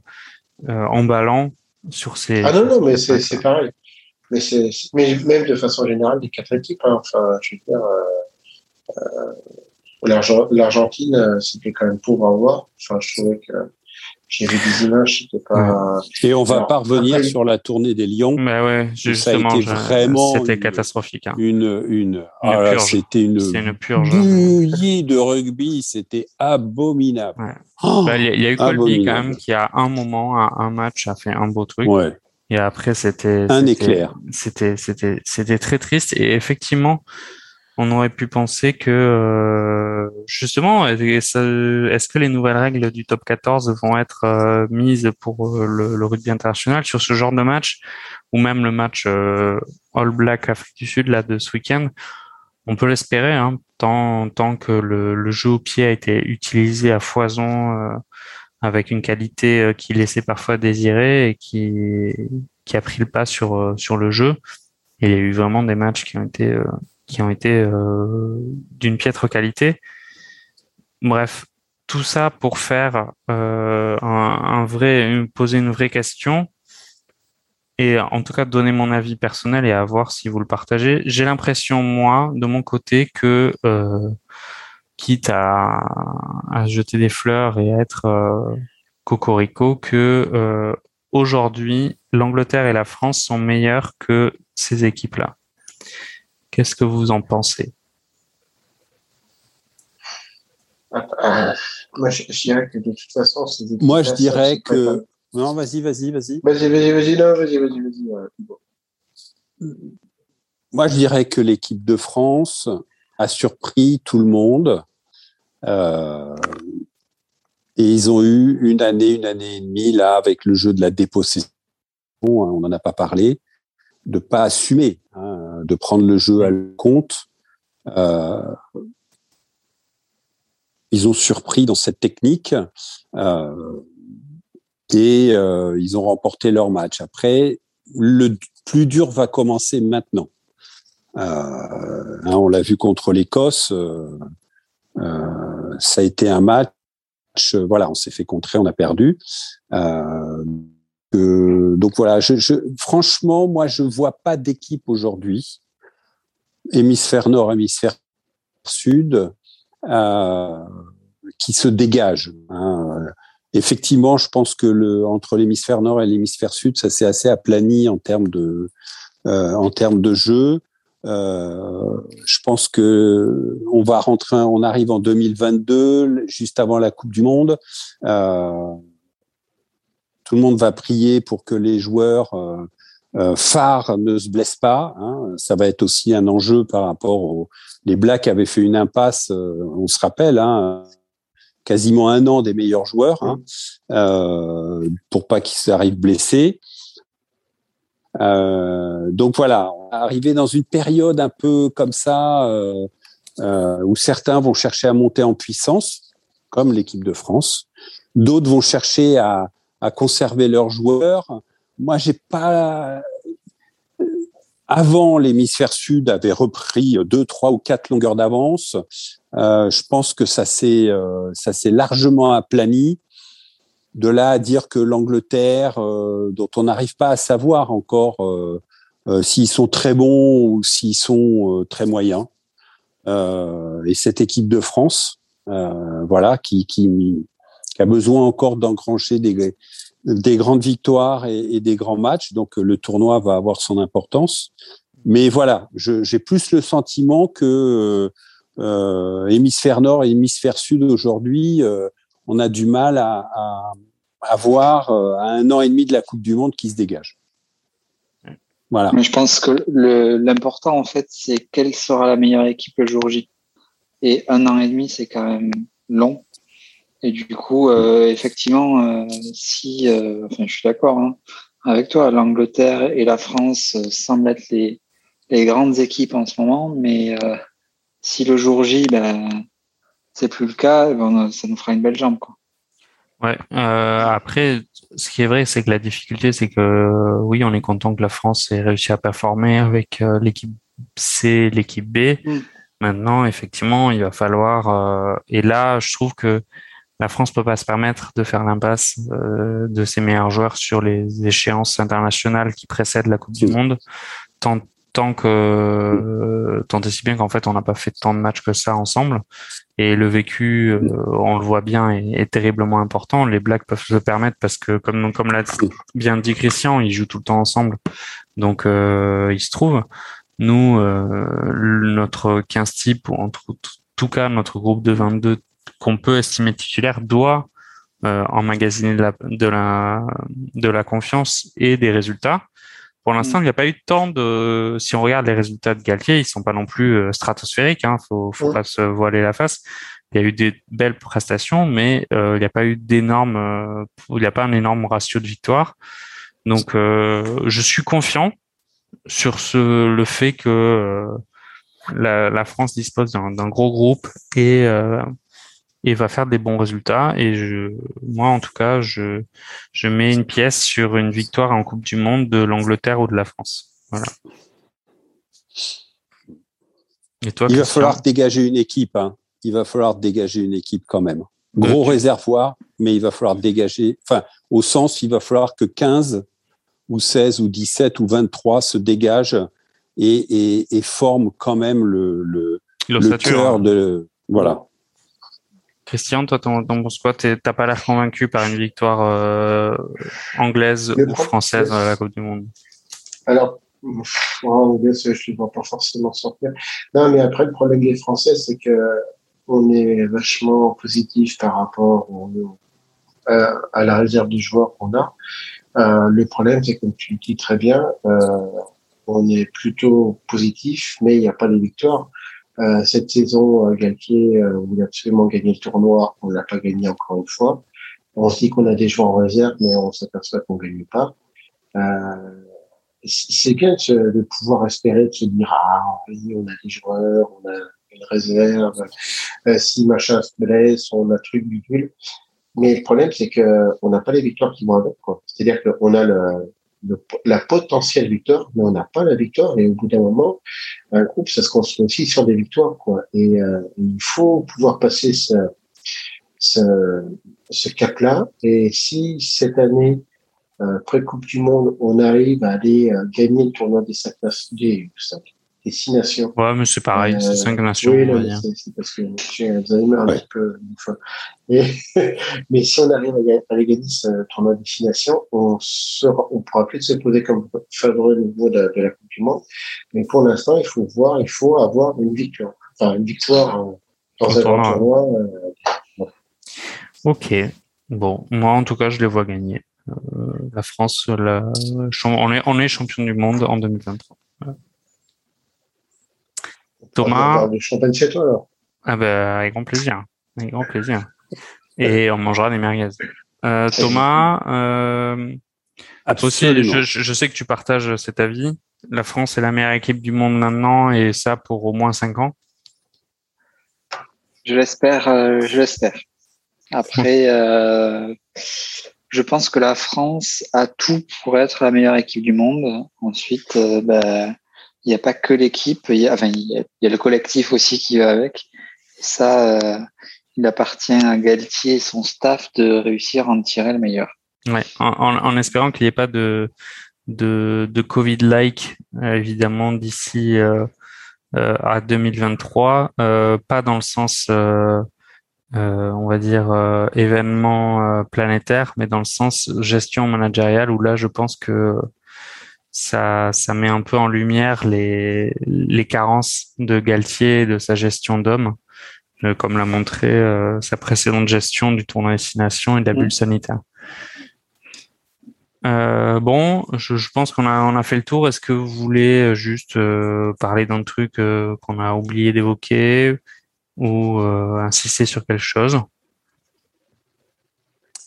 euh, emballants sur ces. Ah non non mais c'est c'est pareil. Mais c'est, c'est mais même de façon générale les quatre équipes. Hein, enfin je veux dire euh, euh, l'Argent, l'Argentine c'était quand même pauvre à voir. Enfin je trouvais que j'ai vu des images c'était pas. Ouais. Et on va pas revenir sur la tournée des Lions. Mais ouais justement. Ça a été vraiment c'était une, catastrophique. Hein. Une une. Ah là, c'était une, une purge. Bouillie de rugby, c'était abominable. Ouais. Oh, bah, il y a eu Kolbe quand même qui à un moment, à un match, a fait un beau truc. Ouais. Et après c'était un c'était, éclair. C'était, c'était c'était c'était très triste et effectivement on aurait pu penser que euh, justement est-ce que les nouvelles règles du top quatorze vont être euh, mises pour euh, le, le rugby international sur ce genre de match ou même le match euh, All Black Afrique du Sud là de ce week-end. On peut l'espérer, hein, tant, tant que le, le jeu au pied a été utilisé à foison euh, avec une qualité euh, qui laissait parfois désirer et qui, qui a pris le pas sur, euh, sur le jeu. Et il y a eu vraiment des matchs qui ont été, euh, qui ont été euh, d'une piètre qualité. Bref, tout ça pour faire euh, un, un vrai, poser une vraie question. Et en tout cas, donner mon avis personnel et à voir si vous le partagez. J'ai l'impression, moi, de mon côté, que euh, quitte à, à jeter des fleurs et à être euh, cocorico, que euh, aujourd'hui, l'Angleterre et la France sont meilleures que ces équipes-là. Qu'est-ce que vous en pensez ? euh, Moi, je, je dirais que de toute façon, ces équipes-là... Moi, je dirais ça, que... Pas... Non, vas-y, vas-y, vas-y. Vas-y, vas-y, vas-y, non, vas-y, vas-y, vas-y. Ouais. Moi, je dirais que l'équipe de France a surpris tout le monde. Euh, et ils ont eu une année, une année et demie, là, avec le jeu de la dépossession, hein, on n'en a pas parlé, de ne pas assumer, hein, de prendre le jeu à leur compte. Euh, ils ont surpris dans cette technique. Euh, Et euh, ils ont remporté leur match. Après, le plus dur va commencer maintenant. Euh, hein, on l'a vu contre l'Écosse. Euh, euh, ça a été un match. Voilà, on s'est fait contrer, on a perdu. Euh, euh, donc voilà. Je, je, franchement, moi, je vois pas d'équipe aujourd'hui. Hémisphère Nord, hémisphère Sud, euh, qui se dégage. Hein. Effectivement, je pense que le, entre l'hémisphère nord et l'hémisphère sud, ça s'est assez aplani en termes de, euh, en termes de jeu. Euh, je pense que on va rentrer, on arrive en deux mille vingt-deux, juste avant la Coupe du Monde. Euh, tout le monde va prier pour que les joueurs euh, euh, phares ne se blessent pas. Hein. Ça va être aussi un enjeu par rapport aux. Les Blacks avaient fait une impasse, euh, on se rappelle. Hein, quasiment un an des meilleurs joueurs, hein, euh, pour pas qu'ils arrivent blessés. Euh, donc voilà, on est arrivé dans une période un peu comme ça, euh, euh, où certains vont chercher à monter en puissance, comme l'équipe de France. D'autres vont chercher à, à conserver leurs joueurs. moi, j'ai pas... Avant, l'hémisphère sud avait repris deux, trois ou quatre longueurs d'avance. Euh, je pense que ça s'est, euh, ça s'est largement aplani. De là à dire que l'Angleterre, euh, dont on n'arrive pas à savoir encore euh, euh, s'ils sont très bons ou s'ils sont euh, très moyens, euh, et cette équipe de France, euh, voilà, qui, qui, qui a besoin encore d'engranger des, des grandes victoires et, et des grands matchs. Donc le tournoi va avoir son importance. Mais voilà, je, j'ai plus le sentiment que euh, hémisphère nord et hémisphère sud aujourd'hui, euh, on a du mal à, à, à voir à un an et demi de la Coupe du Monde qui se dégage. Voilà. Mais je pense que le, l'important, en fait, c'est quelle sera la meilleure équipe le jour J. Et un an et demi, c'est quand même long. Et du coup, euh, effectivement, euh, si, euh, enfin, je suis d'accord hein, avec toi, l'Angleterre et la France euh, semblent être les, les grandes équipes en ce moment, mais euh, si le jour J, ben, c'est plus le cas, ben, ça nous fera une belle jambe, quoi. Ouais, euh, après, ce qui est vrai, c'est que la difficulté, c'est que oui, on est content que la France ait réussi à performer avec euh, l'équipe C, l'équipe B. Mmh. Maintenant, effectivement, il va falloir. Euh, et là, je trouve que la France peut pas se permettre de faire l'impasse euh, de ses meilleurs joueurs sur les échéances internationales qui précèdent la Coupe du Monde, tant tant que euh, tant et si bien qu'en fait, on n'a pas fait tant de matchs que ça ensemble. Et le vécu, euh, on le voit bien, est, est terriblement important. Les Blacks peuvent se permettre parce que, comme, comme l'a bien dit Christian, ils jouent tout le temps ensemble. Donc, euh, il se trouve, nous, euh, notre quinze type, ou en tout cas notre groupe de vingt-deux qu'on peut estimer titulaire, doit euh, emmagasiner de la, de, la, de la confiance et des résultats. Pour l'instant, il n'y a pas eu tant de... Si on regarde les résultats de Galthié, ils ne sont pas non plus stratosphériques, hein, faut, faut ouais. pas se voiler la face. Il y a eu des belles prestations, mais euh, il n'y a pas eu d'énormes... Euh, il n'y a pas un énorme ratio de victoire. Donc, euh, je suis confiant sur ce, le fait que euh, la, la France dispose d'un, d'un gros groupe et, euh, et va faire des bons résultats. Et je, moi, en tout cas, je, je mets une pièce sur une victoire en Coupe du Monde de l'Angleterre ou de la France. Voilà. Et toi, il va falloir dégager une équipe. Hein. Il va falloir dégager une équipe quand même. Gros okay. réservoir, mais il va falloir dégager... Enfin, au sens, il va falloir que quinze ou seize ou dix-sept ou vingt-trois se dégagent et, et, et forment quand même le, le, le cœur de... Voilà. Christian, toi, ton, ton bon squat, t'as pas l'air convaincu par une victoire euh, anglaise ou française à la Coupe du Monde. Alors, anglaise, je ne vois pas forcément sortir. Non, mais après, le problème des Français, c'est qu'on est vachement positif par rapport au, euh, à la réserve de joueurs qu'on a. Euh, le problème, c'est que, comme tu le dis très bien, euh, on est plutôt positif, mais il n'y a pas de victoire. Euh, cette saison, euh, Galthié euh, voulait absolument gagner le tournoi, on l'a pas gagné encore une fois. On se dit qu'on a des joueurs en réserve, mais on s'aperçoit qu'on gagne pas. Euh, c'est bien de pouvoir espérer de se dire ah oui, on a des joueurs, on a une réserve, euh, si machin se blesse, on a truc bidule. Mais le problème, c'est que on n'a pas les victoires qui vont avec, quoi. C'est-à-dire qu'on a le Le, la potentielle victoire, mais on n'a pas la victoire. Et au bout d'un moment, un groupe, ça se construit aussi sur des victoires, quoi. Et euh, il faut pouvoir passer ce, ce, ce cap-là. Et si cette année, euh, pré-Coupe du Monde, on arrive à aller euh, gagner le tournoi des cinq nations, des, des six nations. Ouais, mais c'est pareil, euh, c'est cinq nations. Oui, non, c'est, c'est parce que j'ai un Alzheimer un petit peu une fois. Et, mais si on arrive à aller gagner ce tournoi des six nations, on sera, on pourra plus se poser comme favori au niveau de, de la Coupe du Monde. Mais pour l'instant, il faut voir, il faut avoir une victoire, enfin une victoire dans un tournoi. Euh, ok. Bon, moi en tout cas, je les vois gagner. Euh, la France, la, on est, on est champion du monde en deux mille vingt-trois. Voilà. Thomas, du champagne chez toi alors. Ah ben avec grand plaisir, avec grand plaisir. Et on mangera des merguez. Euh, Thomas, euh, aussi, je, je sais que tu partages cet avis. La France est la meilleure équipe du monde maintenant et ça pour au moins cinq ans. Je l'espère, euh, je l'espère. Après, euh, je pense que la France a tout pour être la meilleure équipe du monde. Ensuite, euh, bah, il n'y a pas que l'équipe, il y a, enfin, il y a, il y a le collectif aussi qui va avec. Et ça, euh, il appartient à Galthié et son staff de réussir à en tirer le meilleur. Ouais, en, en, en espérant qu'il n'y ait pas de, de, de Covid-like, évidemment, d'ici euh, euh, à deux mille vingt-trois, euh, pas dans le sens... Euh, Euh, on va dire euh, événement euh, planétaire, mais dans le sens gestion managériale, où là je pense que ça ça met un peu en lumière les les carences de Galthié et de sa gestion d'hommes, euh, comme l'a montré euh, sa précédente gestion du tournoi Six Nations et de la bulle sanitaire. Euh, bon, je, je pense qu'on a on a fait le tour. Est-ce que vous voulez juste euh, parler d'un truc euh, qu'on a oublié d'évoquer? Ou euh, insister sur quelque chose?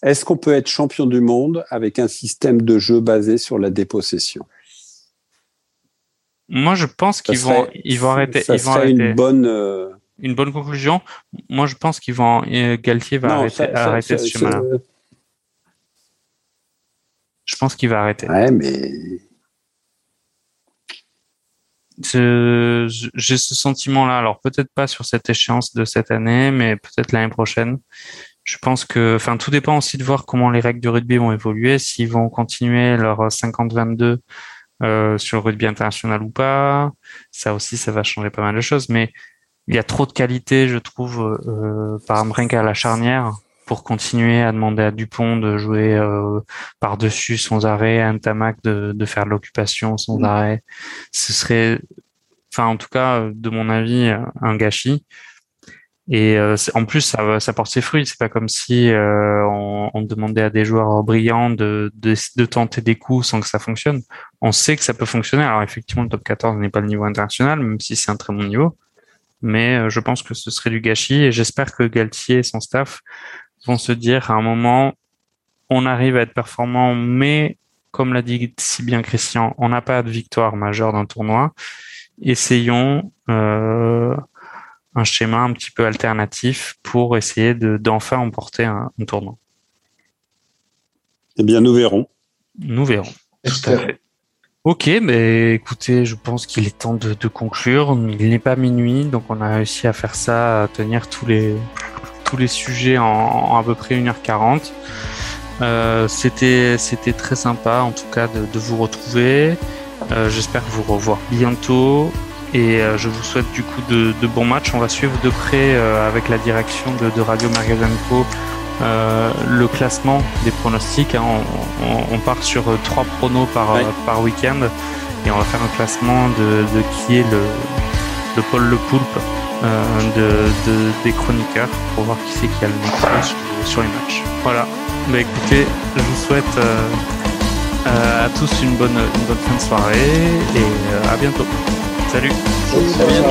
Est-ce qu'on peut être champion du monde avec un système de jeu basé sur la dépossession? Moi, je pense ça qu'ils serait, vont, ils vont arrêter. Ça ils vont arrêter. Une bonne, euh... une bonne conclusion. Moi, je pense qu'ils vont. Euh, Galthié va non, arrêter, ça, ça, arrêter ça, ce schéma-là. Je pense qu'il va arrêter. Ouais, mais. Euh, j'ai ce sentiment-là. Alors peut-être pas sur cette échéance de cette année, mais peut-être l'année prochaine. Je pense que, enfin, tout dépend aussi de voir comment les règles du rugby vont évoluer, s'ils vont continuer leur cinquante vingt-deux euh, sur le rugby international ou pas. Ça aussi, ça va changer pas mal de choses. Mais il y a trop de qualité, je trouve, euh, par exemple, rien qu'à la charnière, pour continuer à demander à Dupont de jouer euh, par-dessus sans arrêt, à Ntamack de, de faire de l'occupation sans mmh. arrêt. Ce serait, enfin en tout cas, de mon avis, un gâchis. Et euh, en plus, ça, ça porte ses fruits. C'est pas comme si euh, on, on demandait à des joueurs brillants de, de, de tenter des coups sans que ça fonctionne. On sait que ça peut fonctionner. Alors effectivement, le top quatorze n'est pas le niveau international, même si c'est un très bon niveau. Mais euh, je pense que ce serait du gâchis. Et j'espère que Galthié et son staff vont se dire à un moment, on arrive à être performant, mais comme l'a dit si bien Christian, on n'a pas de victoire majeure d'un tournoi. Essayons euh, un schéma un petit peu alternatif pour essayer de, d'enfin emporter un, un tournoi. Eh bien, nous verrons. Nous verrons. J'espère. Ok, mais écoutez, je pense qu'il est temps de, de conclure. Il n'est pas minuit, donc on a réussi à faire ça, à tenir tous les... tous les sujets en, en à peu près une heure quarante. Euh, c'était, c'était très sympa en tout cas de, de vous retrouver. Euh, j'espère vous revoir bientôt et euh, je vous souhaite du coup de, de bons matchs. On va suivre de près euh, avec la direction de, de Radio Magazine Co euh, le classement des pronostics. Hein. On, on, on part sur trois pronos par, oui. par week-end et on va faire un classement de, de qui est le, le Paul Le Poulpe. Euh, de, de, des chroniqueurs pour voir qui c'est qui a le match sur, sur les matchs. Voilà. Bah écoutez, je vous souhaite euh, euh, à tous une bonne, une bonne fin de soirée et euh, à bientôt. Salut. Salut. Salut.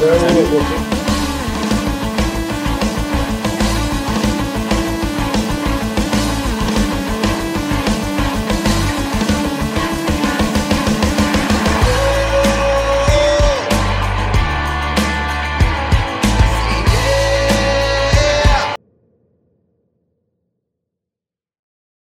Salut. Salut.